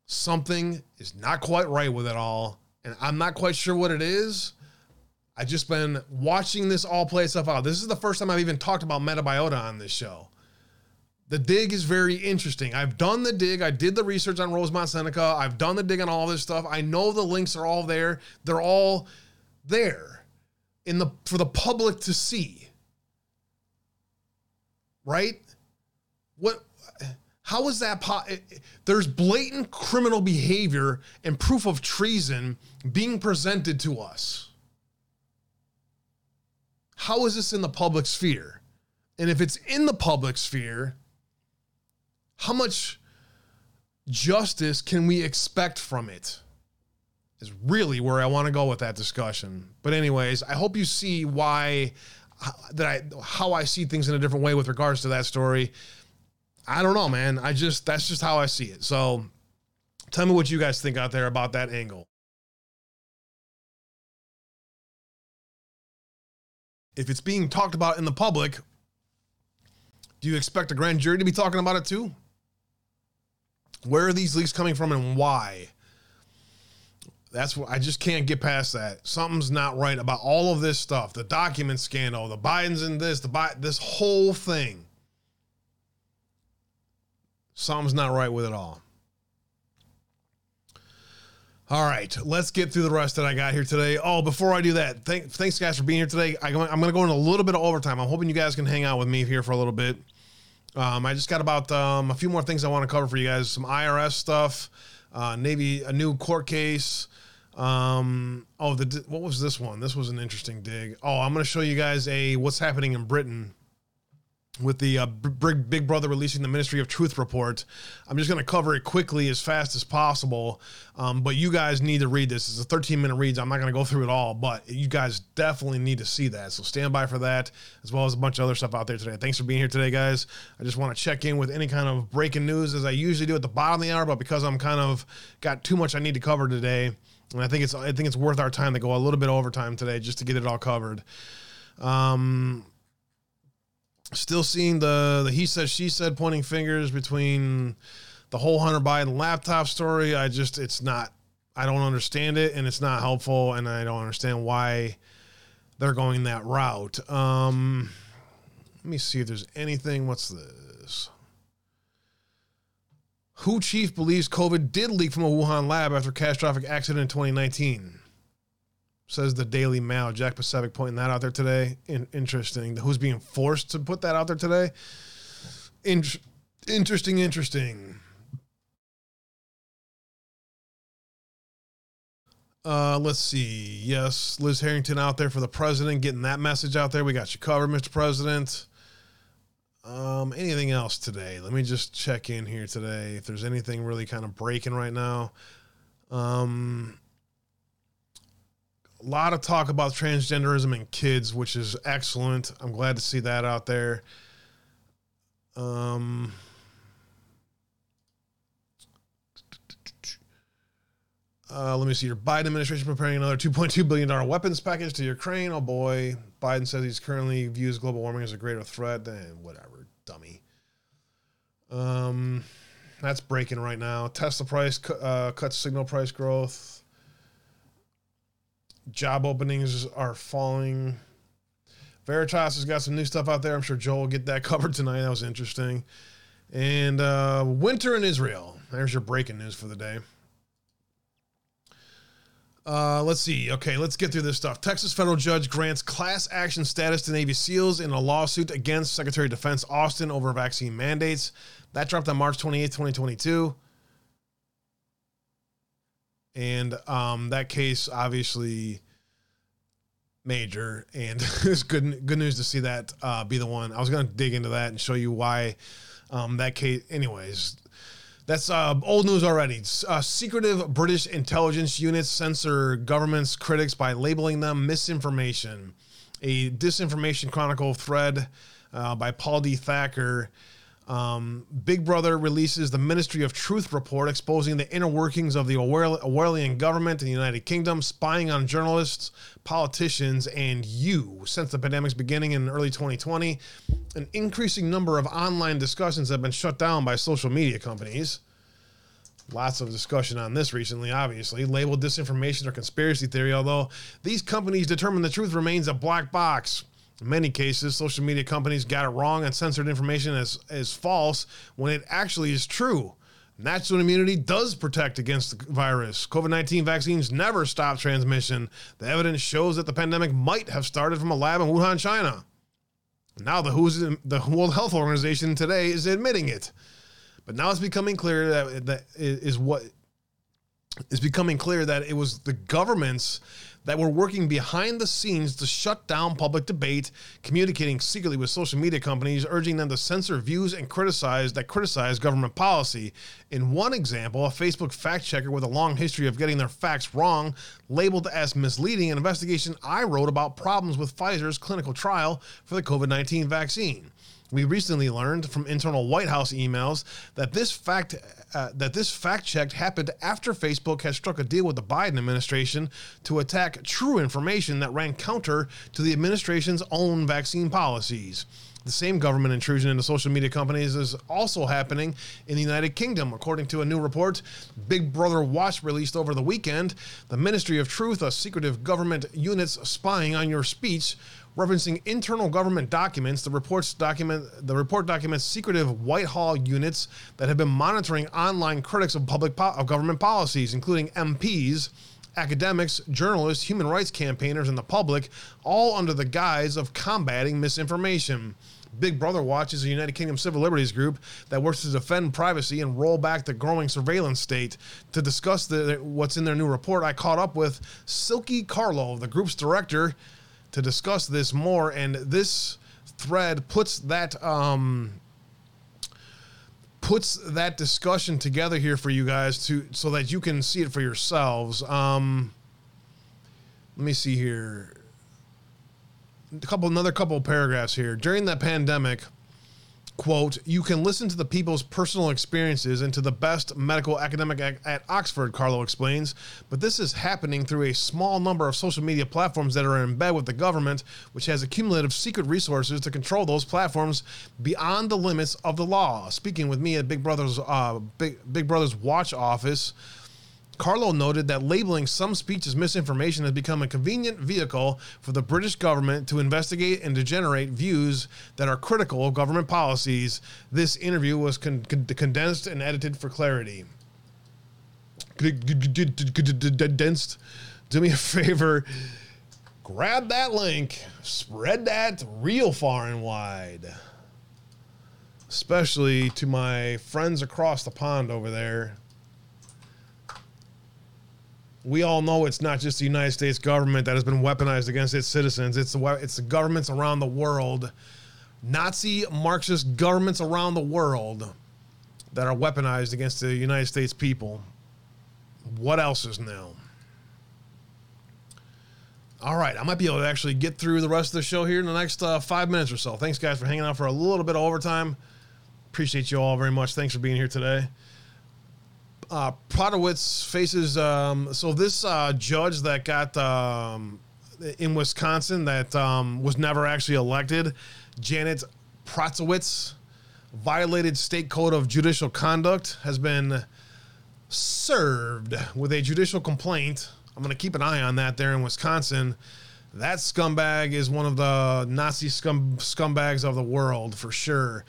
Something is not quite right with it all, and I'm not quite sure what it is. I've just been watching this all play itself out. This is the first time I've even talked about Metabiota on this show. The dig is very interesting. I've done the dig. I did the research on Rosemont Seneca. I've done the dig on all this stuff. I know the links are all there. They're all there. In the for the public to see, right? What? How is that? Po- There's blatant criminal behavior and proof of treason being presented to us. How is this in the public sphere? And if it's in the public sphere, how much justice can we expect from it? Is really where I want to go with that discussion. But anyways, I hope you see why that I how I see things in a different way with regards to that story. I don't know, man. I just that's just how I see it. So tell me what you guys think out there about that angle. If it's being talked about in the public, do you expect a grand jury to be talking about it too? Where are these leaks coming from and why? That's what I just can't get past that. Something's not right about all of this stuff. The document scandal, the Biden's in this, the Bi- this whole thing. Something's not right with it all. All right, let's get through the rest that I got here today. Oh, before I do that, thank, thanks guys for being here today. I, I'm going to go in a little bit of overtime. I'm hoping you guys can hang out with me here for a little bit. Um, I just got about um, a few more things I want to cover for you guys. Some I R S stuff, uh, maybe a new court case. Um, oh, the, what was this one? This was an interesting dig. Oh, I'm going to show you guys a, what's happening in Britain with the, uh, big, big brother releasing the Ministry of Truth report. I'm just going to cover it quickly as fast as possible. Um, but you guys need to read this. It's a thirteen minute read. So I'm not going to go through it all, but you guys definitely need to see that. So stand by for that, as well as a bunch of other stuff out there today. Thanks for being here today, guys. I just want to check in with any kind of breaking news as I usually do at the bottom of the hour, but because I'm kind of got too much I need to cover today. And I think it's, I think it's worth our time to go a little bit overtime today just to get it all covered. Um, Still seeing the, the he said, she said, pointing fingers between the whole Hunter Biden laptop story. I just, it's not, I don't understand it, and it's not helpful, and I don't understand why they're going that route. Um, let me see if there's anything. What's this? Who chief believes COVID did leak from a Wuhan lab after catastrophic accident in twenty nineteen? Says the Daily Mail. Jack Pacific pointing that out there today. In- interesting. Who's being forced to put that out there today? In- interesting, interesting. Uh, let's see. Yes, Liz Harrington out there for the president, getting that message out there. We got you covered, Mister President. Um, anything else today? Let me just check in here today if there's anything really kind of breaking right now. Um, a lot of talk about transgenderism in kids, which is excellent. I'm glad to see that out there. Um, uh, let me see. Your Biden administration preparing another two point two billion dollars weapons package to Ukraine. Oh boy. Biden says he's currently views global warming as a greater threat than whatever, dummy. Um, that's breaking right now. Tesla price uh, cuts signal price growth. Job openings are falling. Veritas has got some new stuff out there. I'm sure Joel will get that covered tonight. That was interesting. And uh, winter in Israel. There's your breaking news for the day. Uh, let's see. Okay, let's get through this stuff. Texas federal judge grants class action status to Navy SEALs in a lawsuit against Secretary of Defense Austin over vaccine mandates. That dropped on March twenty-eighth, twenty twenty-two. And um, that case, obviously, major. And it's good, good news to see that uh, be the one. I was going to dig into that and show you why um, that case, anyways. That's uh, old news already. Uh, secretive British intelligence units censor government's critics by labeling them misinformation. A Disinformation Chronicle thread uh, by Paul D. Thacker. Um, Big Brother releases the Ministry of Truth report exposing the inner workings of the Orwellian government in the United Kingdom, spying on journalists, politicians, and you. Since the pandemic's beginning in early twenty twenty, an increasing number of online discussions have been shut down by social media companies. Lots of discussion on this recently, obviously. Labeled disinformation or conspiracy theory, although these companies determine the truth remains a black box. In many cases, social media companies got it wrong and censored information as, as false when it actually is true. Natural immunity does protect against the virus. COVID nineteen vaccines never stop transmission. The evidence shows that the pandemic might have started from a lab in Wuhan, China. Now the W H O's, the World Health Organization today is admitting it. But now it's becoming clear that, that is what it's becoming clear that it was the government's that were working behind the scenes to shut down public debate, communicating secretly with social media companies, urging them to censor views and criticize that criticize government policy. In one example, a Facebook fact checker with a long history of getting their facts wrong, labeled as misleading an investigation I wrote about problems with Pfizer's clinical trial for the COVID nineteen vaccine. We recently learned from internal White House emails that this fact uh, that this fact check happened after Facebook had struck a deal with the Biden administration to attack true information that ran counter to the administration's own vaccine policies. The same government intrusion into social media companies is also happening in the United Kingdom. According to a new report, Big Brother Watch released over the weekend, the Ministry of Truth, a secretive government unit's spying on your speech, referencing internal government documents. The reports document the report documents secretive Whitehall units that have been monitoring online critics of public po- of government policies, including M Ps, academics, journalists, human rights campaigners, and the public, all under the guise of combating misinformation. Big Brother Watch is a United Kingdom civil liberties group that works to defend privacy and roll back the growing surveillance state. To discuss the, what's in their new report, I caught up with Silky Carlo, the group's director, to discuss this more. And this thread puts that um, puts that discussion together here for you guys to so that you can see it for yourselves. Um, let me see here. A couple, another couple of paragraphs here. During the pandemic, quote, you can listen to the people's personal experiences and to the best medical academic at Oxford, Carlo explains, but this is happening through a small number of social media platforms that are in bed with the government, which has accumulative secret resources to control those platforms beyond the limits of the law. Speaking with me at Big Brother's uh, Big, Big Brother's Watch office, Carlo noted that labeling some speech as misinformation has become a convenient vehicle for the British government to investigate and degenerate views that are critical of government policies. This interview was con- con- condensed and edited for clarity. Condensed. Do me a favor. Grab that link. Spread that real far and wide. Especially to my friends across the pond over there. we all know it's not just the United States government that has been weaponized against its citizens. It's the, it's the governments around the world, Nazi Marxist governments around the world that are weaponized against the United States people. What else is new? All right, I might be able to actually get through the rest of the show here in the next uh, five minutes or so. Thanks, guys, for hanging out for a little bit of overtime. Appreciate you all very much. Thanks for being here today. Uh, Prodowitz faces, um, so this uh, judge that got um, in Wisconsin that um, was never actually elected, Janet Prodowitz, violated state code of judicial conduct, has been served with a judicial complaint. I'm going to keep an eye on that there in Wisconsin. That scumbag is one of the Nazi scum, scumbags of the world for sure.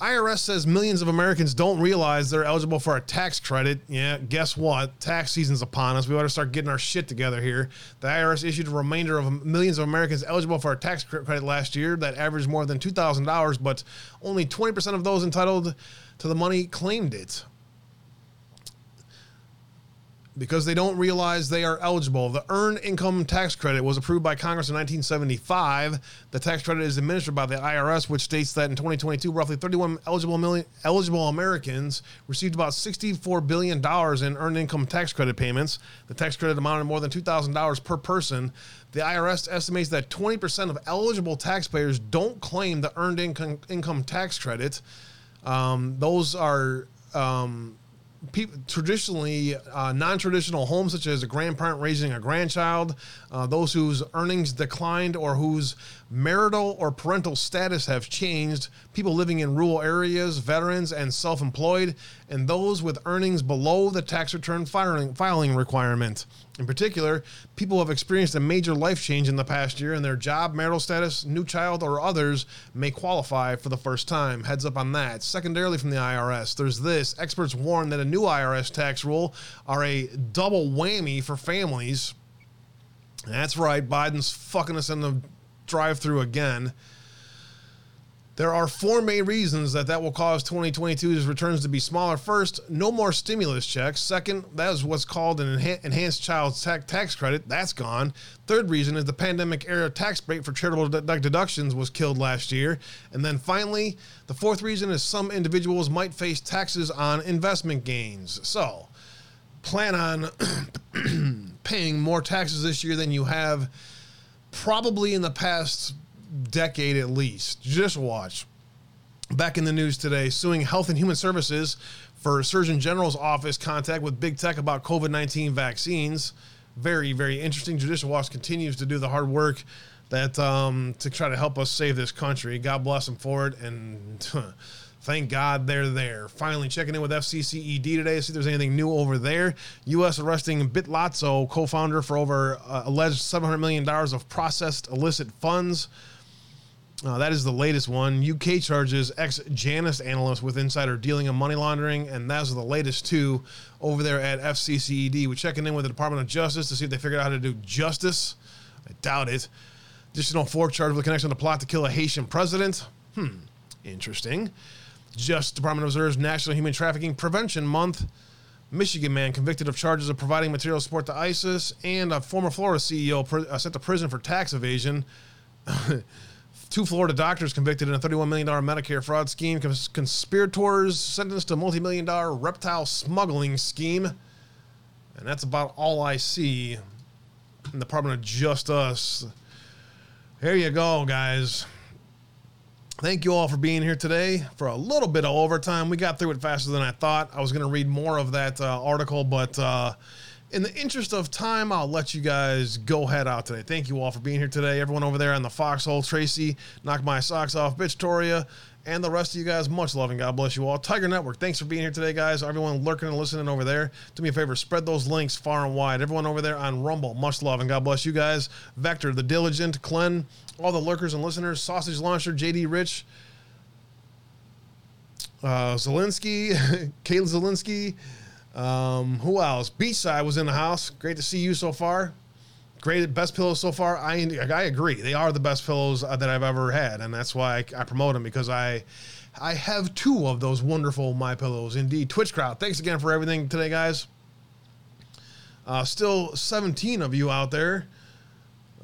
I R S says millions of Americans don't realize they're eligible for a tax credit. Yeah, guess what? Tax season's upon us. We ought to start getting our shit together here. The I R S issued a remainder of millions of Americans eligible for a tax credit last year that averaged more than two thousand dollars, but only twenty percent of those entitled to the money claimed it, because they don't realize they are eligible. The Earned Income Tax Credit was approved by Congress in nineteen seventy-five. The tax credit is administered by the I R S, which states that in twenty twenty-two, roughly thirty-one eligible million, eligible Americans received about sixty-four billion dollars in Earned Income Tax Credit payments. The tax credit amounted to more than two thousand dollars per person. The I R S estimates that twenty percent of eligible taxpayers don't claim the Earned Income, income Tax Credit. Um, those are... Um, People, traditionally, uh, non-traditional homes, such as a grandparent raising a grandchild, uh, those whose earnings declined or whose marital or parental status have changed, people living in rural areas, veterans and self-employed, and those with earnings below the tax return filing, filing requirement. In particular, people who have experienced a major life change in the past year, and their job, marital status, new child, or others may qualify for the first time. Heads up on that. Secondarily, from the I R S, there's this. Experts warn that a new I R S tax rule are a double whammy for families. That's right. Biden's fucking us in the drive-through again. There are four main reasons that that will cause twenty twenty-two's returns to be smaller. First, no more stimulus checks. Second, that is what's called an enha- enhanced child ta- tax credit. That's gone. Third reason is the pandemic-era tax break for charitable de- deductions was killed last year. And then finally, the fourth reason is some individuals might face taxes on investment gains. So, plan on paying more taxes this year than you have probably in the past decade at least. Just watch. Back in the news today, suing Health and Human Services for Surgeon General's office contact with big tech about COVID nineteen vaccines. Very, very interesting. Judicial Watch continues to do the hard work that um, to try to help us save this country. God bless them for it, and thank God they're there. Finally, checking in with F C C E D today to see if there's anything new over there. U S arresting Bitlazzo, co-founder, for over uh, alleged seven hundred million dollars of processed illicit funds. Uh, that is the latest one. U K charges ex-Janus analyst with insider dealing and money laundering, and those are the latest two over there at F C C E D. We're checking in with the Department of Justice to see if they figured out how to do justice. I doubt it. Additional four charged with a connection to the plot to kill a Haitian president. Hmm, interesting. Justice Department observes National Human Trafficking Prevention Month. Michigan man convicted of charges of providing material support to ISIS, and a former Florida C E O pr- uh, sent to prison for tax evasion. Two Florida doctors convicted in a thirty-one million dollars Medicare fraud scheme. Cons- conspirators sentenced to a multi-million dollar reptile smuggling scheme. And that's about all I see in the Department of Justice. Here you go, guys. Thank you all for being here today for a little bit of overtime. We got through it faster than I thought. I was going to read more of that uh, article, but uh, in the interest of time, I'll let you guys go head out today. Thank you all for being here today. Everyone over there on the Foxhole, Tracy, Knock My Socks Off, Bitch Toria, and the rest of you guys, much love and God bless you all. Tiger Network, thanks for being here today, guys. Everyone lurking and listening over there, do me a favor, spread those links far and wide. Everyone over there on Rumble, much love and God bless you guys. Vector, The Diligent, Glenn, all the lurkers and listeners, Sausage Launcher, J D Rich, uh, Zelensky, Caleb Zelensky, um, who else? Beachside was in the house. Great to see you so far. Great, best pillows so far. I I agree. They are the best pillows that I've ever had, and that's why I, I promote them, because I I have two of those wonderful My Pillows. Indeed, Twitch crowd, thanks again for everything today, guys. Uh, still seventeen of you out there.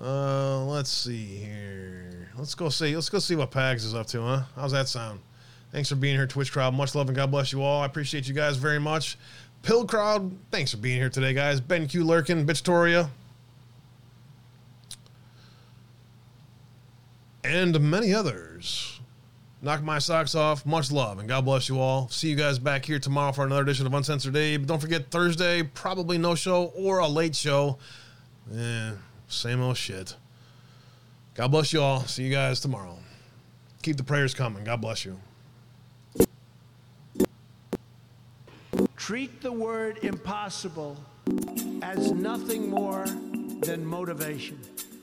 Uh, let's see here. Let's go see. Let's go see what Pags is up to, huh? How's that sound? Thanks for being here, Twitch crowd. Much love and God bless you all. I appreciate you guys very much. Pill crowd, thanks for being here today, guys. Ben Q Lurkin, Bitchtoria, and many others. Knock my socks off. Much love and God bless you all. See you guys back here tomorrow for another edition of Uncensored Abe. Don't forget Thursday, probably no show or a late show. Eh, same old shit. God bless you all. See you guys tomorrow. Keep the prayers coming. God bless you. Treat the word impossible as nothing more than motivation.